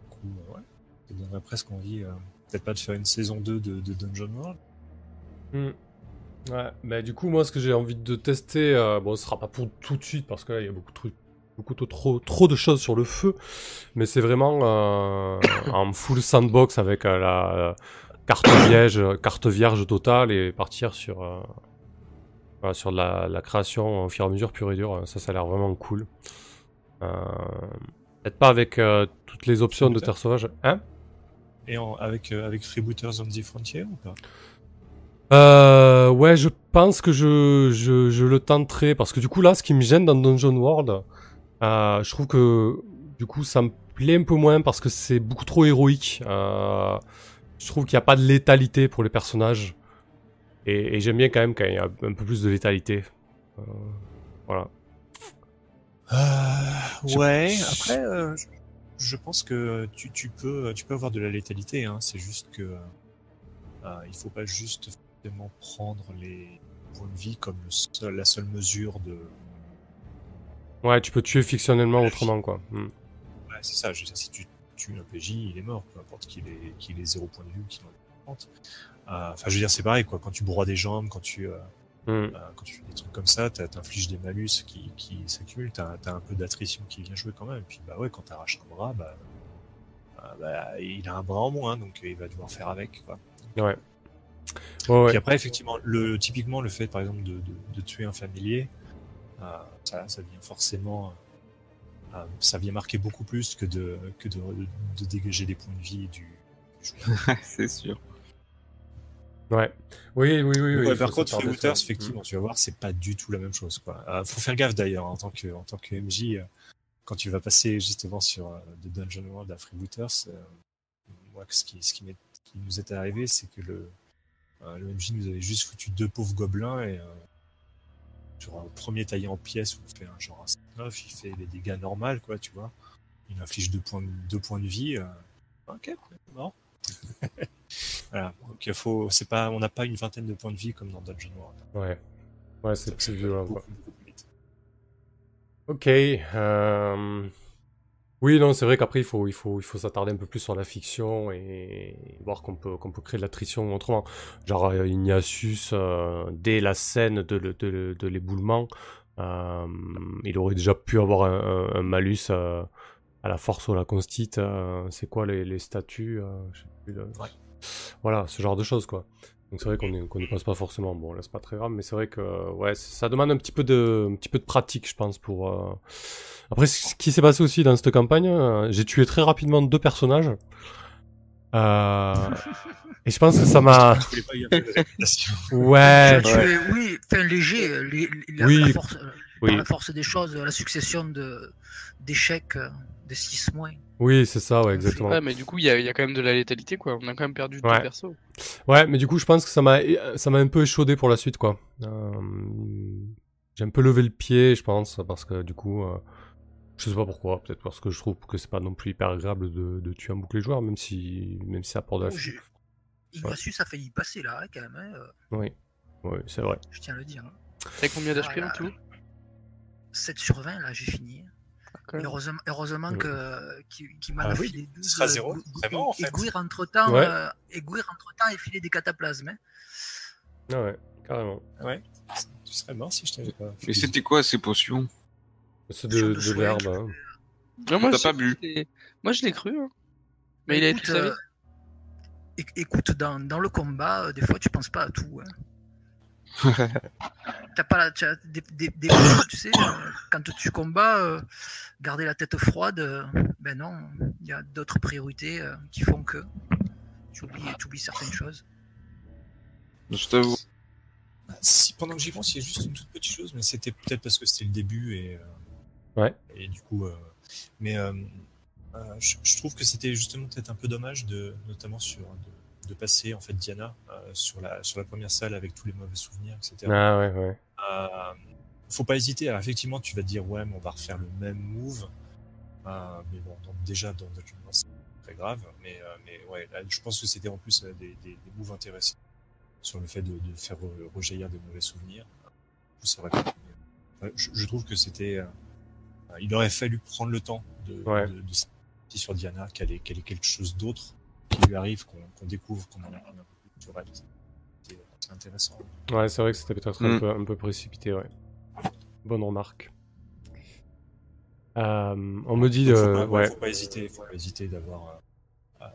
du coup, ouais, ça donnerait presque envie, euh, peut-être pas de faire une saison deux de, de Dungeon World. Mmh. Ouais, mais du coup, moi, ce que j'ai envie de tester, euh, bon, ce sera pas pour tout de suite parce que là, il y a beaucoup de trucs. beaucoup trop, trop de choses sur le feu, mais c'est vraiment euh, en full sandbox avec euh, la euh, carte vierge, carte vierge totale et partir sur euh, voilà, sur la, la création au fur et à mesure pure et dure. Ça, ça a l'air vraiment cool. Euh, peut-être pas avec euh, toutes les options Freebooters de Terre Sauvage, hein. Et en, avec euh, avec Freebooters on the Frontier ou pas? Euh, ouais, je pense que je, je je le tenterai parce que du coup là, ce qui me gêne dans Dungeon World. Euh, je trouve que du coup ça me plaît un peu moins parce que c'est beaucoup trop héroïque. Euh, je trouve qu'il n'y a pas de létalité pour les personnages et, et j'aime bien quand même quand il y a un peu plus de létalité. Euh, voilà. Euh, ouais. Je... Après, euh, je pense que tu, tu peux tu peux avoir de la létalité. Hein, c'est juste que euh, il faut pas juste vraiment prendre les points de vie comme le seul, la seule mesure de. Ouais, tu peux tuer fictionnellement autrement, quoi. Mm. Ouais, c'est ça. Je sais, si tu tues un P J, il est mort, peu importe qu'il ait, qu'il ait zéro point de vue, qu'il en ait trente. Enfin, euh, je veux dire, c'est pareil, quoi. Quand tu broies des jambes, quand tu, euh, mm. euh, quand tu fais des trucs comme ça, t'as, t'infliges des malus qui, qui s'accumulent, t'as, t'as un peu d'attrition qui vient jouer quand même. Et puis, bah ouais, quand t'arraches un bras, bah, euh, euh, bah, il a un bras en moins, donc il va devoir faire avec, quoi. Ouais. Oh, puis ouais. Après, effectivement, le, typiquement, le fait, par exemple, de, de, de tuer un familier, euh, ça, ça vient forcément, euh, ça vient marquer beaucoup plus que de, que de, de, de dégager des points de vie du, du jeu. C'est sûr. Ouais. Oui, oui, oui. Donc, ouais, par contre, Freebooters, effectivement, mmh. tu vas voir, c'est pas du tout la même chose, quoi. Euh, faut faire gaffe d'ailleurs en tant que, en tant que M J, euh, quand tu vas passer justement sur euh, de Dungeon World à Freebooters, euh, moi, ce qui, ce qui m'est, qui nous est arrivé, c'est que le Euh, le M J nous avait juste foutu deux pauvres gobelins et euh, sur un premier taillé en pièces, on fait un genre un sept neuf, il fait les dégâts normaux, quoi, tu vois. Il inflige deux points de, deux points de vie. Euh, ok, bon. Voilà, donc il faut, c'est pas, on n'a pas une vingtaine de points de vie comme dans Dungeon World. Ouais, ouais, c'est plus violent. Beaucoup, beaucoup vite. Ok. Euh... Oui, non, c'est vrai qu'après, il faut, il faut, il faut s'attarder un peu plus sur la fiction et voir qu'on peut, qu'on peut créer de l'attrition autrement. Genre, Ignatius, euh, dès la scène de, le, de, le, de l'éboulement, euh, il aurait déjà pu avoir un, un malus euh, à la force ou à la constite. Euh, c'est quoi les, les statuts euh, je sais plus, euh, ouais. Voilà, ce genre de choses, quoi. Donc c'est vrai qu'on ne pense pas forcément. Bon, là, c'est pas très grave, mais c'est vrai que ouais, ça demande un petit peu de, un petit peu de pratique, je pense, pour... Euh... Après, ce qui s'est passé aussi dans cette campagne, euh, j'ai tué très rapidement deux personnages. Euh... Et je pense que ça m'a... Ouais. Tu ouais. Es, oui, enfin, léger. Les, la, oui. La force, oui. Par la force des choses, la succession de, d'échecs... de six mois. Oui, c'est ça, ouais, exactement. Ouais, mais du coup, il y, y a quand même de la létalité, quoi. On a quand même perdu ouais. deux persos. Ouais, mais du coup, je pense que ça m'a, ça m'a un peu échaudé pour la suite, quoi. Euh... J'ai un peu levé le pied, je pense, parce que du coup, euh... je sais pas pourquoi. Peut-être parce que je trouve que c'est pas non plus hyper agréable de, de tuer en boucle les joueurs, même si, même si ça apporte de la chute. Il a su, ça a failli passer là, hein, quand même. Hein. Oui, oui, c'est vrai. Je tiens à le dire. T'as combien d'H P voilà. en tout ? sept sur vingt, là, j'ai fini. Heureusement, heureusement ouais. que, qu'il, qu'il m'a ah filé oui. douze. Ce sera zéro, go- vraiment, en fait. Et Guir, entre-temps, ouais. euh, entre-temps, a filé des cataplasmes. Hein. Ah ouais, carrément. Ouais. Tu serais mort si je t'avais pas... Mais c'était quoi, ces potions ? C'est de, de, de l'herbe. Hein. Non, moi, t'as pas bu. Moi, je l'ai cru. Hein. Mais écoute, il a été tout euh, é- Écoute, dans, dans le combat, euh, des fois, tu penses pas à tout. Hein. T'as pas la, t'as des, des, des tu sais, quand tu combats, euh, garder la tête froide, euh, ben non, il y a d'autres priorités euh, qui font que tu oublies, tu oublies certaines choses. Je t'avoue. Si pendant que j'y pense, il y a juste une toute petite chose, mais c'était peut-être parce que c'était le début et euh, ouais. Et du coup, euh, mais euh, euh, je, je trouve que c'était justement peut-être un peu dommage de, notamment sur. De, de passer en fait Diana euh, sur la sur la première salle avec tous les mauvais souvenirs, et cetera. Ah ouais ouais. Euh, faut pas hésiter. Alors, effectivement, tu vas te dire ouais, mais on va refaire le même move. Euh, mais bon, donc, déjà dans Dungeon World, c'est très grave. Mais euh, mais ouais, là, je pense que c'était en plus euh, des, des des moves intéressants sur le fait de, de faire re- rejaillir des mauvais souvenirs. Ça aurait pu... je, je trouve que c'était. Euh, il aurait fallu prendre le temps de ouais. de, de, de sur Diana, qu'elle est qu'elle est quelque chose d'autre. Qui lui arrive, qu'on, qu'on découvre, qu'on en a un peu plus sur elle. C'est, c'est intéressant. Ouais, c'est vrai que c'était peut-être mmh. un, peu, un peu précipité, ouais. Bonne remarque. Euh, on me dit... Il euh, ouais. faut pas hésiter, faut pas hésiter d'avoir... Euh, euh,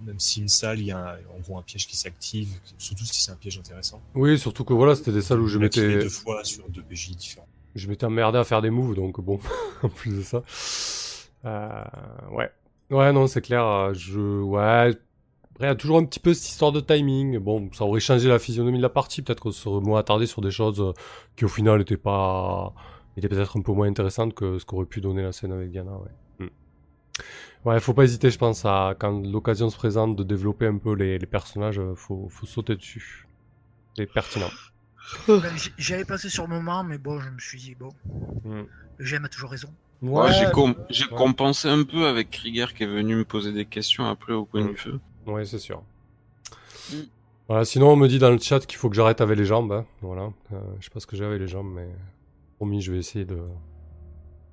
même si une salle, il y a un, en gros un piège qui s'active, surtout si c'est un piège intéressant. Oui, surtout que voilà, c'était des salles où je m'étais... deux fois sur deux P J différents. Je m'étais emmerdé à faire des moves, donc bon, en plus de ça. Euh, ouais. Ouais, non, c'est clair, je... Ouais, après, il y a toujours un petit peu cette histoire de timing. Bon, ça aurait changé la physionomie de la partie, peut-être qu'on serait moins attardé sur des choses qui, au final, étaient pas... étaient peut-être un peu moins intéressantes que ce qu'aurait pu donner la scène avec Diana, ouais. Mm. Ouais, faut pas hésiter, je pense, à... quand l'occasion se présente de développer un peu les, les personnages, faut... faut sauter dessus. C'est pertinent. Ben, j'avais passé sur le moment, mais bon, je me suis dit, bon, mm. J'aime a toujours raison. Ouais, ouais, j'ai, com- j'ai ouais. compensé un peu avec Krieger qui est venu me poser des questions après au coin mmh. du feu. Oui, c'est sûr. Mmh. Voilà, sinon, on me dit dans le chat qu'il faut que j'arrête avec les jambes. Hein. Voilà. Euh, je sais pas ce que j'ai avec les jambes, mais promis, je vais essayer de...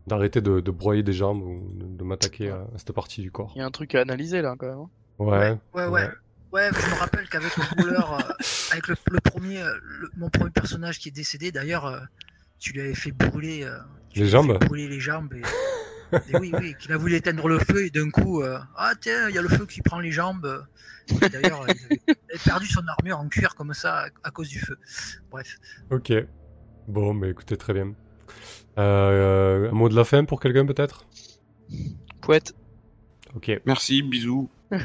d'arrêter de, de broyer des jambes ou de, de m'attaquer à... à cette partie du corps. Il y a un truc à analyser là, quand même. Ouais. Ouais, ouais. ouais. ouais je me rappelle qu'avec le rouleur, euh, avec le, le premier, le, mon premier personnage qui est décédé, d'ailleurs, euh, tu lui avais fait brûler. Euh... Les jambes. Brûler les jambes et Et oui, oui, qu'il a voulu éteindre le feu et d'un coup, euh, ah tiens, il y a le feu qui prend les jambes. Et d'ailleurs, il avait perdu son armure en cuir comme ça à cause du feu. Bref. Ok. Bon, mais écoutez, très bien. Euh, un mot de la fin pour quelqu'un, peut-être ? Pouette. Ok. Merci, bisous. Euh...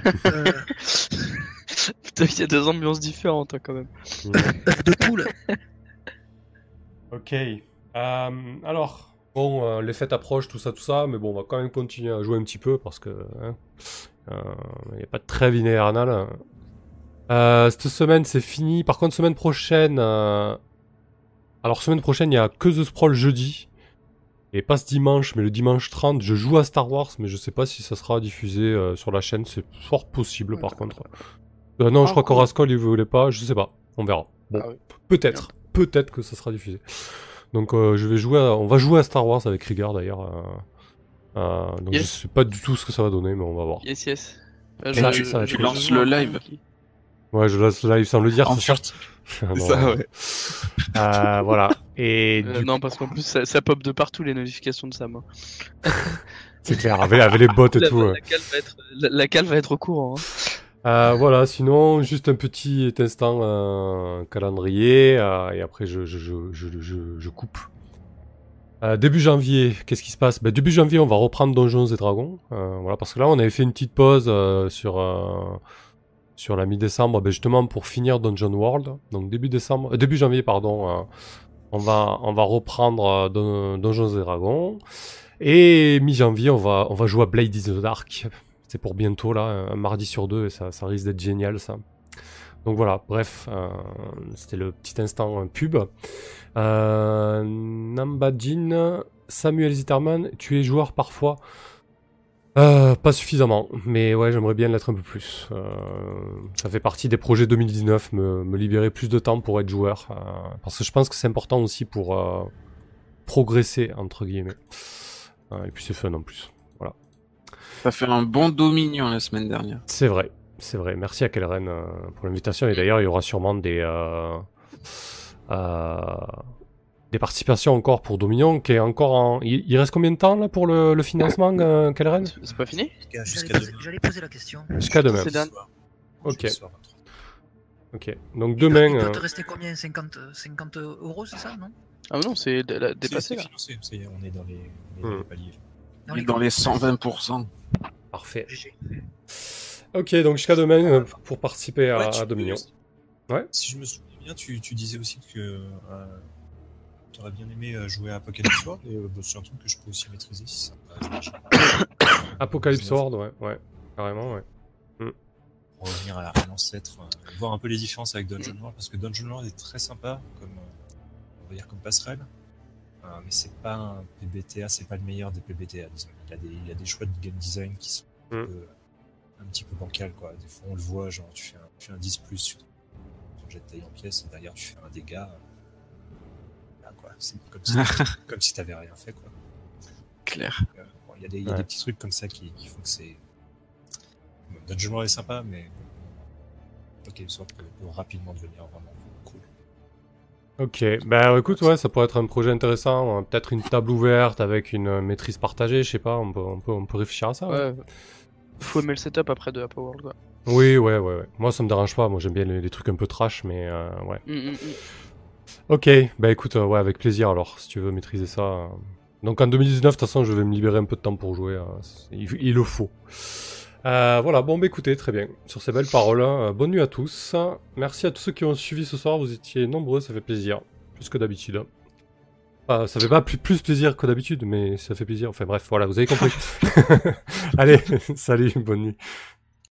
Putain, il y a deux ambiances différentes, hein, quand même. De poule. Ok. Euh, alors, bon, euh, les fêtes approchent, tout ça, tout ça, mais bon, on va quand même continuer à jouer un petit peu, parce que... Hein, euh, il n'y a pas de trêve hivernale. Euh, cette semaine, c'est fini. Par contre, semaine prochaine... Euh... Alors, semaine prochaine, il n'y a que The Sprawl jeudi. Et pas ce dimanche, mais le dimanche trente, je joue à Star Wars, mais je sais pas si ça sera diffusé euh, sur la chaîne. C'est fort possible, ouais, par contre. Euh, non, ah, je crois qu'Horascol, il voulait pas. Je sais pas. On verra. Bon, ah, oui. Peut-être. Peut-être que ça sera diffusé. Donc, euh, je vais jouer à... on va jouer à Star Wars avec Krieger, d'ailleurs. Euh... Euh, donc, yes. Je sais pas du tout ce que ça va donner, mais on va voir. Yes, yes. Euh, je, là, je, ça va je cool. lance le live. Ouais, je lance le live sans le dire. En short. non, ça, ouais. Euh, voilà. Et euh, du... Non, parce qu'en plus, ça, ça pop de partout les notifications de sa main. C'est clair, avec, avec les bots et la, tout. La, ouais. cale va être, la, la cale va être au courant. Hein. Euh, voilà, sinon, juste un petit instant euh, calendrier, euh, et après je, je, je, je, je, je coupe. Euh, début janvier, qu'est-ce qui se passe ? Ben, début janvier, on va reprendre Donjons et Dragons. Euh, voilà, parce que là, on avait fait une petite pause euh, sur... Euh, sur la mi-décembre, ben justement pour finir Dungeon World. Donc début décembre, euh, début janvier, pardon, euh, on va on va reprendre euh, Don, Dungeons et Dragons. Et mi-janvier, on va on va jouer à Blade in the Dark. C'est pour bientôt là, un mardi sur deux, et ça ça risque d'être génial ça. Donc voilà, bref, euh, c'était le petit instant pub. Euh, Nambadjin, Samuel Zitterman, tu es joueur parfois. Euh, pas suffisamment, mais ouais, j'aimerais bien l'être un peu plus. Euh, ça fait partie des projets deux mille dix-neuf, me, me libérer plus de temps pour être joueur. Euh, parce que je pense que c'est important aussi pour euh, progresser, entre guillemets. Euh, et puis c'est fun en plus, voilà. Ça fait un bon Dominion la semaine dernière. C'est vrai, c'est vrai. Merci à Kelren euh, pour l'invitation. Et d'ailleurs, il y aura sûrement des... Euh, euh, des participations encore pour Dominion, qui est encore en... Il, il reste combien de temps là pour le, le financement, euh, Kelren ? C'est pas fini ? J'allais, j'allais poser la question. Jusqu'à demain. C'est demain. Ok. Ok. Donc il demain... Il peut te rester combien ? cinquante euros, c'est ça, non ? Ah non, c'est dépassé. C'est, c'est financé, c'est, on est dans les, les, hmm. les paliers. Dans les, dans les cent vingt pour cent. Parfait. G G. Ok, donc jusqu'à demain euh, pour participer ouais, à, à Dominion. Ouais. Si je me souviens bien, tu, tu disais aussi que... Euh, J'aurais bien aimé jouer à Apocalypse World, et euh, c'est un truc que je peux aussi maîtriser si ça me passe. Apocalypse World, ouais, ouais, carrément, ouais. Mm. Pour revenir à, à l'ancêtre, euh, voir un peu les différences avec Dungeon World, parce que Dungeon World est très sympa, comme, euh, on va dire comme passerelle, euh, mais c'est pas un P B T A, c'est pas le meilleur des P B T A, disons. Il a des, il a des choix de game design qui sont mm. un, peu, un petit peu bancals, quoi. Des fois on le voit, genre tu fais un, tu fais un dix plus sur ton jet de taille en pièces, et derrière tu fais un dégât. Quoi. C'est comme si, comme si t'avais rien fait, quoi. Clair. Il euh, bon, y a, des, y a ouais. des petits trucs comme ça qui, qui font que c'est... Bon, Dungeon World est sympa, mais... Ok, ça peut, peut rapidement devenir vraiment cool. Ok, bah écoute, ouais, ça pourrait être un projet intéressant. Peut-être une table ouverte avec une maîtrise partagée, je sais pas, on peut, on, peut, on peut réfléchir à ça. Ouais. Ouais. Faut aimer le setup après de la Power World. Oui, ouais, ouais, ouais. Moi, ça me dérange pas. Moi, j'aime bien les, les trucs un peu trash, mais euh, ouais. Mm, mm, mm. Ok, bah écoute, euh, ouais, avec plaisir alors, si tu veux maîtriser ça. Euh... Donc en deux mille dix-neuf, de toute façon, je vais me libérer un peu de temps pour jouer, euh, il, il le faut. Euh, voilà, bon bah écoutez, très bien, sur ces belles paroles, euh, bonne nuit à tous. Merci à tous ceux qui ont suivi ce soir, vous étiez nombreux, ça fait plaisir, plus que d'habitude. Euh, ça fait pas plus, plus plaisir que d'habitude, mais ça fait plaisir, enfin bref, voilà, vous avez compris. Allez, salut, bonne nuit.